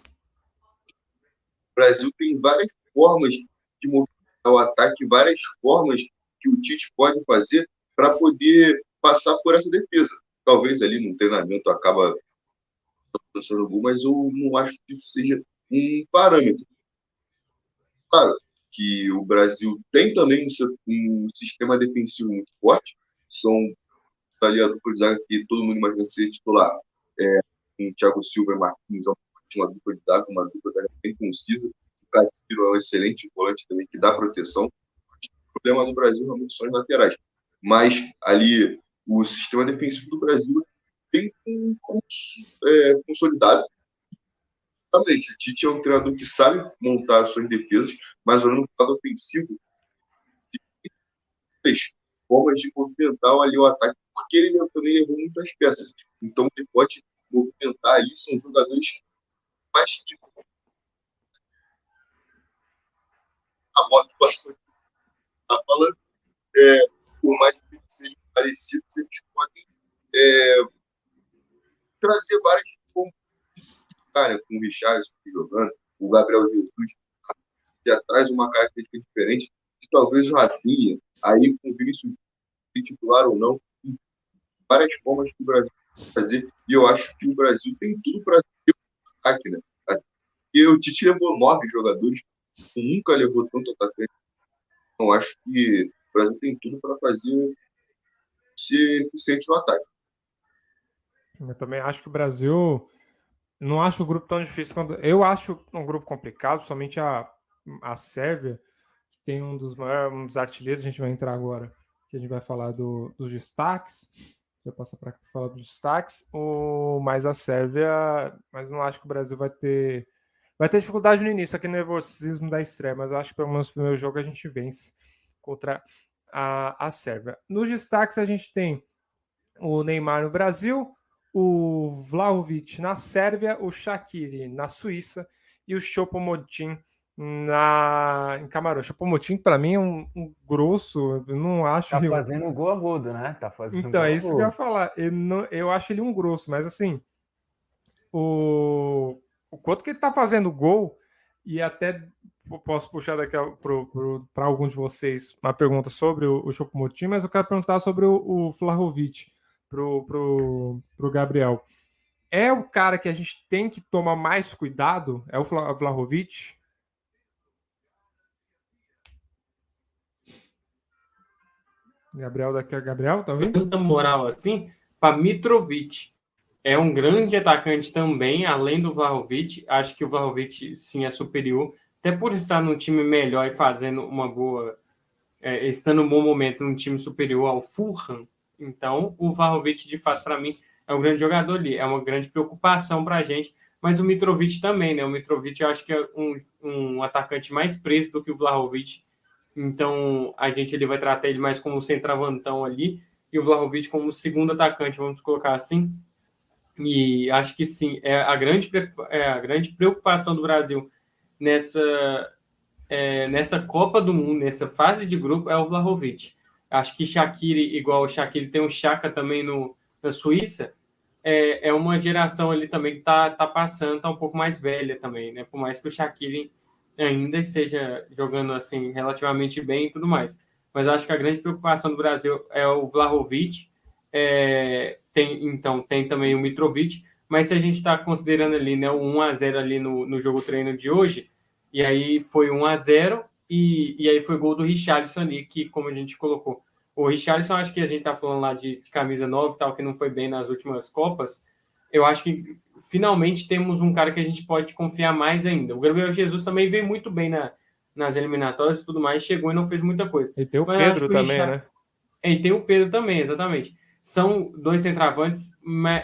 O Brasil tem várias formas de movimentar o ataque, várias formas que o Tite pode fazer para poder passar por essa defesa. Talvez ali no treinamento acaba passando o gol, mas eu não acho que isso seja um parâmetro. Claro que o Brasil tem também um, um sistema defensivo muito forte. São italianos, por exemplo, que todo mundo imagina ser titular. É, com Thiago Silva e Marquinhos, uma dupla de zaga, uma dupla de zaga bem concisa. O Casimiro é um excelente volante também, que dá proteção. O problema do Brasil realmente são os laterais. Mas ali o sistema defensivo do Brasil tem um é, consolidado. Exatamente, o Tite é um treinador que sabe montar suas defesas, mas olhando para o lado ofensivo, tem formas de movimentar ali o ataque, porque ele também levou muitas peças. Então ele pode movimentar ali, são jogadores mais de a motivação está falando, é, por mais que eles sejam parecidos, eles podem é, trazer várias cara, com o Richarlison jogando, o Gabriel Jesus já traz uma característica diferente, que talvez o Rafinha, aí com o Vinícius titular ou não, várias formas que o Brasil vai fazer, e eu acho que o Brasil tem tudo para ter um ataque, né? Porque o Tite levou nove jogadores, nunca levou tanto atacante. Então, acho que o Brasil tem tudo para fazer ser eficiente no ataque. Eu também acho que o Brasil... Não acho o grupo tão difícil quanto... Eu acho um grupo complicado, somente a, a Sérvia, que tem um dos maiores um dos artilheiros, a gente vai entrar agora, que a gente vai falar do, dos destaques. Já passa para falar dos destaques. O, mas a Sérvia... Mas não acho que o Brasil vai ter... Vai ter dificuldade no início, aqui no nervosismo da estreia, mas eu acho que pelo menos no primeiro jogo a gente vence contra a, a Sérvia. Nos destaques a gente tem o Neymar no Brasil, o Vlahovic na Sérvia, o Shaqiri na Suíça e o Choupo-Moting na... em Camarões. Choupo-Moting, para mim, é um, um grosso, eu não acho... Tá fazendo um gol agudo, né? Tá fazendo então, um é isso agudo. Que eu ia falar. Eu, não, eu acho ele um grosso, mas assim, o... o quanto que ele tá fazendo gol, e até posso puxar daqui para algum de vocês uma pergunta sobre o, o Choupo-Moting, mas eu quero perguntar sobre o, o Vlahovic pro, pro, pro Gabriel. É o cara que a gente tem que tomar mais cuidado? É o Vlahovic? Gabriel daqui a Gabriel, tá vendo? Tanta moral assim, para Mitrovic. É um grande atacante também, além do Vlahovic. Acho que o Vlahovic, sim, é superior. Até por estar num time melhor e fazendo uma boa... É, estando num bom momento num time superior ao Fulham. Então, o Vlahovic, de fato, para mim, é um grande jogador ali. É uma grande preocupação para a gente. Mas o Mitrovic também, né? O Mitrovic, eu acho que é um, um atacante mais preso do que o Vlahovic. Então, a gente ele vai tratar ele mais como um centroavantão ali. E o Vlahovic como segundo atacante, vamos colocar assim. E acho que sim, é a grande, é a grande preocupação do Brasil nessa, é, nessa Copa do Mundo, nessa fase de grupo, é o Vlahovic. Acho que Shaqiri, igual o Shaqiri, tem o Xhaka também no, na Suíça, é, é uma geração ali também que está tá passando, está um pouco mais velha também, né? Por mais que o Shaqiri ainda esteja jogando assim, relativamente bem e tudo mais. Mas acho que a grande preocupação do Brasil é o Vlahovic. É, tem, então, tem também o Mitrovic, mas se a gente está considerando ali, né, o um a zero ali no, no jogo treino de hoje, e aí foi um a zero, e, e aí foi gol do Richarlison ali, que como a gente colocou, o Richarlison, acho que a gente está falando lá de, de camisa nove e tal, que não foi bem nas últimas Copas, eu acho que finalmente temos um cara que a gente pode confiar mais ainda. O Gabriel Jesus também veio muito bem na, nas eliminatórias e tudo mais, chegou e não fez muita coisa. E tem o mas Pedro o também, Richard... né? É, e tem o Pedro também, exatamente. São dois centroavantes,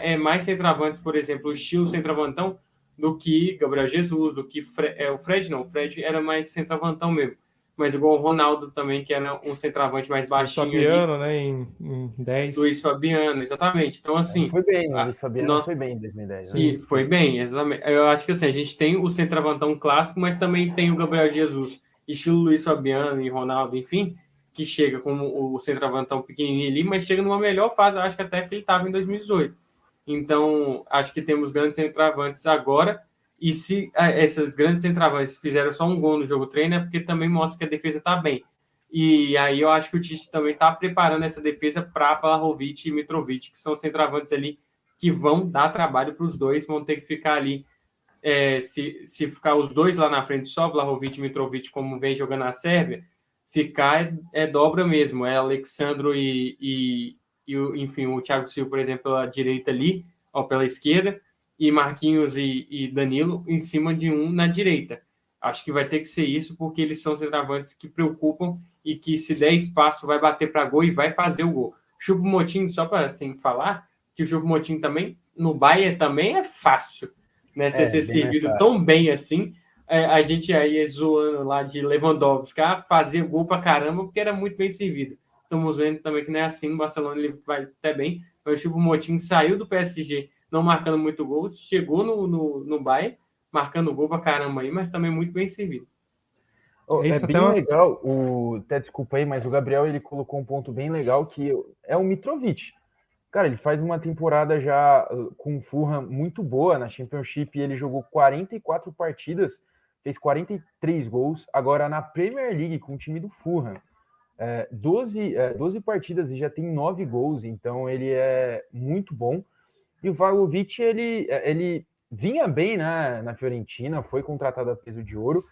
é mais centroavantes, por exemplo, o Chil centroavantão do que Gabriel Jesus, do que Fre- é, o Fred, não, o Fred era mais centroavantão mesmo, mas igual o Ronaldo também, que era um centroavante mais baixinho. Luiz Fabiano, né, em, em dez. Luiz Fabiano, exatamente. Então, assim... É, foi bem, a, Luiz Fabiano nossa, foi bem em dois mil e dez. Né? E foi bem, exatamente. Eu acho que assim, a gente tem o centroavantão clássico, mas também tem o Gabriel Jesus, estilo Luiz Fabiano e Ronaldo, enfim... que chega como o centroavantão pequenininho ali, mas chega numa melhor fase, acho que até que ele estava em dois mil e dezoito. Então, acho que temos grandes centroavantes agora, e se essas grandes centroavantes fizeram só um gol no jogo treino, é porque também mostra que a defesa está bem. E aí eu acho que o Tite também está preparando essa defesa para Vlahovic e Mitrovic, que são centroavantes ali que vão dar trabalho para os dois, vão ter que ficar ali, é, se, se ficar os dois lá na frente só, Vlahovic e Mitrovic, como vem jogando na Sérvia, ficar é, é dobra mesmo, é Alexandro e, e, e enfim, o Thiago Silva, por exemplo, pela direita ali, ou pela esquerda, e Marquinhos e, e Danilo em cima de um na direita. Acho que vai ter que ser isso, porque eles são centroavantes que preocupam e que se der espaço vai bater para gol e vai fazer o gol. Choupo-Moting, só para assim, falar, que o Choupo-Moting também, no Bayern também é fácil, né, ser, é, ser servido é tão bem assim. A gente aí zoando lá de Lewandowski, fazer gol pra caramba, porque era muito bem servido. Estamos vendo também que não é assim, o Barcelona ele vai até bem, mas o Choupo-Moting saiu do P S G, não marcando muito gol, chegou no, no, no Bayern, marcando gol pra caramba aí, mas também muito bem servido. Oh, é bem uma... legal, o... até desculpa aí, mas o Gabriel ele colocou um ponto bem legal, que é o Mitrovic. Cara, ele faz uma temporada já com o Fulham muito boa na Championship, ele jogou quarenta e quatro partidas, fez quarenta e três gols, agora na Premier League com o time do Fulham, é, doze, é, doze partidas e já tem nove gols, então ele é muito bom. E o Vlahovic, ele, ele vinha bem na, na Fiorentina, foi contratado a peso de ouro,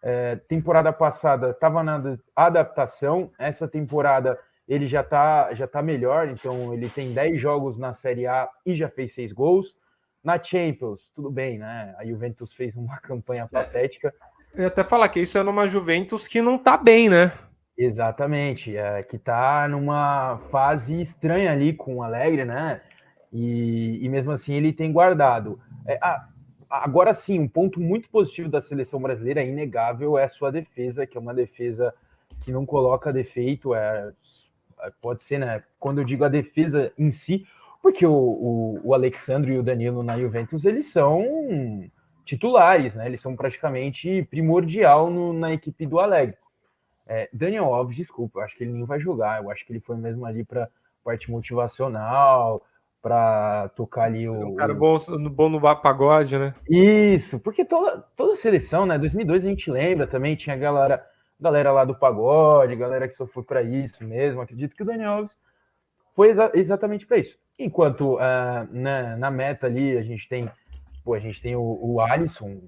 É, temporada passada estava na adaptação, essa temporada ele já está já tá melhor, então ele tem dez jogos na Série A e já fez seis gols. Na Champions, tudo bem, né? A Juventus fez uma campanha patética. Eu ia até falar que isso é numa Juventus que não tá bem, né? Exatamente, é, que tá numa fase estranha ali com o Allegri, né? E, e mesmo assim ele tem guardado. É, a, agora sim, um ponto muito positivo da seleção brasileira, inegável, é a sua defesa, que é uma defesa que não coloca defeito. É, pode ser, né? Quando eu digo a defesa em si, porque o, o, o Alexandre e o Danilo na Juventus, eles são titulares, né? Eles são praticamente primordial no, na equipe do Allegri. É, Daniel Alves, desculpa, eu acho que ele não vai jogar, eu acho que ele foi mesmo ali para parte motivacional, para tocar ali o... Um cara bom, bom no pagode, né? Isso, porque toda, toda a seleção, né? dois mil e dois a gente lembra também, tinha a galera, galera lá do pagode, galera que só foi para isso mesmo, acredito que o Daniel Alves foi exa- exatamente para isso. Enquanto uh, na, na meta ali a gente tem, pô, a gente tem o, o Alisson,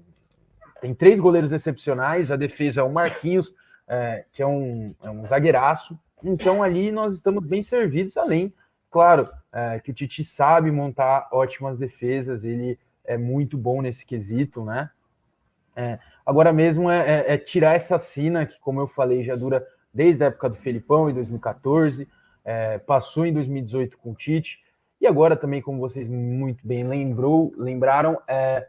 tem três goleiros excepcionais, a defesa é o Marquinhos, é, que é um, é um zagueiraço, então ali nós estamos bem servidos, além, claro, é, que o Tite sabe montar ótimas defesas, ele é muito bom nesse quesito, né? É, agora mesmo é, é, é tirar essa sina, que como eu falei, já dura desde a época do Felipão, em dois mil e catorze, é, passou em dois mil e dezoito com o Tite. E agora também, como vocês muito bem lembrou, lembraram, é,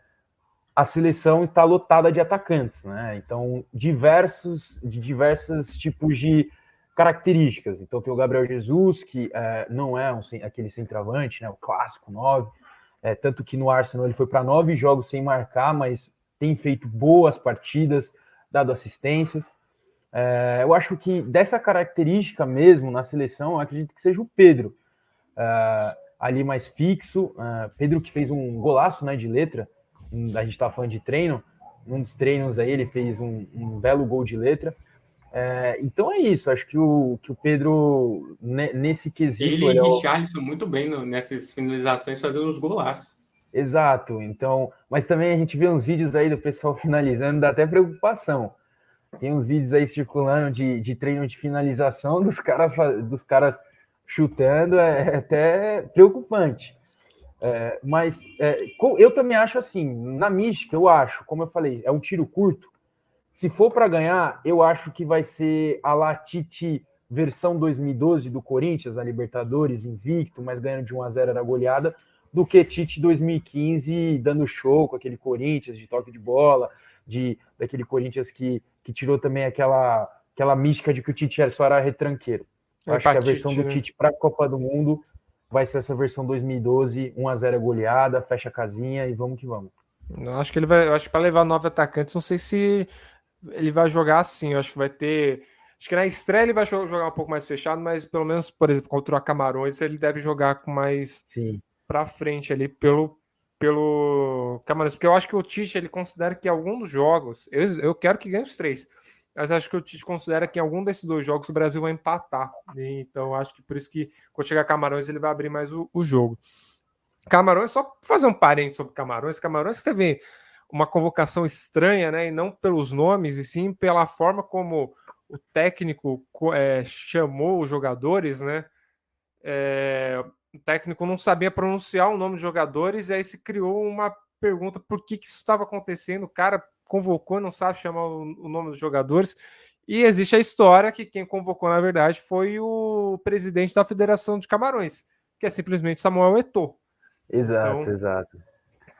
a seleção está lotada de atacantes, né? Então, diversos, de diversos tipos de características. Então, tem o Gabriel Jesus, que é, não é um, aquele centroavante, né? O clássico nove. É, tanto que no Arsenal ele foi para nove jogos sem marcar, mas tem feito boas partidas, dado assistências. É, eu acho que dessa característica mesmo na seleção, eu acredito que seja o Pedro. É, ali mais fixo, uh, Pedro que fez um golaço, né, de letra, um, a gente tá falando de treino, um dos treinos aí ele fez um, um belo gol de letra, é, então é isso, acho que o, que o Pedro, ne, nesse quesito... Ele, ele e Richarlison é o... muito bem no, nessas finalizações, fazendo os golaços. Exato, então, mas também a gente vê uns vídeos aí do pessoal finalizando, dá até preocupação, tem uns vídeos aí circulando de, de treino de finalização dos caras... Dos caras chutando, é até preocupante, é, mas é, eu também acho assim, na mística eu acho, como eu falei, é um tiro curto, se for para ganhar, eu acho que vai ser a Latite versão dois mil e doze do Corinthians, a Libertadores, invicto, mas ganhando de um a zero era goleada, do que Tite dois mil e quinze dando show com aquele Corinthians de toque de bola, de, daquele Corinthians que, que tirou também aquela, aquela mística de que o Tite só era retranqueiro. Eu acho que a versão do Tite para a Copa do Mundo vai ser essa versão dois mil e doze, um a zero goleada, fecha a casinha e vamos que vamos. Eu acho que ele vai, eu acho que para levar nove atacantes, não sei se ele vai jogar assim, eu acho que vai ter, acho que na estreia ele vai jogar um pouco mais fechado, mas pelo menos, por exemplo, contra o Camarões, ele deve jogar com mais para frente ali pelo pelo Camarões, porque eu acho que o Tite, ele considera que algum dos jogos, eu, eu quero que ganhe os três. Mas acho que o Tite considera que em algum desses dois jogos o Brasil vai empatar. Então acho que por isso que quando chegar Camarões ele vai abrir mais o, o jogo. Camarões, só fazer um parênteses sobre Camarões. Camarões que teve uma convocação estranha, né? E não pelos nomes, e sim pela forma como o técnico é, chamou os jogadores, né? É, o técnico não sabia pronunciar o nome dos jogadores e aí se criou uma pergunta por que, que isso estava acontecendo. O cara convocou, não sabe chamar o nome dos jogadores, e existe a história que quem convocou, na verdade, foi o presidente da Federação de Camarões, que é simplesmente Samuel Eto'o. Exato, então, exato.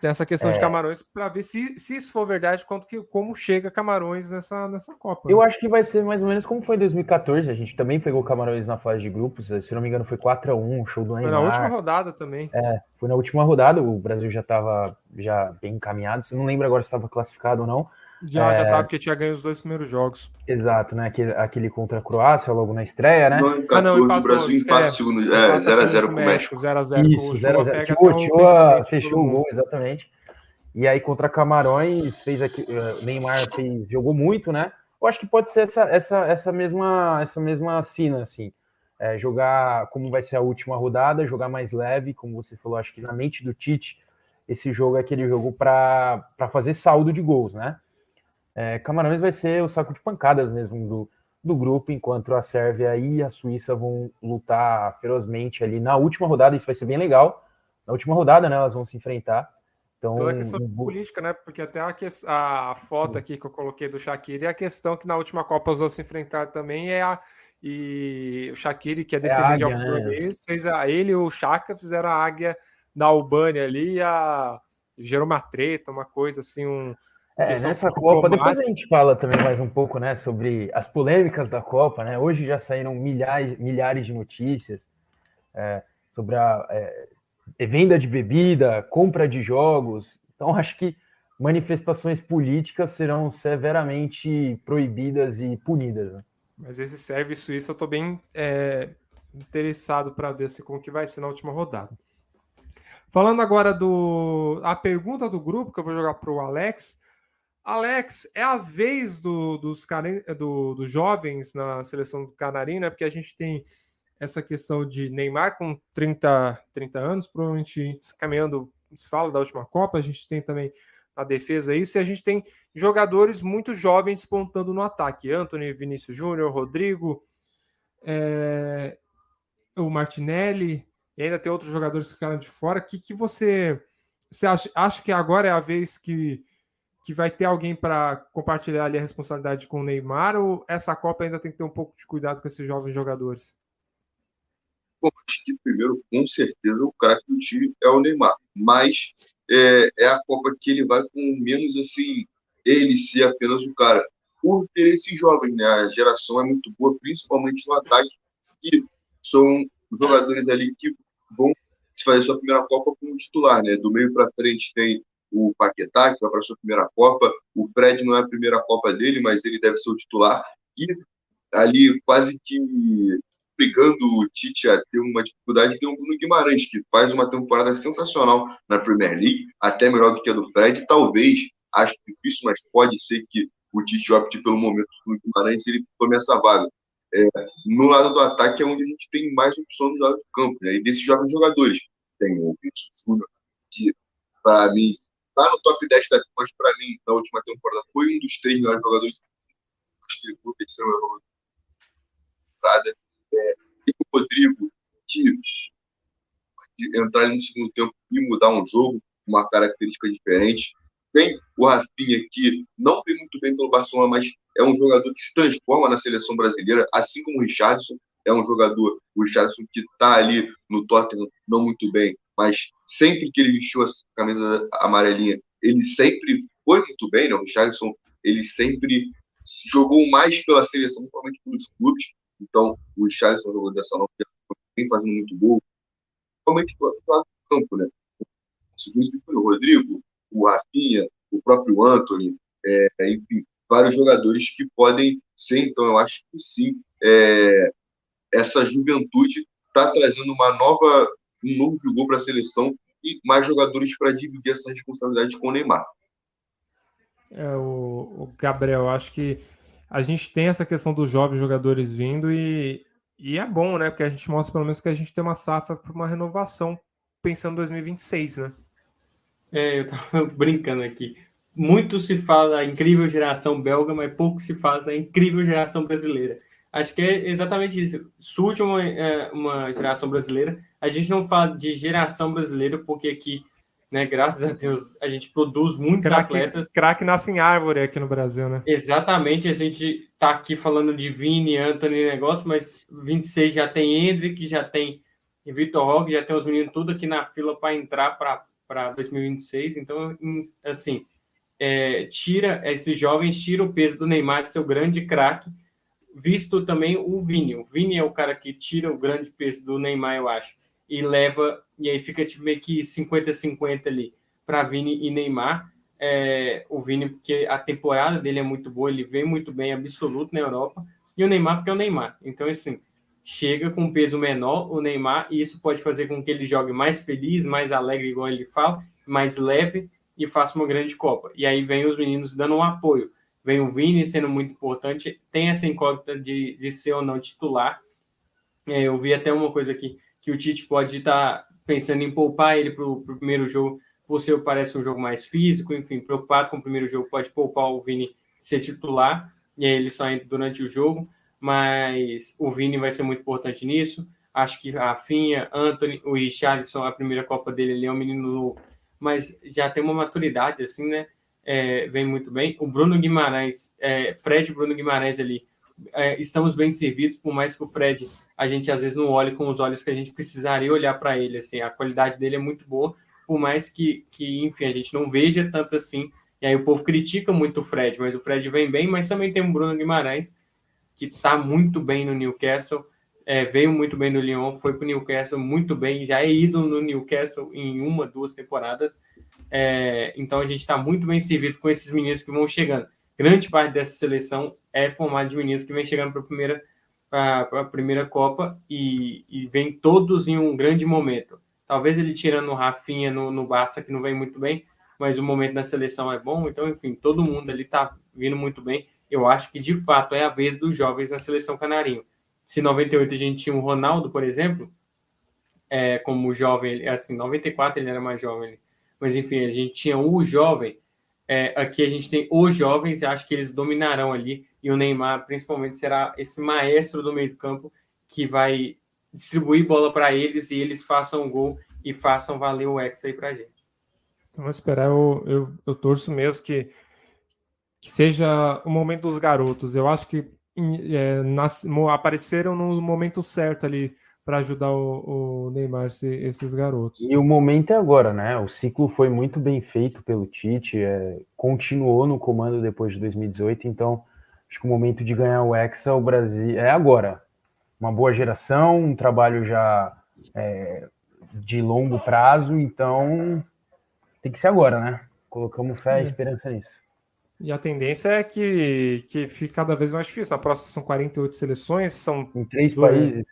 Tem essa questão é... de Camarões, para ver se, se isso for verdade, quanto que, como chega Camarões nessa, nessa Copa. Né? Eu acho que vai ser mais ou menos como foi em dois mil e catorze, a gente também pegou Camarões na fase de grupos, se não me engano foi quatro a um, show do Neymar. Foi na última rodada também. É, foi na última rodada, o Brasil já estava já bem encaminhado, se não lembro agora se estava classificado ou não. Já, é... já estava, porque tinha ganho os dois primeiros jogos. Exato, né, aquele, aquele contra a Croácia, logo na estreia, né? Não, ah, não, empatou, o Brasil empata o segundo, é, zero a zero com o México. zero a zero com o México. O Ochoa fechou o gol, exatamente. E aí contra Camarões, fez aqui, uh, Neymar fez, jogou muito, né? Eu acho que pode ser essa, essa, essa, mesma, essa mesma sina, assim. É, jogar, como vai ser a última rodada, jogar mais leve, como você falou, acho que na mente do Tite, esse jogo é aquele jogo para fazer saldo de gols, né? É, Camarões vai ser o saco de pancadas mesmo do, do grupo, enquanto a Sérvia e a Suíça vão lutar ferozmente ali na última rodada. Isso vai ser bem legal. Na última rodada, né, elas vão se enfrentar. Então, pela questão um... política, né? Porque até a, que... a foto aqui que eu coloquei do Shaqiri, a questão que na última Copa os outros se enfrentaram também é a... E o Shaqiri, que é descendente é de albanês, né? Fez a... ele e o Shaka fizeram a águia na Albânia ali, e a... gerou uma treta, uma coisa assim, um... É, nessa Copa, depois a gente fala também mais um pouco, né, sobre as polêmicas da Copa, né? Hoje já saíram milhares, milhares de notícias é, sobre a... É... venda de bebida, compra de jogos. Então, acho que manifestações políticas serão severamente proibidas e punidas. Né? Mas esse Sérvia e Suíça eu estou bem é, interessado para ver se, como que vai ser na última rodada. Falando agora do a pergunta do grupo, que eu vou jogar para o Alex. Alex, é a vez do, dos, caren... do, dos jovens na seleção do Canarim, né? Porque a gente tem... essa questão de Neymar com trinta, trinta anos, provavelmente caminhando, se fala da última Copa, a gente tem também na defesa isso, e a gente tem jogadores muito jovens despontando no ataque, Antony, Vinícius Júnior, Rodrigo, é, o Martinelli, e ainda tem outros jogadores que ficaram de fora. O que, que você, você acha, acha que agora é a vez que, que vai ter alguém para compartilhar ali a responsabilidade com o Neymar, ou essa Copa ainda tem que ter um pouco de cuidado com esses jovens jogadores? Bom, acho que primeiro, com certeza, o craque do time é o Neymar, mas é, é a Copa que ele vai com menos, assim, ele ser apenas o cara, por ter esses jovens, né? A geração é muito boa, principalmente no ataque, que são jogadores ali que vão fazer sua primeira Copa como titular, né? Do meio para frente tem o Paquetá, que vai para sua primeira Copa, o Fred não é a primeira Copa dele, mas ele deve ser o titular, e ali quase que... brigando o Tite a ter uma dificuldade, tem o Bruno Guimarães, que faz uma temporada sensacional na Premier League, até melhor do que a do Fred, talvez, acho difícil, mas pode ser que o Tite opte pelo momento do Bruno Guimarães, ele tome essa vaga. É, no lado do ataque é onde a gente tem mais opção do lado do campo, né? E desses jovens jogadores, tem o Vinícius Júnior, que para mim, está no top dez da FIFA, mas para mim, na última temporada, foi um dos três melhores jogadores do clube, que são o jogador. É, e o Rodrigo, que pode entrar no segundo tempo e mudar um jogo, uma característica diferente. Tem o Rafinha, que não vem muito bem pelo Barcelona, mas é um jogador que se transforma na seleção brasileira, assim como o Richarlison. É um jogador, o Richarlison, que está ali no Tottenham, não muito bem, mas sempre que ele vestiu a camisa amarelinha, ele sempre foi muito bem, né? O Richarlison, ele sempre jogou mais pela seleção, principalmente pelos clubes. Então, o Richarlison jogou dessa nova, vem fazendo muito gol, principalmente do lado do campo, né? O Rodrigo, o Rafinha, o próprio Antony, é, enfim, vários jogadores que podem ser. Então, eu acho que sim, é, essa juventude está trazendo uma nova, um novo vigor para a seleção e mais jogadores para dividir essa responsabilidade com o Neymar. É, o, o Gabriel, acho que a gente tem essa questão dos jovens jogadores vindo e, e é bom, né? Porque a gente mostra pelo menos que a gente tem uma safra para uma renovação, pensando em dois mil e vinte e seis, né? É, eu tava brincando aqui. Muito se fala a incrível geração belga, mas pouco se fala a incrível geração brasileira. Acho que é exatamente isso. Surge uma, uma geração brasileira. A gente não fala de geração brasileira porque aqui, né, graças a Deus, a gente produz muitos craque, atletas. Craque nasce em árvore aqui no Brasil, né? Exatamente, a gente tá aqui falando de Vini, Antony, negócio, mas vinte e seis já tem Hendrick, já tem Vitor Roque, já tem os meninos tudo aqui na fila para entrar para dois mil e vinte e seis. Então, assim, é, tira esses jovens, tira o peso do Neymar de seu grande craque, visto também o Vini. O Vini é o cara que tira o grande peso do Neymar, eu acho, e leva, e aí fica tipo meio que cinquenta a cinquenta ali para Vini e Neymar. É, o Vini, porque a temporada dele é muito boa, ele vem muito bem, absoluto na Europa, e o Neymar, porque é o Neymar. Então, assim, chega com um peso menor o Neymar, e isso pode fazer com que ele jogue mais feliz, mais alegre, igual ele fala, mais leve, e faça uma grande Copa. E aí vem os meninos dando um apoio. Vem o Vini sendo muito importante, tem essa incógnita de, de ser ou não titular. É, eu vi até uma coisa aqui, que o Tite pode estar pensando em poupar ele para o primeiro jogo, por ser, parece, um jogo mais físico, enfim, preocupado com o primeiro jogo, pode poupar o Vini ser titular, e aí ele só entra durante o jogo, mas o Vini vai ser muito importante nisso. Acho que a Rafinha, Antony, o Richarlison, a primeira Copa dele, ele é um menino novo, mas já tem uma maturidade, assim, né? É, vem muito bem. O Bruno Guimarães, é, Fred e Bruno Guimarães ali, é, estamos bem servidos, por mais que o Fred, a gente às vezes não olhe com os olhos que a gente precisaria olhar para ele, assim, a qualidade dele é muito boa, por mais que, que, enfim, a gente não veja tanto assim, e aí o povo critica muito o Fred, mas o Fred vem bem, mas também tem o Bruno Guimarães, que está muito bem no Newcastle, é, veio muito bem no Lyon, foi para o Newcastle muito bem, já é ídolo no Newcastle em uma, duas temporadas, é, então a gente está muito bem servido com esses meninos que vão chegando. Grande parte dessa seleção é formada de meninos que vem chegando para a primeira, pra primeira Copa e, e vem todos em um grande momento. Talvez ele tirando o Rafinha no, no Barça, que não vem muito bem, mas o momento da seleção é bom. Então, enfim, todo mundo ali está vindo muito bem. Eu acho que, de fato, é a vez dos jovens na seleção canarinho. Se em noventa e oito a gente tinha o Ronaldo, por exemplo, é, como jovem, assim, em noventa e quatro ele era mais jovem, mas, enfim, a gente tinha o jovem. É, aqui a gente tem os jovens e acho que eles dominarão ali, e o Neymar principalmente será esse maestro do meio do campo que vai distribuir bola para eles e eles façam gol e façam valer o Hexa aí pra gente. Vamos esperar, eu, eu, eu torço mesmo que, que seja o momento dos garotos. Eu acho que é, nas, apareceram no momento certo ali para ajudar o, o Neymar, se, esses garotos. E o momento é agora, né? O ciclo foi muito bem feito pelo Tite, é, continuou no comando depois de dois mil e dezoito, então acho que o momento de ganhar o Hexa, o Brasil, é agora. Uma boa geração, um trabalho já é, de longo prazo, então tem que ser agora, né? Colocamos fé e esperança nisso. E a tendência é que, que fique cada vez mais difícil. A próxima são quarenta e oito seleções, são... Em três dois... países.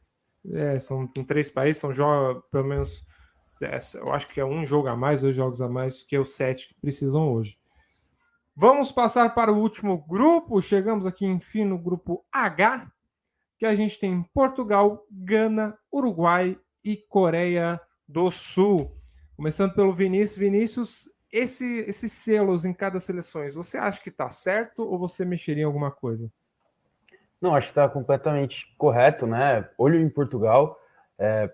É, são em três países, são jogos, pelo menos, é, eu acho que é um jogo a mais, dois jogos a mais, que é os sete que precisam hoje. Vamos passar para o último grupo, chegamos aqui, enfim, no grupo H, que a gente tem Portugal, Gana, Uruguai e Coreia do Sul. Começando pelo Vinícius, Vinícius, esse, esses selos em cada seleção, você acha que está certo ou você mexeria em alguma coisa? Não, acho que está completamente correto, né? Olho em Portugal, é,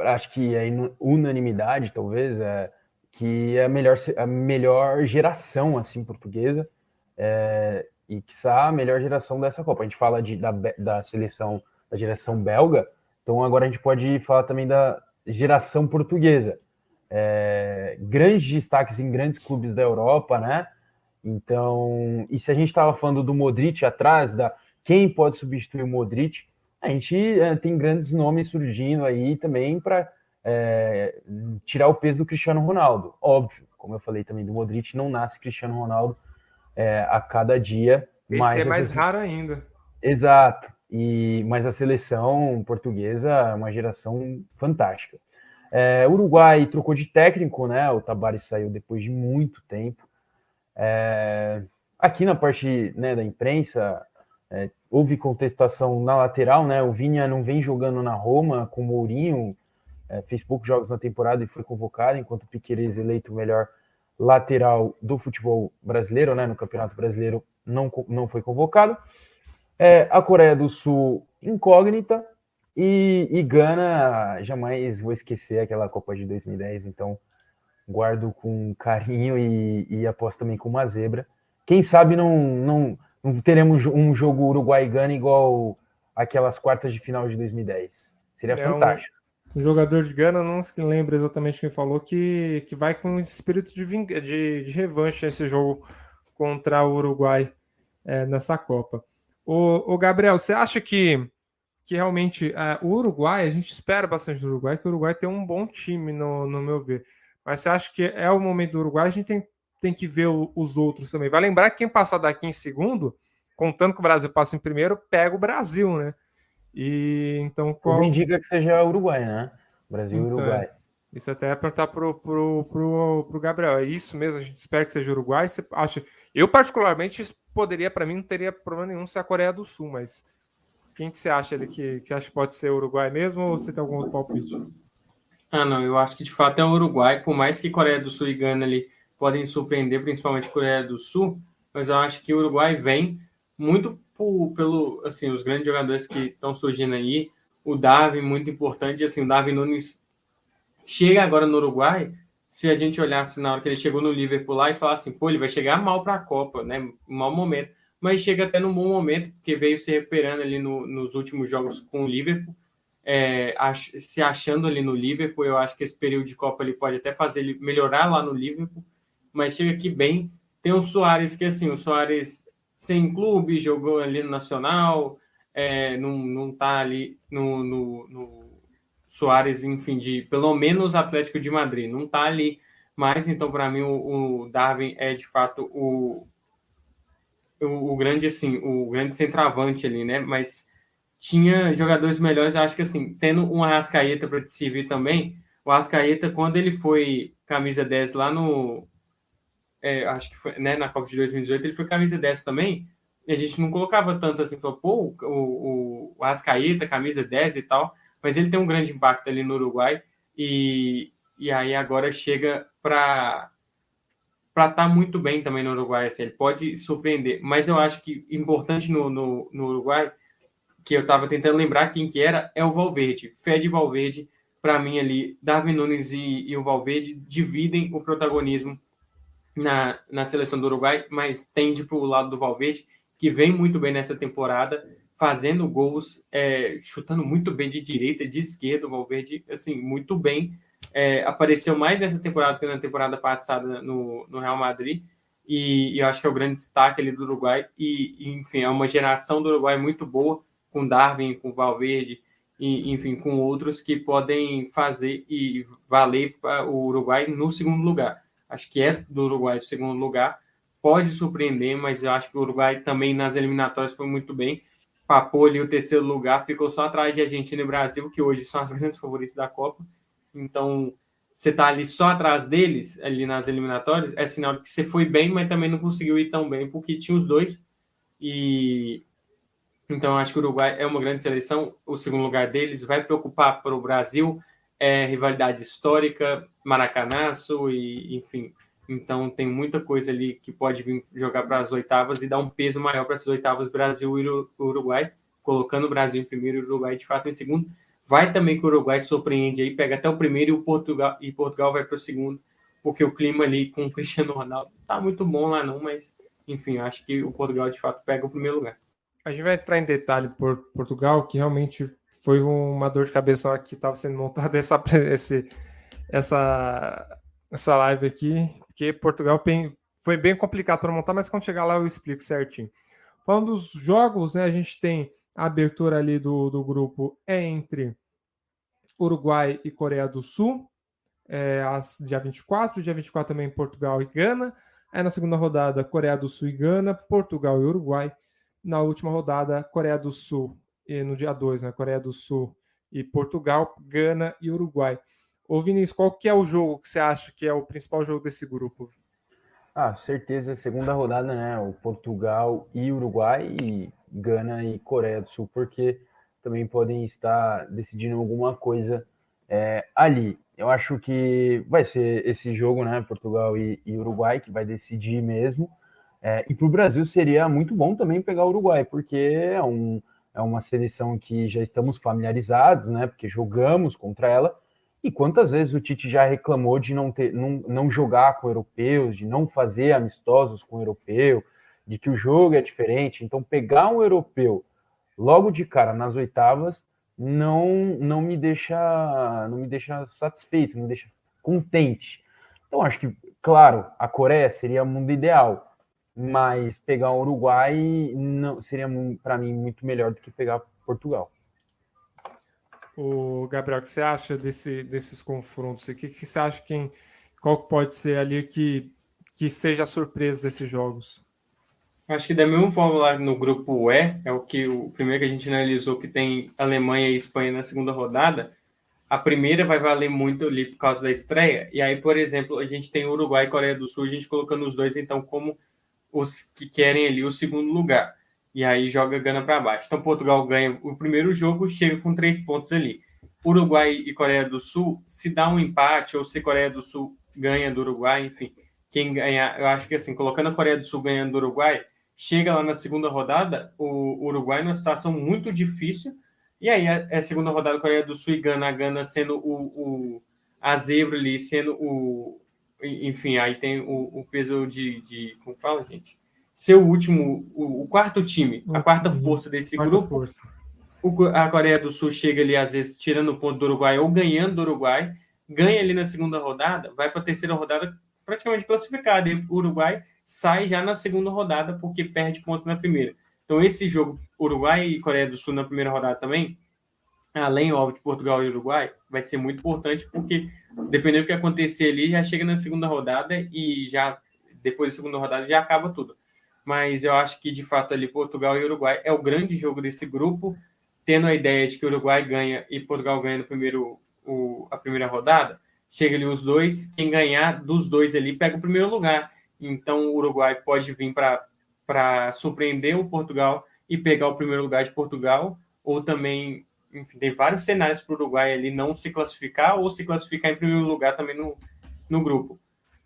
acho que é unanimidade, talvez, é, que é a melhor, a melhor geração assim, portuguesa é, e, quiçá, a melhor geração dessa Copa. A gente fala de, da, da seleção, da geração belga, então agora a gente pode falar também da geração portuguesa. É, grandes destaques em grandes clubes da Europa, né? Então, e se a gente estava falando do Modric atrás, da... Quem pode substituir o Modric? A gente é, tem grandes nomes surgindo aí também para é, tirar o peso do Cristiano Ronaldo. Óbvio, como eu falei também do Modric, não nasce Cristiano Ronaldo é, a cada dia. Esse mas é mais seleção... raro ainda. Exato. E, mas a seleção portuguesa é uma geração fantástica. É, o Uruguai trocou de técnico, né? O Tabárez saiu depois de muito tempo. É, aqui na parte né, da imprensa... É, houve contestação na lateral, né? O Vinha não vem jogando na Roma com o Mourinho, é, fez poucos jogos na temporada e foi convocado, enquanto o Piquerez, eleito o melhor lateral do futebol brasileiro, né? No Campeonato Brasileiro não, não foi convocado. É, a Coreia do Sul incógnita e, e Gana, jamais vou esquecer aquela Copa de dois mil e dez, então guardo com carinho e, e aposto também com uma zebra. Quem sabe não... não Não teremos um jogo Uruguai-Gana igual aquelas quartas de final de dois mil e dez. Seria é fantástico. Um, um jogador de Gana, não se lembra exatamente quem falou, que, que vai com espírito de, ving... de, de revanche nesse jogo contra o Uruguai é, nessa Copa. O, o Gabriel, você acha que, que realmente é, o Uruguai, a gente espera bastante do Uruguai, que o Uruguai tem um bom time, no, no meu ver. Mas você acha que é o momento do Uruguai? A gente tem tem que ver os outros também. Vai lembrar que quem passar daqui em segundo, contando que o Brasil passa em primeiro, pega o Brasil, né? E então qual... Tudo indica que seja Uruguai, né? Brasil e então, Uruguai. Isso até é perguntar pro, pro, pro, pro Gabriel. É isso mesmo? A gente espera que seja Uruguai. Você acha... Eu, particularmente, poderia, para mim, não teria problema nenhum ser a Coreia do Sul, mas quem que você acha ali que, que acha que pode ser Uruguai mesmo ou você tem algum outro palpite? Ah, não. Eu acho que, de fato, é o Uruguai. Por mais que Coreia do Sul e Gana ali podem surpreender, principalmente Coreia do Sul, mas eu acho que o Uruguai vem muito por, pelo, assim, os grandes jogadores que estão surgindo aí, o Darwin, muito importante, assim, o Darwin Nunes chega agora no Uruguai, se a gente olhasse na hora que ele chegou no Liverpool lá e falasse assim, pô, ele vai chegar mal para a Copa, né, mau momento, mas chega até num bom momento, porque veio se recuperando ali no, nos últimos jogos com o Liverpool, é, ach, se achando ali no Liverpool, eu acho que esse período de Copa ele pode até fazer ele melhorar lá no Liverpool, mas chega aqui bem. Tem o Soares que, assim, o Soares sem clube, jogou ali no Nacional, é, não, não tá ali no, no, no Soares, enfim, de, pelo menos Atlético de Madrid, não tá ali mais, então para mim o, o Darwin é de fato o, o, o grande, assim, o grande centroavante ali, né, mas tinha jogadores melhores, acho que, assim, tendo um Arrascaeta para te servir também, o Arrascaeta, quando ele foi camisa dez lá no... É, acho que foi, né, na Copa de dois mil e dezoito, ele foi camisa dez também, e a gente não colocava tanto assim, falou, pô, o, o, o Arrascaeta, camisa dez e tal, mas ele tem um grande impacto ali no Uruguai, e, e aí agora chega para estar tá muito bem também no Uruguai, assim, ele pode surpreender, mas eu acho que importante no, no, no Uruguai, que eu estava tentando lembrar quem que era, é o Valverde. Fede Valverde, para mim ali, Darwin Nunes e, e o Valverde dividem o protagonismo na, na seleção do Uruguai, mas tende para o lado do Valverde, que vem muito bem nessa temporada, fazendo gols, é, chutando muito bem de direita, de esquerda, o Valverde, assim, muito bem. É, apareceu mais nessa temporada que na temporada passada no, no Real Madrid, e, e eu acho que é o grande destaque ali do Uruguai, e, e enfim, é uma geração do Uruguai muito boa, com Darwin, com Valverde, e, enfim, com outros que podem fazer e valer para o Uruguai no segundo lugar. Acho que é do Uruguai o segundo lugar. Pode surpreender, mas eu acho que o Uruguai também nas eliminatórias foi muito bem. Papou ali o terceiro lugar, ficou só atrás de Argentina e Brasil, que hoje são as grandes favoritas da Copa. Então, você tá ali só atrás deles, ali nas eliminatórias, é sinal de que você foi bem, mas também não conseguiu ir tão bem, porque tinha os dois. E... Então, acho que o Uruguai é uma grande seleção, o segundo lugar deles vai preocupar para o Brasil, é rivalidade histórica, maracanaço, e, enfim. Então, tem muita coisa ali que pode vir jogar para as oitavas e dar um peso maior para as oitavas Brasil e Uruguai, colocando o Brasil em primeiro e o Uruguai, de fato, em segundo. Vai também que o Uruguai surpreende aí, pega até o primeiro e o Portugal, e Portugal vai para o segundo, porque o clima ali com o Cristiano Ronaldo tá muito bom lá não, mas, enfim, acho que o Portugal, de fato, pega o primeiro lugar. A gente vai entrar em detalhe por Portugal, que realmente foi uma dor de cabeça na hora que estava sendo montada essa, esse, essa, essa live aqui, porque Portugal foi bem complicado para montar, mas quando chegar lá eu explico certinho. Falando dos jogos, né, a gente tem a abertura ali do, do grupo é entre Uruguai e Coreia do Sul, é, às, dia vinte e quatro, dia vinte e quatro também Portugal e Gana, aí na segunda rodada Coreia do Sul e Gana, Portugal e Uruguai. Na última rodada, Coreia do Sul, e no dia dois, né? Coreia do Sul e Portugal, Gana e Uruguai. Ô Vinícius, qual que é o jogo que você acha que é o principal jogo desse grupo? Ah, certeza, segunda rodada, né? O Portugal e Uruguai, e Gana e Coreia do Sul, porque também podem estar decidindo alguma coisa é, ali. Eu acho que vai ser esse jogo, né? Portugal e, e Uruguai, que vai decidir mesmo. É, e para o Brasil seria muito bom também pegar o Uruguai, porque é, um, é uma seleção que já estamos familiarizados, né? Porque jogamos contra ela, e quantas vezes o Tite já reclamou de não, ter, não, não jogar com europeus, de não fazer amistosos com europeu, de que o jogo é diferente. Então pegar um europeu logo de cara nas oitavas não, não, me, deixa, não me deixa satisfeito, não me deixa contente. Então acho que, claro, a Coreia seria o mundo ideal, mas pegar o Uruguai não, seria, para mim, muito melhor do que pegar Portugal. O Gabriel, o que você acha desse, desses confrontos aqui? O que você acha que qual pode ser ali que, que seja a surpresa desses jogos? Acho que da mesma forma lá no grupo E, é o, que, o primeiro que a gente analisou, que tem Alemanha e Espanha na segunda rodada, a primeira vai valer muito ali por causa da estreia, e aí, por exemplo, a gente tem Uruguai e Coreia do Sul, a gente colocando os dois, então, como os que querem ali o segundo lugar, e aí joga Gana para baixo. Então Portugal ganha o primeiro jogo, chega com três pontos ali. Uruguai e Coreia do Sul, se dá um empate, ou se Coreia do Sul ganha do Uruguai, enfim, quem ganhar, eu acho que assim, colocando a Coreia do Sul ganhando do Uruguai, chega lá na segunda rodada, o Uruguai numa situação muito difícil, e aí a, a segunda rodada da Coreia do Sul e Gana, a Gana sendo o, o, a zebra ali, sendo o... Enfim, aí tem o, o peso de, de... Como fala, gente? Ser o último, o, o quarto time, a quarta força desse quarta grupo. Força. O, a Coreia do Sul chega ali, às vezes, tirando o ponto do Uruguai ou ganhando do Uruguai, ganha ali na segunda rodada, vai para a terceira rodada praticamente classificada. E o Uruguai sai já na segunda rodada porque perde ponto na primeira. Então, esse jogo, Uruguai e Coreia do Sul na primeira rodada também, além, óbvio, de Portugal e Uruguai, vai ser muito importante porque, dependendo do que acontecer ali, já chega na segunda rodada e já, depois da segunda rodada, já acaba tudo. Mas eu acho que, de fato, ali Portugal e Uruguai é o grande jogo desse grupo, tendo a ideia de que o Uruguai ganha e Portugal ganha no primeiro, o, a primeira rodada, chega ali os dois, quem ganhar dos dois ali pega o primeiro lugar. Então, o Uruguai pode vir para surpreender o Portugal e pegar o primeiro lugar de Portugal, ou também, enfim, tem vários cenários para o Uruguai ali não se classificar, ou se classificar em primeiro lugar também no, no grupo.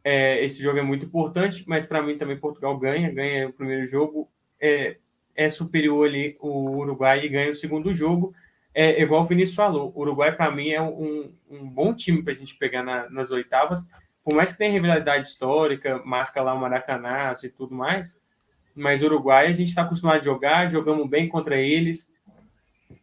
É, esse jogo é muito importante, mas para mim também Portugal ganha, ganha o primeiro jogo, é, é superior ali o Uruguai e ganha o segundo jogo. É igual o Vinícius falou, o Uruguai para mim é um, um bom time para a gente pegar na, nas oitavas, por mais que tenha rivalidade histórica, marca lá o Maracanã e tudo mais, mas o Uruguai a gente está acostumado a jogar, jogamos bem contra eles,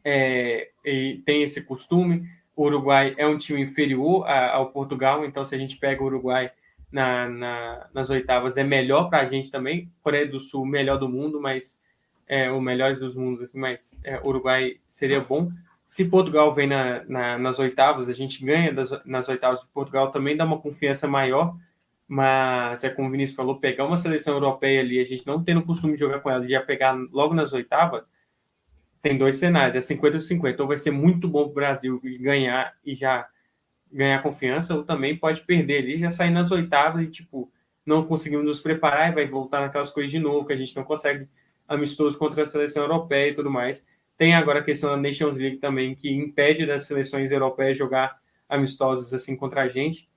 é, e tem esse costume. O Uruguai é um time inferior a, ao Portugal, então se a gente pega o Uruguai na, na, nas oitavas é melhor para a gente também. Coreia do Sul, melhor do mundo, mas é, o melhor dos mundos, assim, mas é, Uruguai seria bom. Se Portugal vem na, na, nas oitavas, a gente ganha das, nas oitavas de Portugal, também dá uma confiança maior, mas é como o Vinícius falou, pegar uma seleção europeia ali, a gente não tendo o costume de jogar com ela, já pegar logo nas oitavas, tem dois cenários, é cinquenta a cinquenta, ou vai ser muito bom para o Brasil ganhar e já ganhar confiança, ou também pode perder ali, já sair nas oitavas e tipo, não conseguimos nos preparar e vai voltar naquelas coisas de novo, que a gente não consegue amistoso contra a seleção europeia e tudo mais. Tem agora a questão da Nations League também, que impede das seleções europeias jogar amistosos assim contra a gente.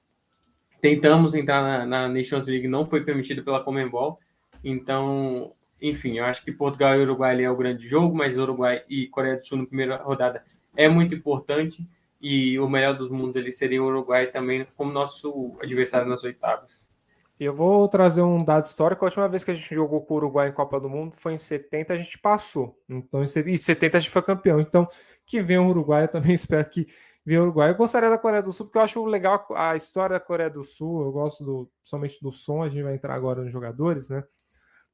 Tentamos entrar na, na Nations League, não foi permitido pela Conmebol. Então, enfim, eu acho que Portugal e Uruguai ali é o grande jogo, mas Uruguai e Coreia do Sul na primeira rodada é muito importante, e o melhor dos mundos ali seria o Uruguai também como nosso adversário nas oitavas. Eu vou trazer um dado histórico. A última vez que a gente jogou com o Uruguai em Copa do Mundo foi em setenta, a gente passou. Então, em setenta a gente foi campeão. Então, que venha o Uruguai, eu também espero que venha o Uruguai. Eu gostaria da Coreia do Sul, porque eu acho legal a história da Coreia do Sul. Eu gosto do, somente do som, a gente vai entrar agora nos jogadores, né?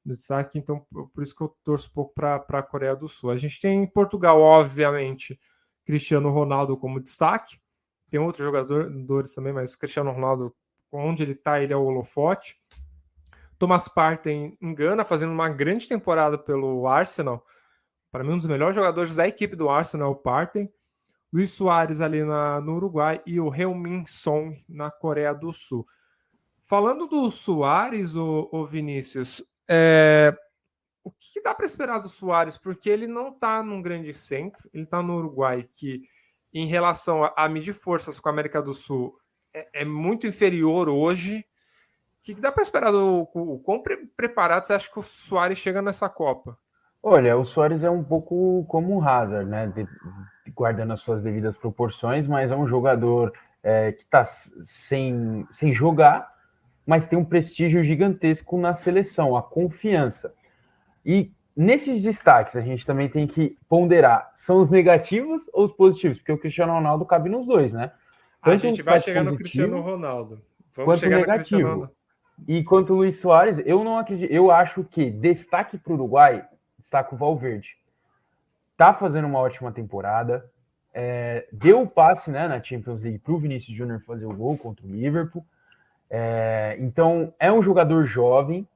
No destaque, então, por isso que eu torço um pouco para a Coreia do Sul. A gente tem em Portugal, obviamente, Cristiano Ronaldo como destaque. Tem outros jogadores também, mas Cristiano Ronaldo, onde ele está, ele é o holofote. Thomas Partey em Gana, fazendo uma grande temporada pelo Arsenal. Para mim, um dos melhores jogadores da equipe do Arsenal é o Partey. Luis Soares ali na, no Uruguai e o Heung-min Son na Coreia do Sul. Falando do Soares, o, o Vinícius, é, o que dá para esperar do Soares? Porque ele não está num grande centro, ele está no Uruguai, que em relação a, a medir forças com a América do Sul, é muito inferior hoje. O que dá para esperar do... O quão preparado você acha que o Suárez chega nessa Copa? Olha, o Suárez é um pouco como o Hazard, né? De, guardando as suas devidas proporções, mas é um jogador é, que está sem, sem jogar, mas tem um prestígio gigantesco na seleção, a confiança. E nesses destaques a gente também tem que ponderar, são os negativos ou os positivos? Porque o Cristiano Ronaldo cabe nos dois, né? Tanto a gente vai chegar no Cristiano Ronaldo. Vamos chegar no Cristiano Ronaldo. E quanto ao Luis Soares, eu não acredito. Eu acho que destaque para o Uruguai, destaque o Valverde. Tá fazendo uma ótima temporada. É, deu o passe, né, na Champions League para o Vinícius Júnior fazer o gol contra o Liverpool. É, então é um jogador jovem.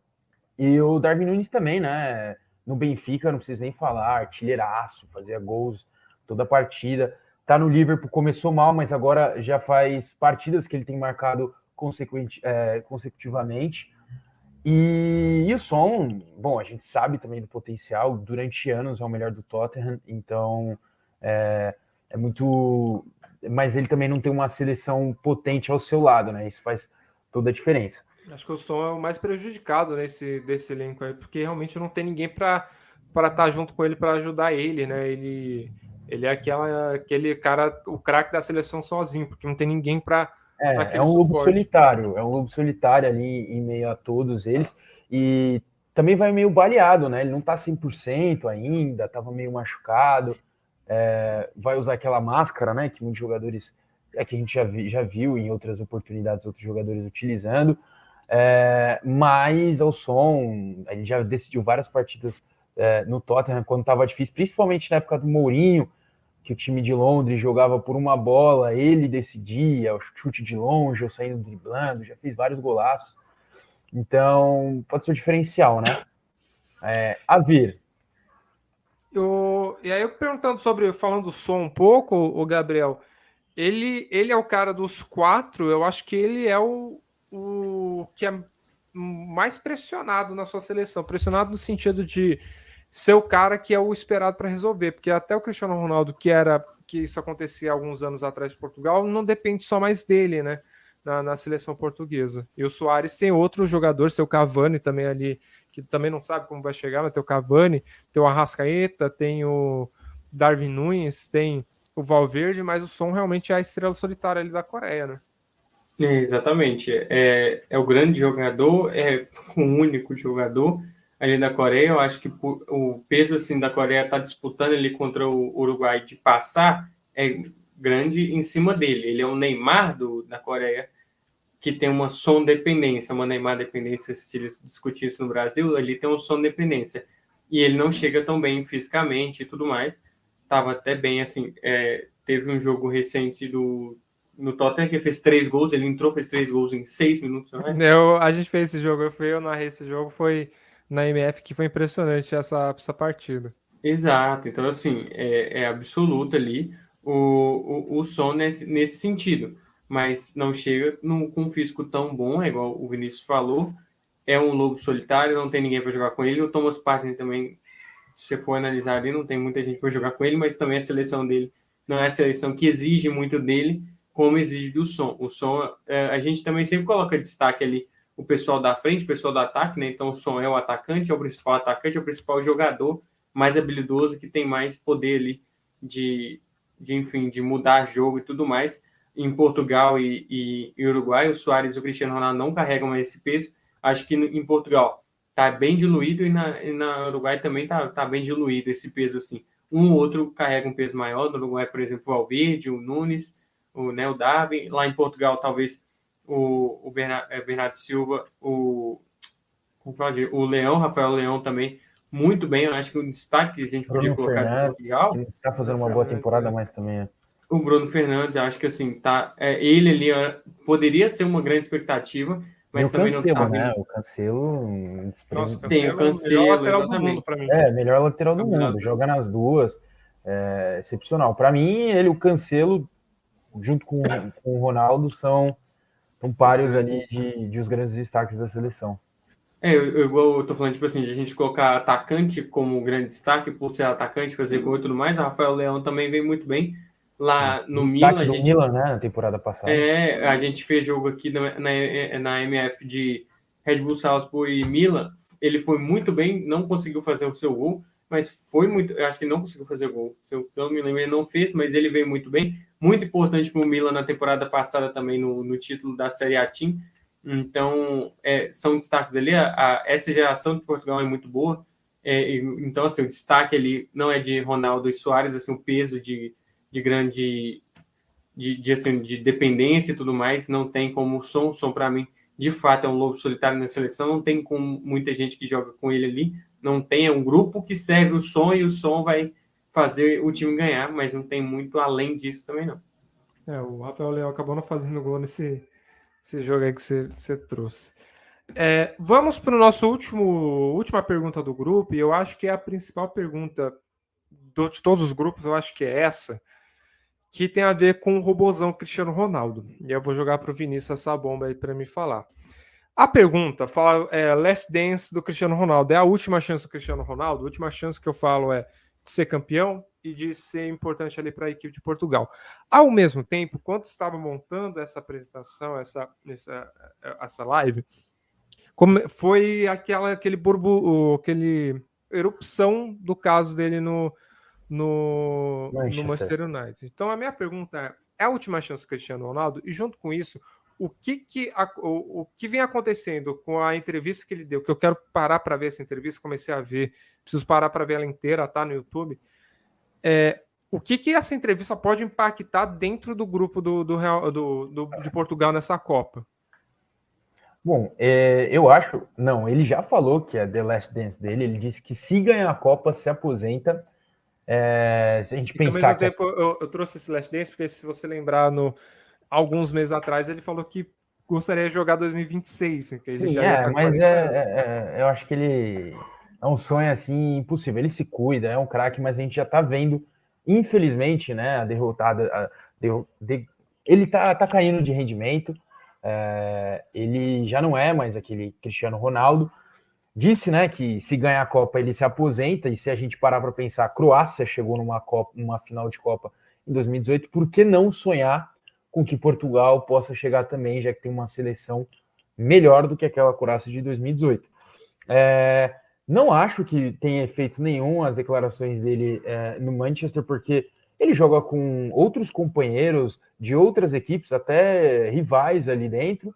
E o Darwin Nunes também, né? No Benfica, não preciso nem falar, artilheiraço, fazia gols toda a partida. Tá no Liverpool, começou mal, mas agora já faz partidas que ele tem marcado consequente, é, consecutivamente. E, e o Son, bom, a gente sabe também do potencial, durante anos é o melhor do Tottenham, então é, é muito... Mas ele também não tem uma seleção potente ao seu lado, né? Isso faz toda a diferença. Acho que o Son é o mais prejudicado nesse, desse elenco aí, porque realmente não tem ninguém para estar tá junto com ele para ajudar ele, né? Ele, ele é aquela, aquele cara, o craque da seleção sozinho, porque não tem ninguém para. É, é um lobo solitário, é um lobo solitário ali em meio a todos eles, e também vai meio baleado, né? Ele não tá cem por cento ainda, tava meio machucado, é, vai usar aquela máscara, né? Que muitos jogadores, é que a gente já, vi, já viu em outras oportunidades, outros jogadores utilizando, é, mas ao som, ele já decidiu várias partidas é, no Tottenham quando tava difícil, principalmente na época do Mourinho, que o time de Londres jogava por uma bola, ele decidia, o chute de longe, eu saindo driblando, já fez vários golaços. Então, pode ser o diferencial, né? É, a vir. Eu, e aí, eu perguntando sobre, falando do Som um pouco, o Gabriel, ele, ele é o cara dos quatro, eu acho que ele é o, o que é mais pressionado na sua seleção, pressionado no sentido de ser o cara que é o esperado para resolver, porque até o Cristiano Ronaldo, que era que isso acontecia alguns anos atrás de Portugal, não depende só mais dele, né, na, na seleção portuguesa. E o Soares tem outro jogador, seu Cavani também ali, que também não sabe como vai chegar, mas tem o Cavani, tem o Arrascaeta, tem o Darwin Nunes, tem o Valverde, mas o Son realmente é a estrela solitária ali da Coreia, né? É, exatamente. É, é o grande jogador, é o único jogador ali da Coreia. Eu acho que o peso assim, da Coreia tá disputando ele contra o Uruguai de passar é grande em cima dele. Ele é o Neymar do, da Coreia, que tem uma som dependência, uma Neymar dependência, se eles discutirem isso no Brasil, ele tem uma som dependência. E ele não chega tão bem fisicamente e tudo mais. Tava até bem, assim, é, teve um jogo recente do... no Tottenham, que fez três gols, ele entrou, fez três gols em seis minutos. Não é? Eu, a gente fez esse jogo, eu fui, eu narrei esse jogo, foi... na M F, que foi impressionante essa, essa partida. Exato, então assim, é, é absoluto ali o, o, o som nesse, nesse sentido, mas não chega num, com um físico tão bom, é igual o Vinícius falou, é um lobo solitário, não tem ninguém para jogar com ele, o Thomas Partey também, se for analisar ali, não tem muita gente para jogar com ele, mas também a seleção dele não é a seleção que exige muito dele, como exige do som. O som, é, a gente também sempre coloca destaque ali, o pessoal da frente, o pessoal do ataque, né? Então o Son é o atacante, é o principal atacante, é o principal jogador mais habilidoso, que tem mais poder ali de, de enfim, de mudar jogo e tudo mais. Em Portugal e, e, e Uruguai, o Soares e o Cristiano Ronaldo não carregam mais esse peso. Acho que no, em Portugal tá bem diluído e na, e na Uruguai também tá, tá bem diluído esse peso, assim. Um ou outro carrega um peso maior, no Uruguai, por exemplo, o Valverde, o Nunes, o, né, o Darwin. Lá em Portugal, talvez... o, o Bernardo, Bernardo Silva, o, o Leão, Rafael Leão também, muito bem. Eu acho que o destaque que a gente podia Bruno colocar no Portugal. Ele está fazendo uma boa temporada, mas também é. O Bruno Fernandes, eu acho que assim, tá, é, ele ali ó, poderia ser uma grande expectativa, mas eu também cancelo, não tá. Né? O Cancelo. Nossa, tem o Cancelo, melhor lateral do mundo para mim. É, melhor lateral do é, mundo, joga nas duas, é excepcional. Para mim, ele, o Cancelo, junto com, com o Ronaldo, são. São páreos ali de, de os grandes destaques da seleção. É, eu, igual eu tô falando, tipo assim, de a gente colocar atacante como grande destaque, por ser atacante, fazer gol e tudo mais, o Rafael Leão também vem muito bem lá no o Milan. A gente, Milan, né, na temporada passada. É, a gente fez jogo aqui na, na, na M F de Red Bull Salzburg e Milan, ele foi muito bem, não conseguiu fazer o seu gol, mas foi muito, eu acho que não conseguiu fazer o gol, se eu não me lembro, ele não fez, mas ele veio muito bem. Muito importante para o Milan na temporada passada também no, no título da Série A Team. Então, é, são destaques ali. A, a, essa geração de Portugal é muito boa. É, então, assim, o destaque ali não é de Ronaldo e Soares, assim, o peso de, de grande... De, de, assim, de dependência e tudo mais. Não tem como o som. O som, para mim, de fato, é um lobo solitário na seleção. Não tem como muita gente que joga com ele ali. Não tem. É um grupo que serve o som e o som vai... fazer o time ganhar, mas não tem muito além disso também, não. É, o Rafael Leão acabou não fazendo gol nesse, nesse jogo aí que você, você trouxe. É, vamos para o nosso último última pergunta do grupo, e eu acho que é a principal pergunta do, de todos os grupos, eu acho que é essa, que tem a ver com o robozão Cristiano Ronaldo. E eu vou jogar para o Vinícius essa bomba aí para me falar. A pergunta, fala, é Last Dance do Cristiano Ronaldo, é a última chance do Cristiano Ronaldo? A última chance que eu falo é de ser campeão e de ser importante ali para a equipe de Portugal. Ao mesmo tempo, quando estava montando essa apresentação, essa, essa, essa live, Como foi aquela, aquele burbu, aquele erupção do caso dele no, no, no Manchester United. Então a minha pergunta é, é a última chance do Cristiano Ronaldo? E junto com isso, o que, que, a, o, o que vem acontecendo com a entrevista que ele deu, que eu quero parar para ver essa entrevista, comecei a ver, preciso parar para ver ela inteira, tá, no YouTube. É, o que, que essa entrevista pode impactar dentro do grupo do, do, Real, do, do de Portugal nessa Copa? Bom, é, eu acho... Não, ele já falou que é The Last Dance dele, ele disse que se ganhar a Copa, se aposenta. É, se a gente e pensar... Ao mesmo tempo, que... eu, eu trouxe esse Last Dance, porque se você lembrar, no, alguns meses atrás, ele falou que gostaria de jogar dois mil e vinte e seis. Assim, que ele Sim, já é, mas é, é, eu acho que ele... É um sonho, assim, impossível. Ele se cuida, é um craque, mas a gente já tá vendo, infelizmente, né, a derrotada... A, de, de, ele tá, tá caindo de rendimento. É, ele já não é mais aquele Cristiano Ronaldo. Disse, né, que se ganhar a Copa ele se aposenta, e se a gente parar para pensar, a Croácia chegou numa, Copa, numa final de Copa em dois mil e dezoito, por que não sonhar com que Portugal possa chegar também, já que tem uma seleção melhor do que aquela Croácia de dois mil e dezoito? É, não acho que tenha efeito nenhum as declarações dele é, no Manchester, porque... ele joga com outros companheiros de outras equipes, até rivais ali dentro,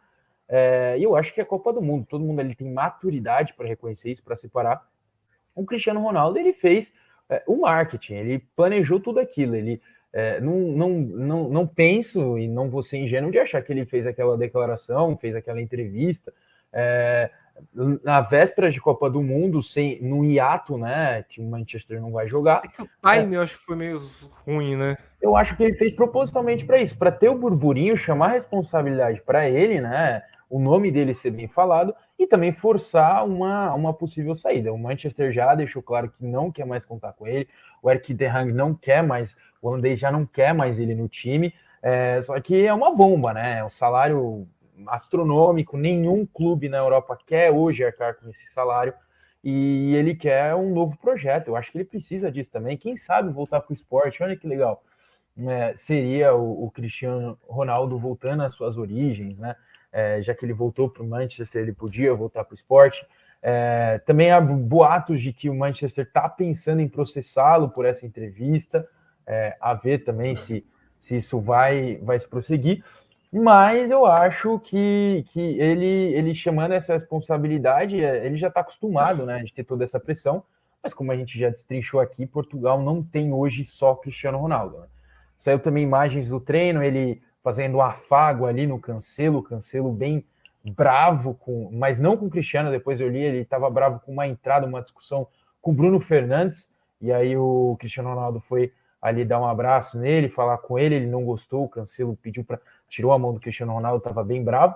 é, e eu acho que é a Copa do Mundo, todo mundo ali tem maturidade para reconhecer isso, para separar. O Cristiano Ronaldo, ele fez é, o marketing, ele planejou tudo aquilo, ele é, não, não, não, não penso e não vou ser ingênuo de achar que ele fez aquela declaração, fez aquela entrevista, é, na véspera de Copa do Mundo, sem, no hiato, né, que o Manchester não vai jogar. É que o time, é, eu acho que foi meio ruim, né? Eu acho que ele fez propositalmente para isso, para ter o burburinho, chamar a responsabilidade para ele, né, o nome dele ser bem falado, e também forçar uma, uma possível saída. O Manchester já deixou claro que não quer mais contar com ele, o Erik ten Hag não quer mais, o holandês já não quer mais ele no time, é, só que é uma bomba, né, o salário... astronômico, nenhum clube na Europa quer hoje arcar com esse salário, e ele quer um novo projeto. Eu acho que ele precisa disso também, quem sabe voltar para o esporte. Olha que legal, é, seria o, o Cristiano Ronaldo voltando às suas origens, né? É, já que ele voltou para o Manchester, ele podia voltar para o esporte. É, também há boatos de que o Manchester está pensando em processá-lo por essa entrevista, é, a ver também se, se isso vai, vai se prosseguir. Mas eu acho que, que ele, ele chamando essa responsabilidade, ele já está acostumado, né, de ter toda essa pressão, mas como a gente já destrinchou aqui, Portugal não tem hoje só Cristiano Ronaldo, né? Saiu também imagens do treino, ele fazendo um afago ali no Cancelo, Cancelo bem bravo, com, mas não com o Cristiano, depois eu li, ele estava bravo com uma entrada, uma discussão com o Bruno Fernandes, e aí o Cristiano Ronaldo foi ali dar um abraço nele, falar com ele, ele não gostou, o Cancelo pediu para... tirou a mão do Cristiano Ronaldo, estava bem bravo,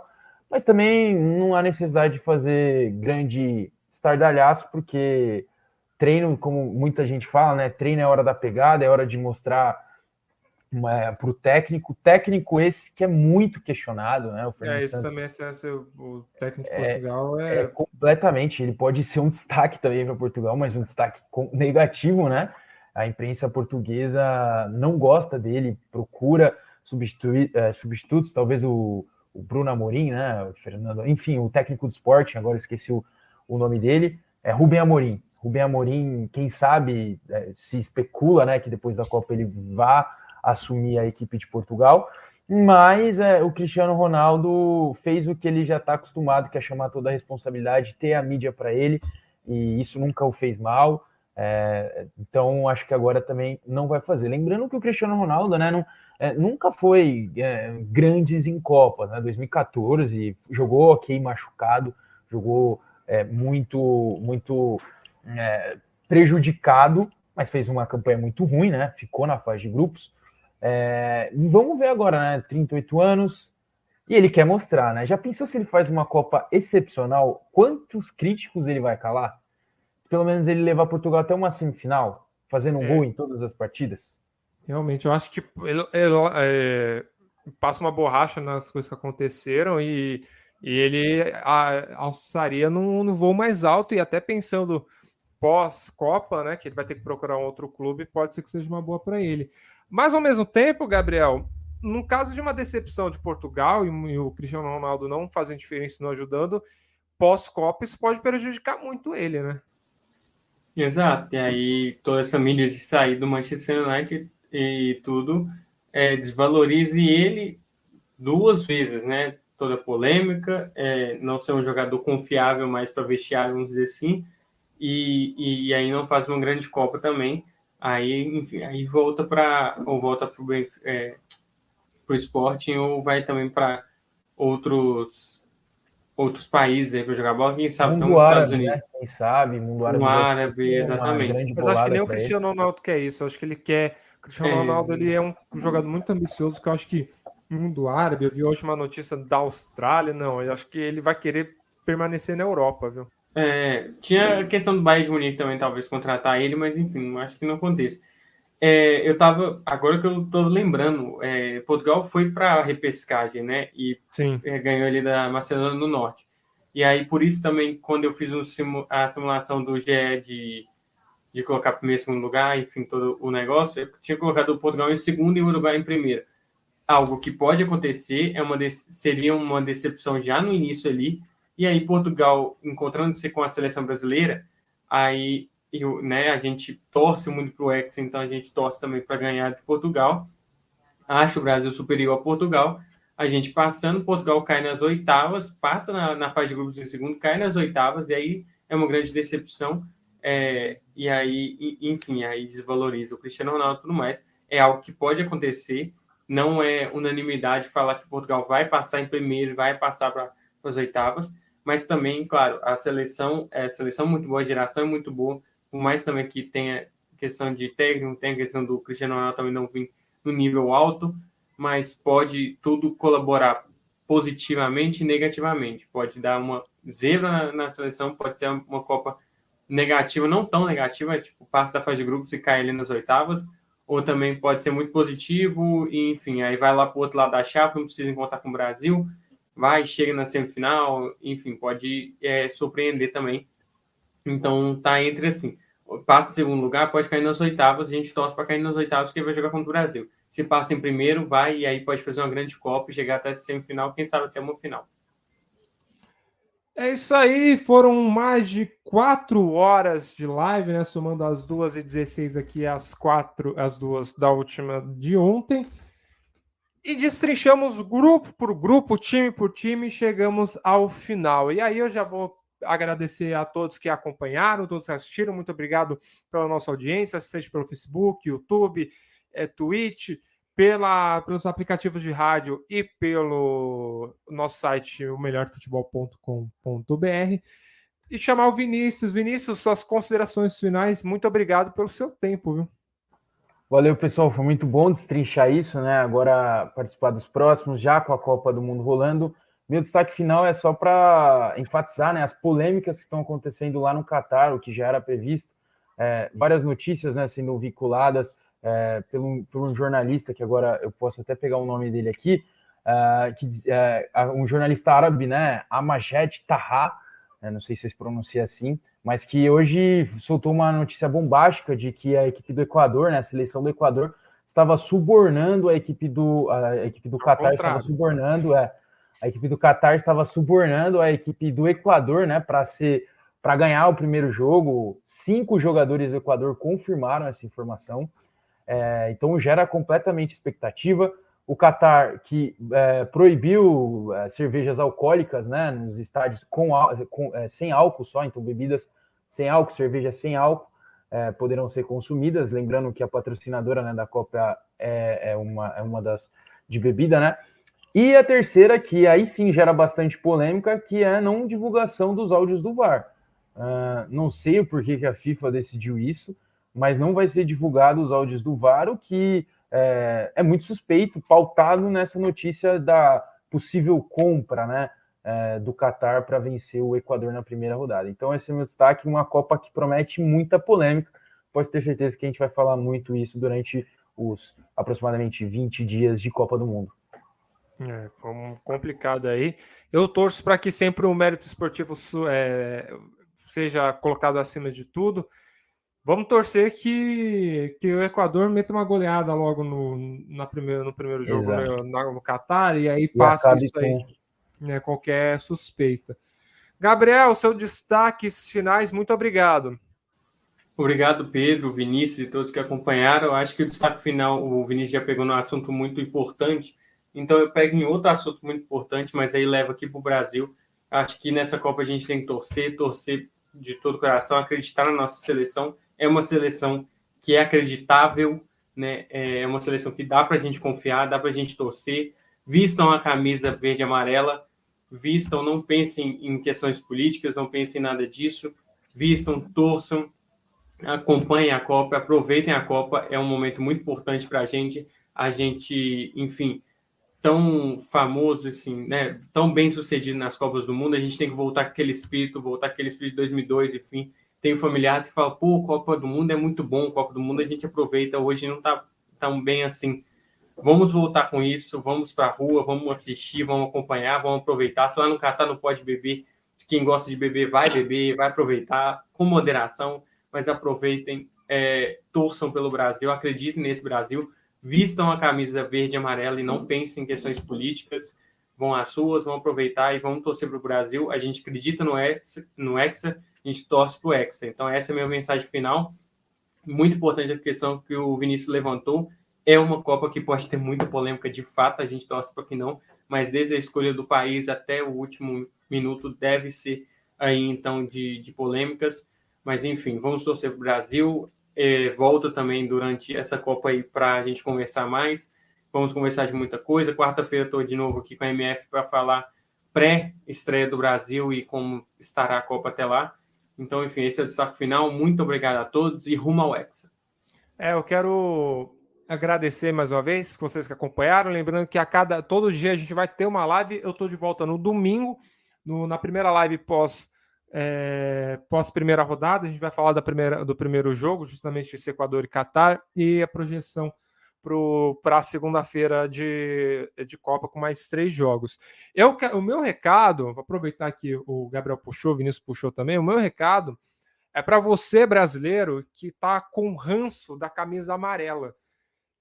mas também não há necessidade de fazer grande estardalhaço, porque treino, como muita gente fala, né, treino é hora da pegada, é hora de mostrar para o técnico, técnico esse que é muito questionado, né? O Fernando é, isso Santos, também é seu, o técnico de Portugal é... é... Completamente, ele pode ser um destaque também para Portugal, mas um destaque negativo, né? A imprensa portuguesa não gosta dele, procura É, substitutos, talvez o, o Bruno Amorim, né, o Fernando, enfim, o técnico do Sporting, agora esqueci o, o nome dele, é Rubem Amorim. Rubem Amorim, quem sabe, é, se especula, né, que depois da Copa ele vá assumir a equipe de Portugal, mas é, o Cristiano Ronaldo fez o que ele já está acostumado, que é chamar toda a responsabilidade, ter a mídia para ele, e isso nunca o fez mal, é, então acho que agora também não vai fazer. Lembrando que o Cristiano Ronaldo, né, não... É, nunca foi é, grandes em Copa, né? dois mil e quatorze jogou ok, machucado, jogou é, muito, muito é, prejudicado, mas fez uma campanha muito ruim, né? Ficou na fase de grupos. É, e vamos ver agora, né? trinta e oito anos, e ele quer mostrar, né? Já pensou se ele faz uma Copa excepcional? Quantos críticos ele vai calar? Pelo menos ele levar Portugal até uma semifinal, fazendo um é. gol em todas as partidas? Realmente, eu acho que ele, ele é, passa uma borracha nas coisas que aconteceram e, e ele a, alçaria num, num voo mais alto, e até pensando pós-Copa, né, que ele vai ter que procurar um outro clube, pode ser que seja uma boa para ele. Mas, ao mesmo tempo, Gabriel, no caso de uma decepção de Portugal e, e o Cristiano Ronaldo não fazendo diferença, não ajudando, pós-Copa, isso pode prejudicar muito ele, né? Exato, e aí toda essa mídia de sair do Manchester United e tudo é, desvalorize ele duas vezes, né? Toda polêmica, é, não ser um jogador confiável mais para vestiário, vamos dizer assim, e, e, e aí não faz uma grande Copa também, aí, enfim, aí volta para ou volta para o é, Sporting ou vai também para outros outros países aí para jogar bola, quem sabe mundo então nos Estados Unidos. Né? Quem sabe, mundo árabe. Mundo árabe, exatamente. Mas eu acho que nem o Cristiano Ronaldo quer isso, eu acho que ele quer... O Cristiano é... Ronaldo ele é um jogador muito ambicioso, que eu acho que mundo árabe, eu vi hoje uma notícia da Austrália, não, eu acho que ele vai querer permanecer na Europa, viu? É, tinha a questão do Bayern de Munique também, talvez, contratar ele, mas enfim, acho que não acontece. É, eu tava, agora que eu tô lembrando, é, Portugal foi para a repescagem, né? E Sim. É, ganhou ali da Macedônia do Norte. E aí, por isso também, quando eu fiz um simu, a simulação do G E de, de colocar primeiro e segundo lugar, enfim, todo o negócio, eu tinha colocado o Portugal em segundo e o Uruguai em primeiro. Algo que pode acontecer, é uma de, seria uma decepção já no início ali. E aí, Portugal, encontrando-se com a seleção brasileira, aí... Eu, né, a gente torce muito para o Hexa, então a gente torce também para ganhar de Portugal. Acho o Brasil superior a Portugal. A gente passando, Portugal cai nas oitavas, passa na, na fase de grupos em segundo, cai nas oitavas, e aí é uma grande decepção. É, e aí, e, enfim, aí desvaloriza o Cristiano Ronaldo e tudo mais. É algo que pode acontecer, não é unanimidade falar que Portugal vai passar em primeiro, vai passar para as oitavas, mas também, claro, a seleção é a seleção muito boa, a geração é muito boa. Por mais também que tenha questão de técnico, tem a questão do Cristiano Ronaldo também não vir no nível alto, mas pode tudo colaborar positivamente e negativamente. Pode dar uma zebra na, na seleção, pode ser uma Copa negativa, não tão negativa, tipo, passa da fase de grupos e cai ali nas oitavas, ou também pode ser muito positivo, e, enfim, aí vai lá para o outro lado da chave, não precisa encontrar com o Brasil, vai, chega na semifinal, enfim, pode é, surpreender também. Então, tá entre assim, passa em segundo lugar, pode cair nas oitavas, a gente torce para cair nas oitavas, porque vai jogar contra o Brasil. Se passa em primeiro, vai, e aí pode fazer uma grande Copa e chegar até a semifinal, quem sabe até uma final. É isso aí, foram mais de quatro horas de live, né, somando as duas e dezesseis aqui, as quatro, as duas da última de ontem. E destrinchamos grupo por grupo, time por time, chegamos ao final. E aí eu já vou agradecer a todos que acompanharam, todos que assistiram, muito obrigado pela nossa audiência, seja pelo Facebook, YouTube, é, Twitch, pela, pelos aplicativos de rádio e pelo nosso site, o melhor futebol ponto com ponto b r, e chamar o Vinícius. Vinícius, suas considerações finais, muito obrigado pelo seu tempo, viu? Valeu, pessoal, foi muito bom destrinchar isso, né? Agora participar dos próximos, já com a Copa do Mundo rolando. Meu destaque final é só para enfatizar, né, as polêmicas que estão acontecendo lá no Catar, o que já era previsto, é, várias notícias, né, sendo vinculadas é, pelo, por um jornalista, que agora eu posso até pegar o nome dele aqui, é, que, é, um jornalista árabe, né, Amjad Taha, né, não sei se se pronuncia assim, mas que hoje soltou uma notícia bombástica de que a equipe do Equador, né, a seleção do Equador, estava subornando a equipe do, a equipe do Catar, estava subornando... É, A equipe do Catar estava subornando a equipe do Equador, né, para ser, para ganhar o primeiro jogo. Cinco jogadores do Equador confirmaram essa informação. É, então gera completamente expectativa. O Catar, que é, proibiu é, cervejas alcoólicas, né, nos estádios com, com, é, sem álcool só, então bebidas sem álcool, cerveja sem álcool é, poderão ser consumidas. Lembrando que a patrocinadora, né, da Copa é, é, uma, é uma das de bebida, né? E a terceira, que aí sim gera bastante polêmica, que é a não divulgação dos áudios do V A R. Uh, não sei o porquê que a FIFA decidiu isso, mas não vai ser divulgado os áudios do V A R, o que é, é muito suspeito, pautado nessa notícia da possível compra, né, é, do Catar para vencer o Equador na primeira rodada. Então esse é o meu destaque, uma Copa que promete muita polêmica. Pode ter certeza que a gente vai falar muito isso durante os aproximadamente vinte dias de Copa do Mundo. É, complicado aí. Eu torço para que sempre o mérito esportivo é, seja colocado acima de tudo. Vamos torcer que, que o Equador meta uma goleada logo no, na primeira, no primeiro jogo no, no Catar, e aí e passa isso aí, né, qualquer suspeita. Gabriel, seu destaques finais, muito obrigado. Obrigado, Pedro, Vinícius e todos que acompanharam. Eu acho que o destaque final, o Vinícius já pegou num assunto muito importante, então eu pego em outro assunto muito importante, mas aí levo aqui para o Brasil. Acho que nessa Copa a gente tem que torcer, torcer de todo o coração, acreditar na nossa seleção. É uma seleção que é acreditável, né? É uma seleção que dá para a gente confiar, dá para a gente torcer. Vistam a camisa verde e amarela, vistam, não pensem em questões políticas, não pensem em nada disso. Vistam, torçam, acompanhem a Copa, aproveitem a Copa. É um momento muito importante para a gente. A gente, enfim, tão famoso, assim, né? Tão bem sucedido nas Copas do Mundo, a gente tem que voltar com aquele espírito, voltar com aquele espírito de dois mil e dois, enfim. Tem familiares que falam, pô, Copa do Mundo é muito bom, Copa do Mundo a gente aproveita, hoje não tá tão bem assim. Vamos voltar com isso, vamos pra rua, vamos assistir, vamos acompanhar, vamos aproveitar. Se lá no Catar não pode beber, quem gosta de beber vai beber, vai aproveitar, com moderação, mas aproveitem, é, torçam pelo Brasil, acreditem nesse Brasil, vistam a camisa verde e amarela e não pensem em questões políticas, vão às ruas, vão aproveitar e vão torcer para o Brasil. A gente acredita no Hexa, no Hexa, a gente torce para o Hexa. Então essa é a minha mensagem final. Muito importante a questão que o Vinícius levantou. É uma Copa que pode ter muita polêmica, de fato, a gente torce para que não, mas desde a escolha do país até o último minuto deve ser aí então de, de polêmicas. Mas enfim, vamos torcer para o Brasil. É, volto também durante essa Copa aí para a gente conversar mais. Vamos conversar de muita coisa. Quarta-feira estou de novo aqui com a M F para falar pré-estreia do Brasil e como estará a Copa até lá. Então, enfim, esse é o destaque final. Muito obrigado a todos e rumo ao Hexa. É, eu quero agradecer mais uma vez vocês que acompanharam. Lembrando que a cada todo dia a gente vai ter uma live. Eu estou de volta no domingo, no, na primeira live pós É, pós primeira rodada, a gente vai falar da primeira, do primeiro jogo, justamente esse Equador e Catar, e a projeção para a segunda-feira de, de Copa com mais três jogos. Eu, o meu recado, vou aproveitar que o Gabriel puxou, o Vinícius puxou também, o meu recado é para você, brasileiro, que está com ranço da camisa amarela.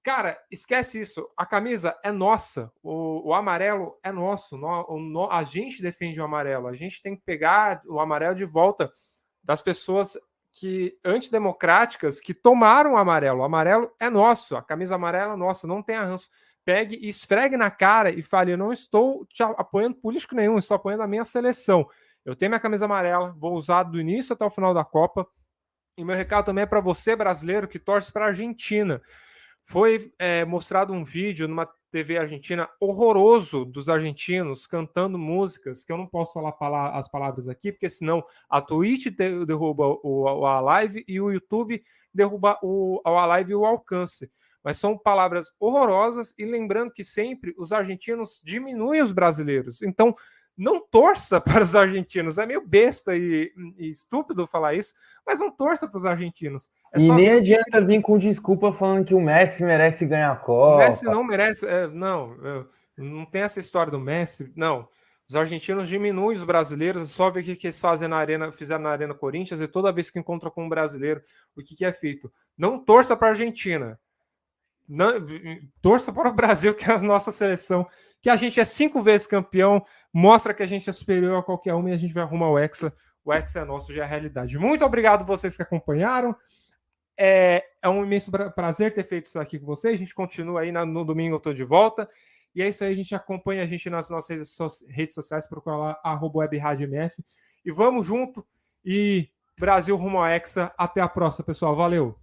Cara, esquece isso, a camisa é nossa, o, o amarelo é nosso, no, o, no, a gente defende o amarelo, a gente tem que pegar o amarelo de volta das pessoas que, antidemocráticas, que tomaram o amarelo. O amarelo é nosso, a camisa amarela é nossa, não tem ranço. Pegue e esfregue na cara e fale, eu não estou te apoiando político nenhum, estou apoiando a minha seleção. Eu tenho minha camisa amarela, vou usar do início até o final da Copa. E meu recado também é para você, brasileiro, que torce para a Argentina. Foi é, mostrado um vídeo numa T V argentina horroroso dos argentinos cantando músicas, que eu não posso falar pala- as palavras aqui, porque senão a Twitch de- derruba o, o, a live e o YouTube derruba o, a live e o alcance. Mas são palavras horrorosas e lembrando que sempre os argentinos diminuem os brasileiros. Então, não torça para os argentinos. É meio besta e, e estúpido falar isso, mas não torça para os argentinos. É e só... nem adianta vir com desculpa falando que o Messi merece ganhar a Copa. O Messi não merece... É, não, é, não tem essa história do Messi, não. Os argentinos diminuem os brasileiros, só ver o que, que eles fazem na arena, fizeram na Arena Corinthians, e toda vez que encontram com um brasileiro, o que, que é feito. Não torça para a Argentina. Não, torça para o Brasil, que é a nossa seleção, que a gente é cinco vezes campeão, mostra que a gente é superior a qualquer um e a gente vai arrumar o Hexa. O Hexa é nosso, já é a realidade. Muito obrigado a vocês que acompanharam. É, é um imenso prazer ter feito isso aqui com vocês. A gente continua aí, na, no domingo eu estou de volta. E é isso aí, a gente acompanha a gente nas nossas redes sociais, procura lá, arroba web rádio M F. E vamos junto. E Brasil rumo ao Hexa. Até a próxima, pessoal. Valeu!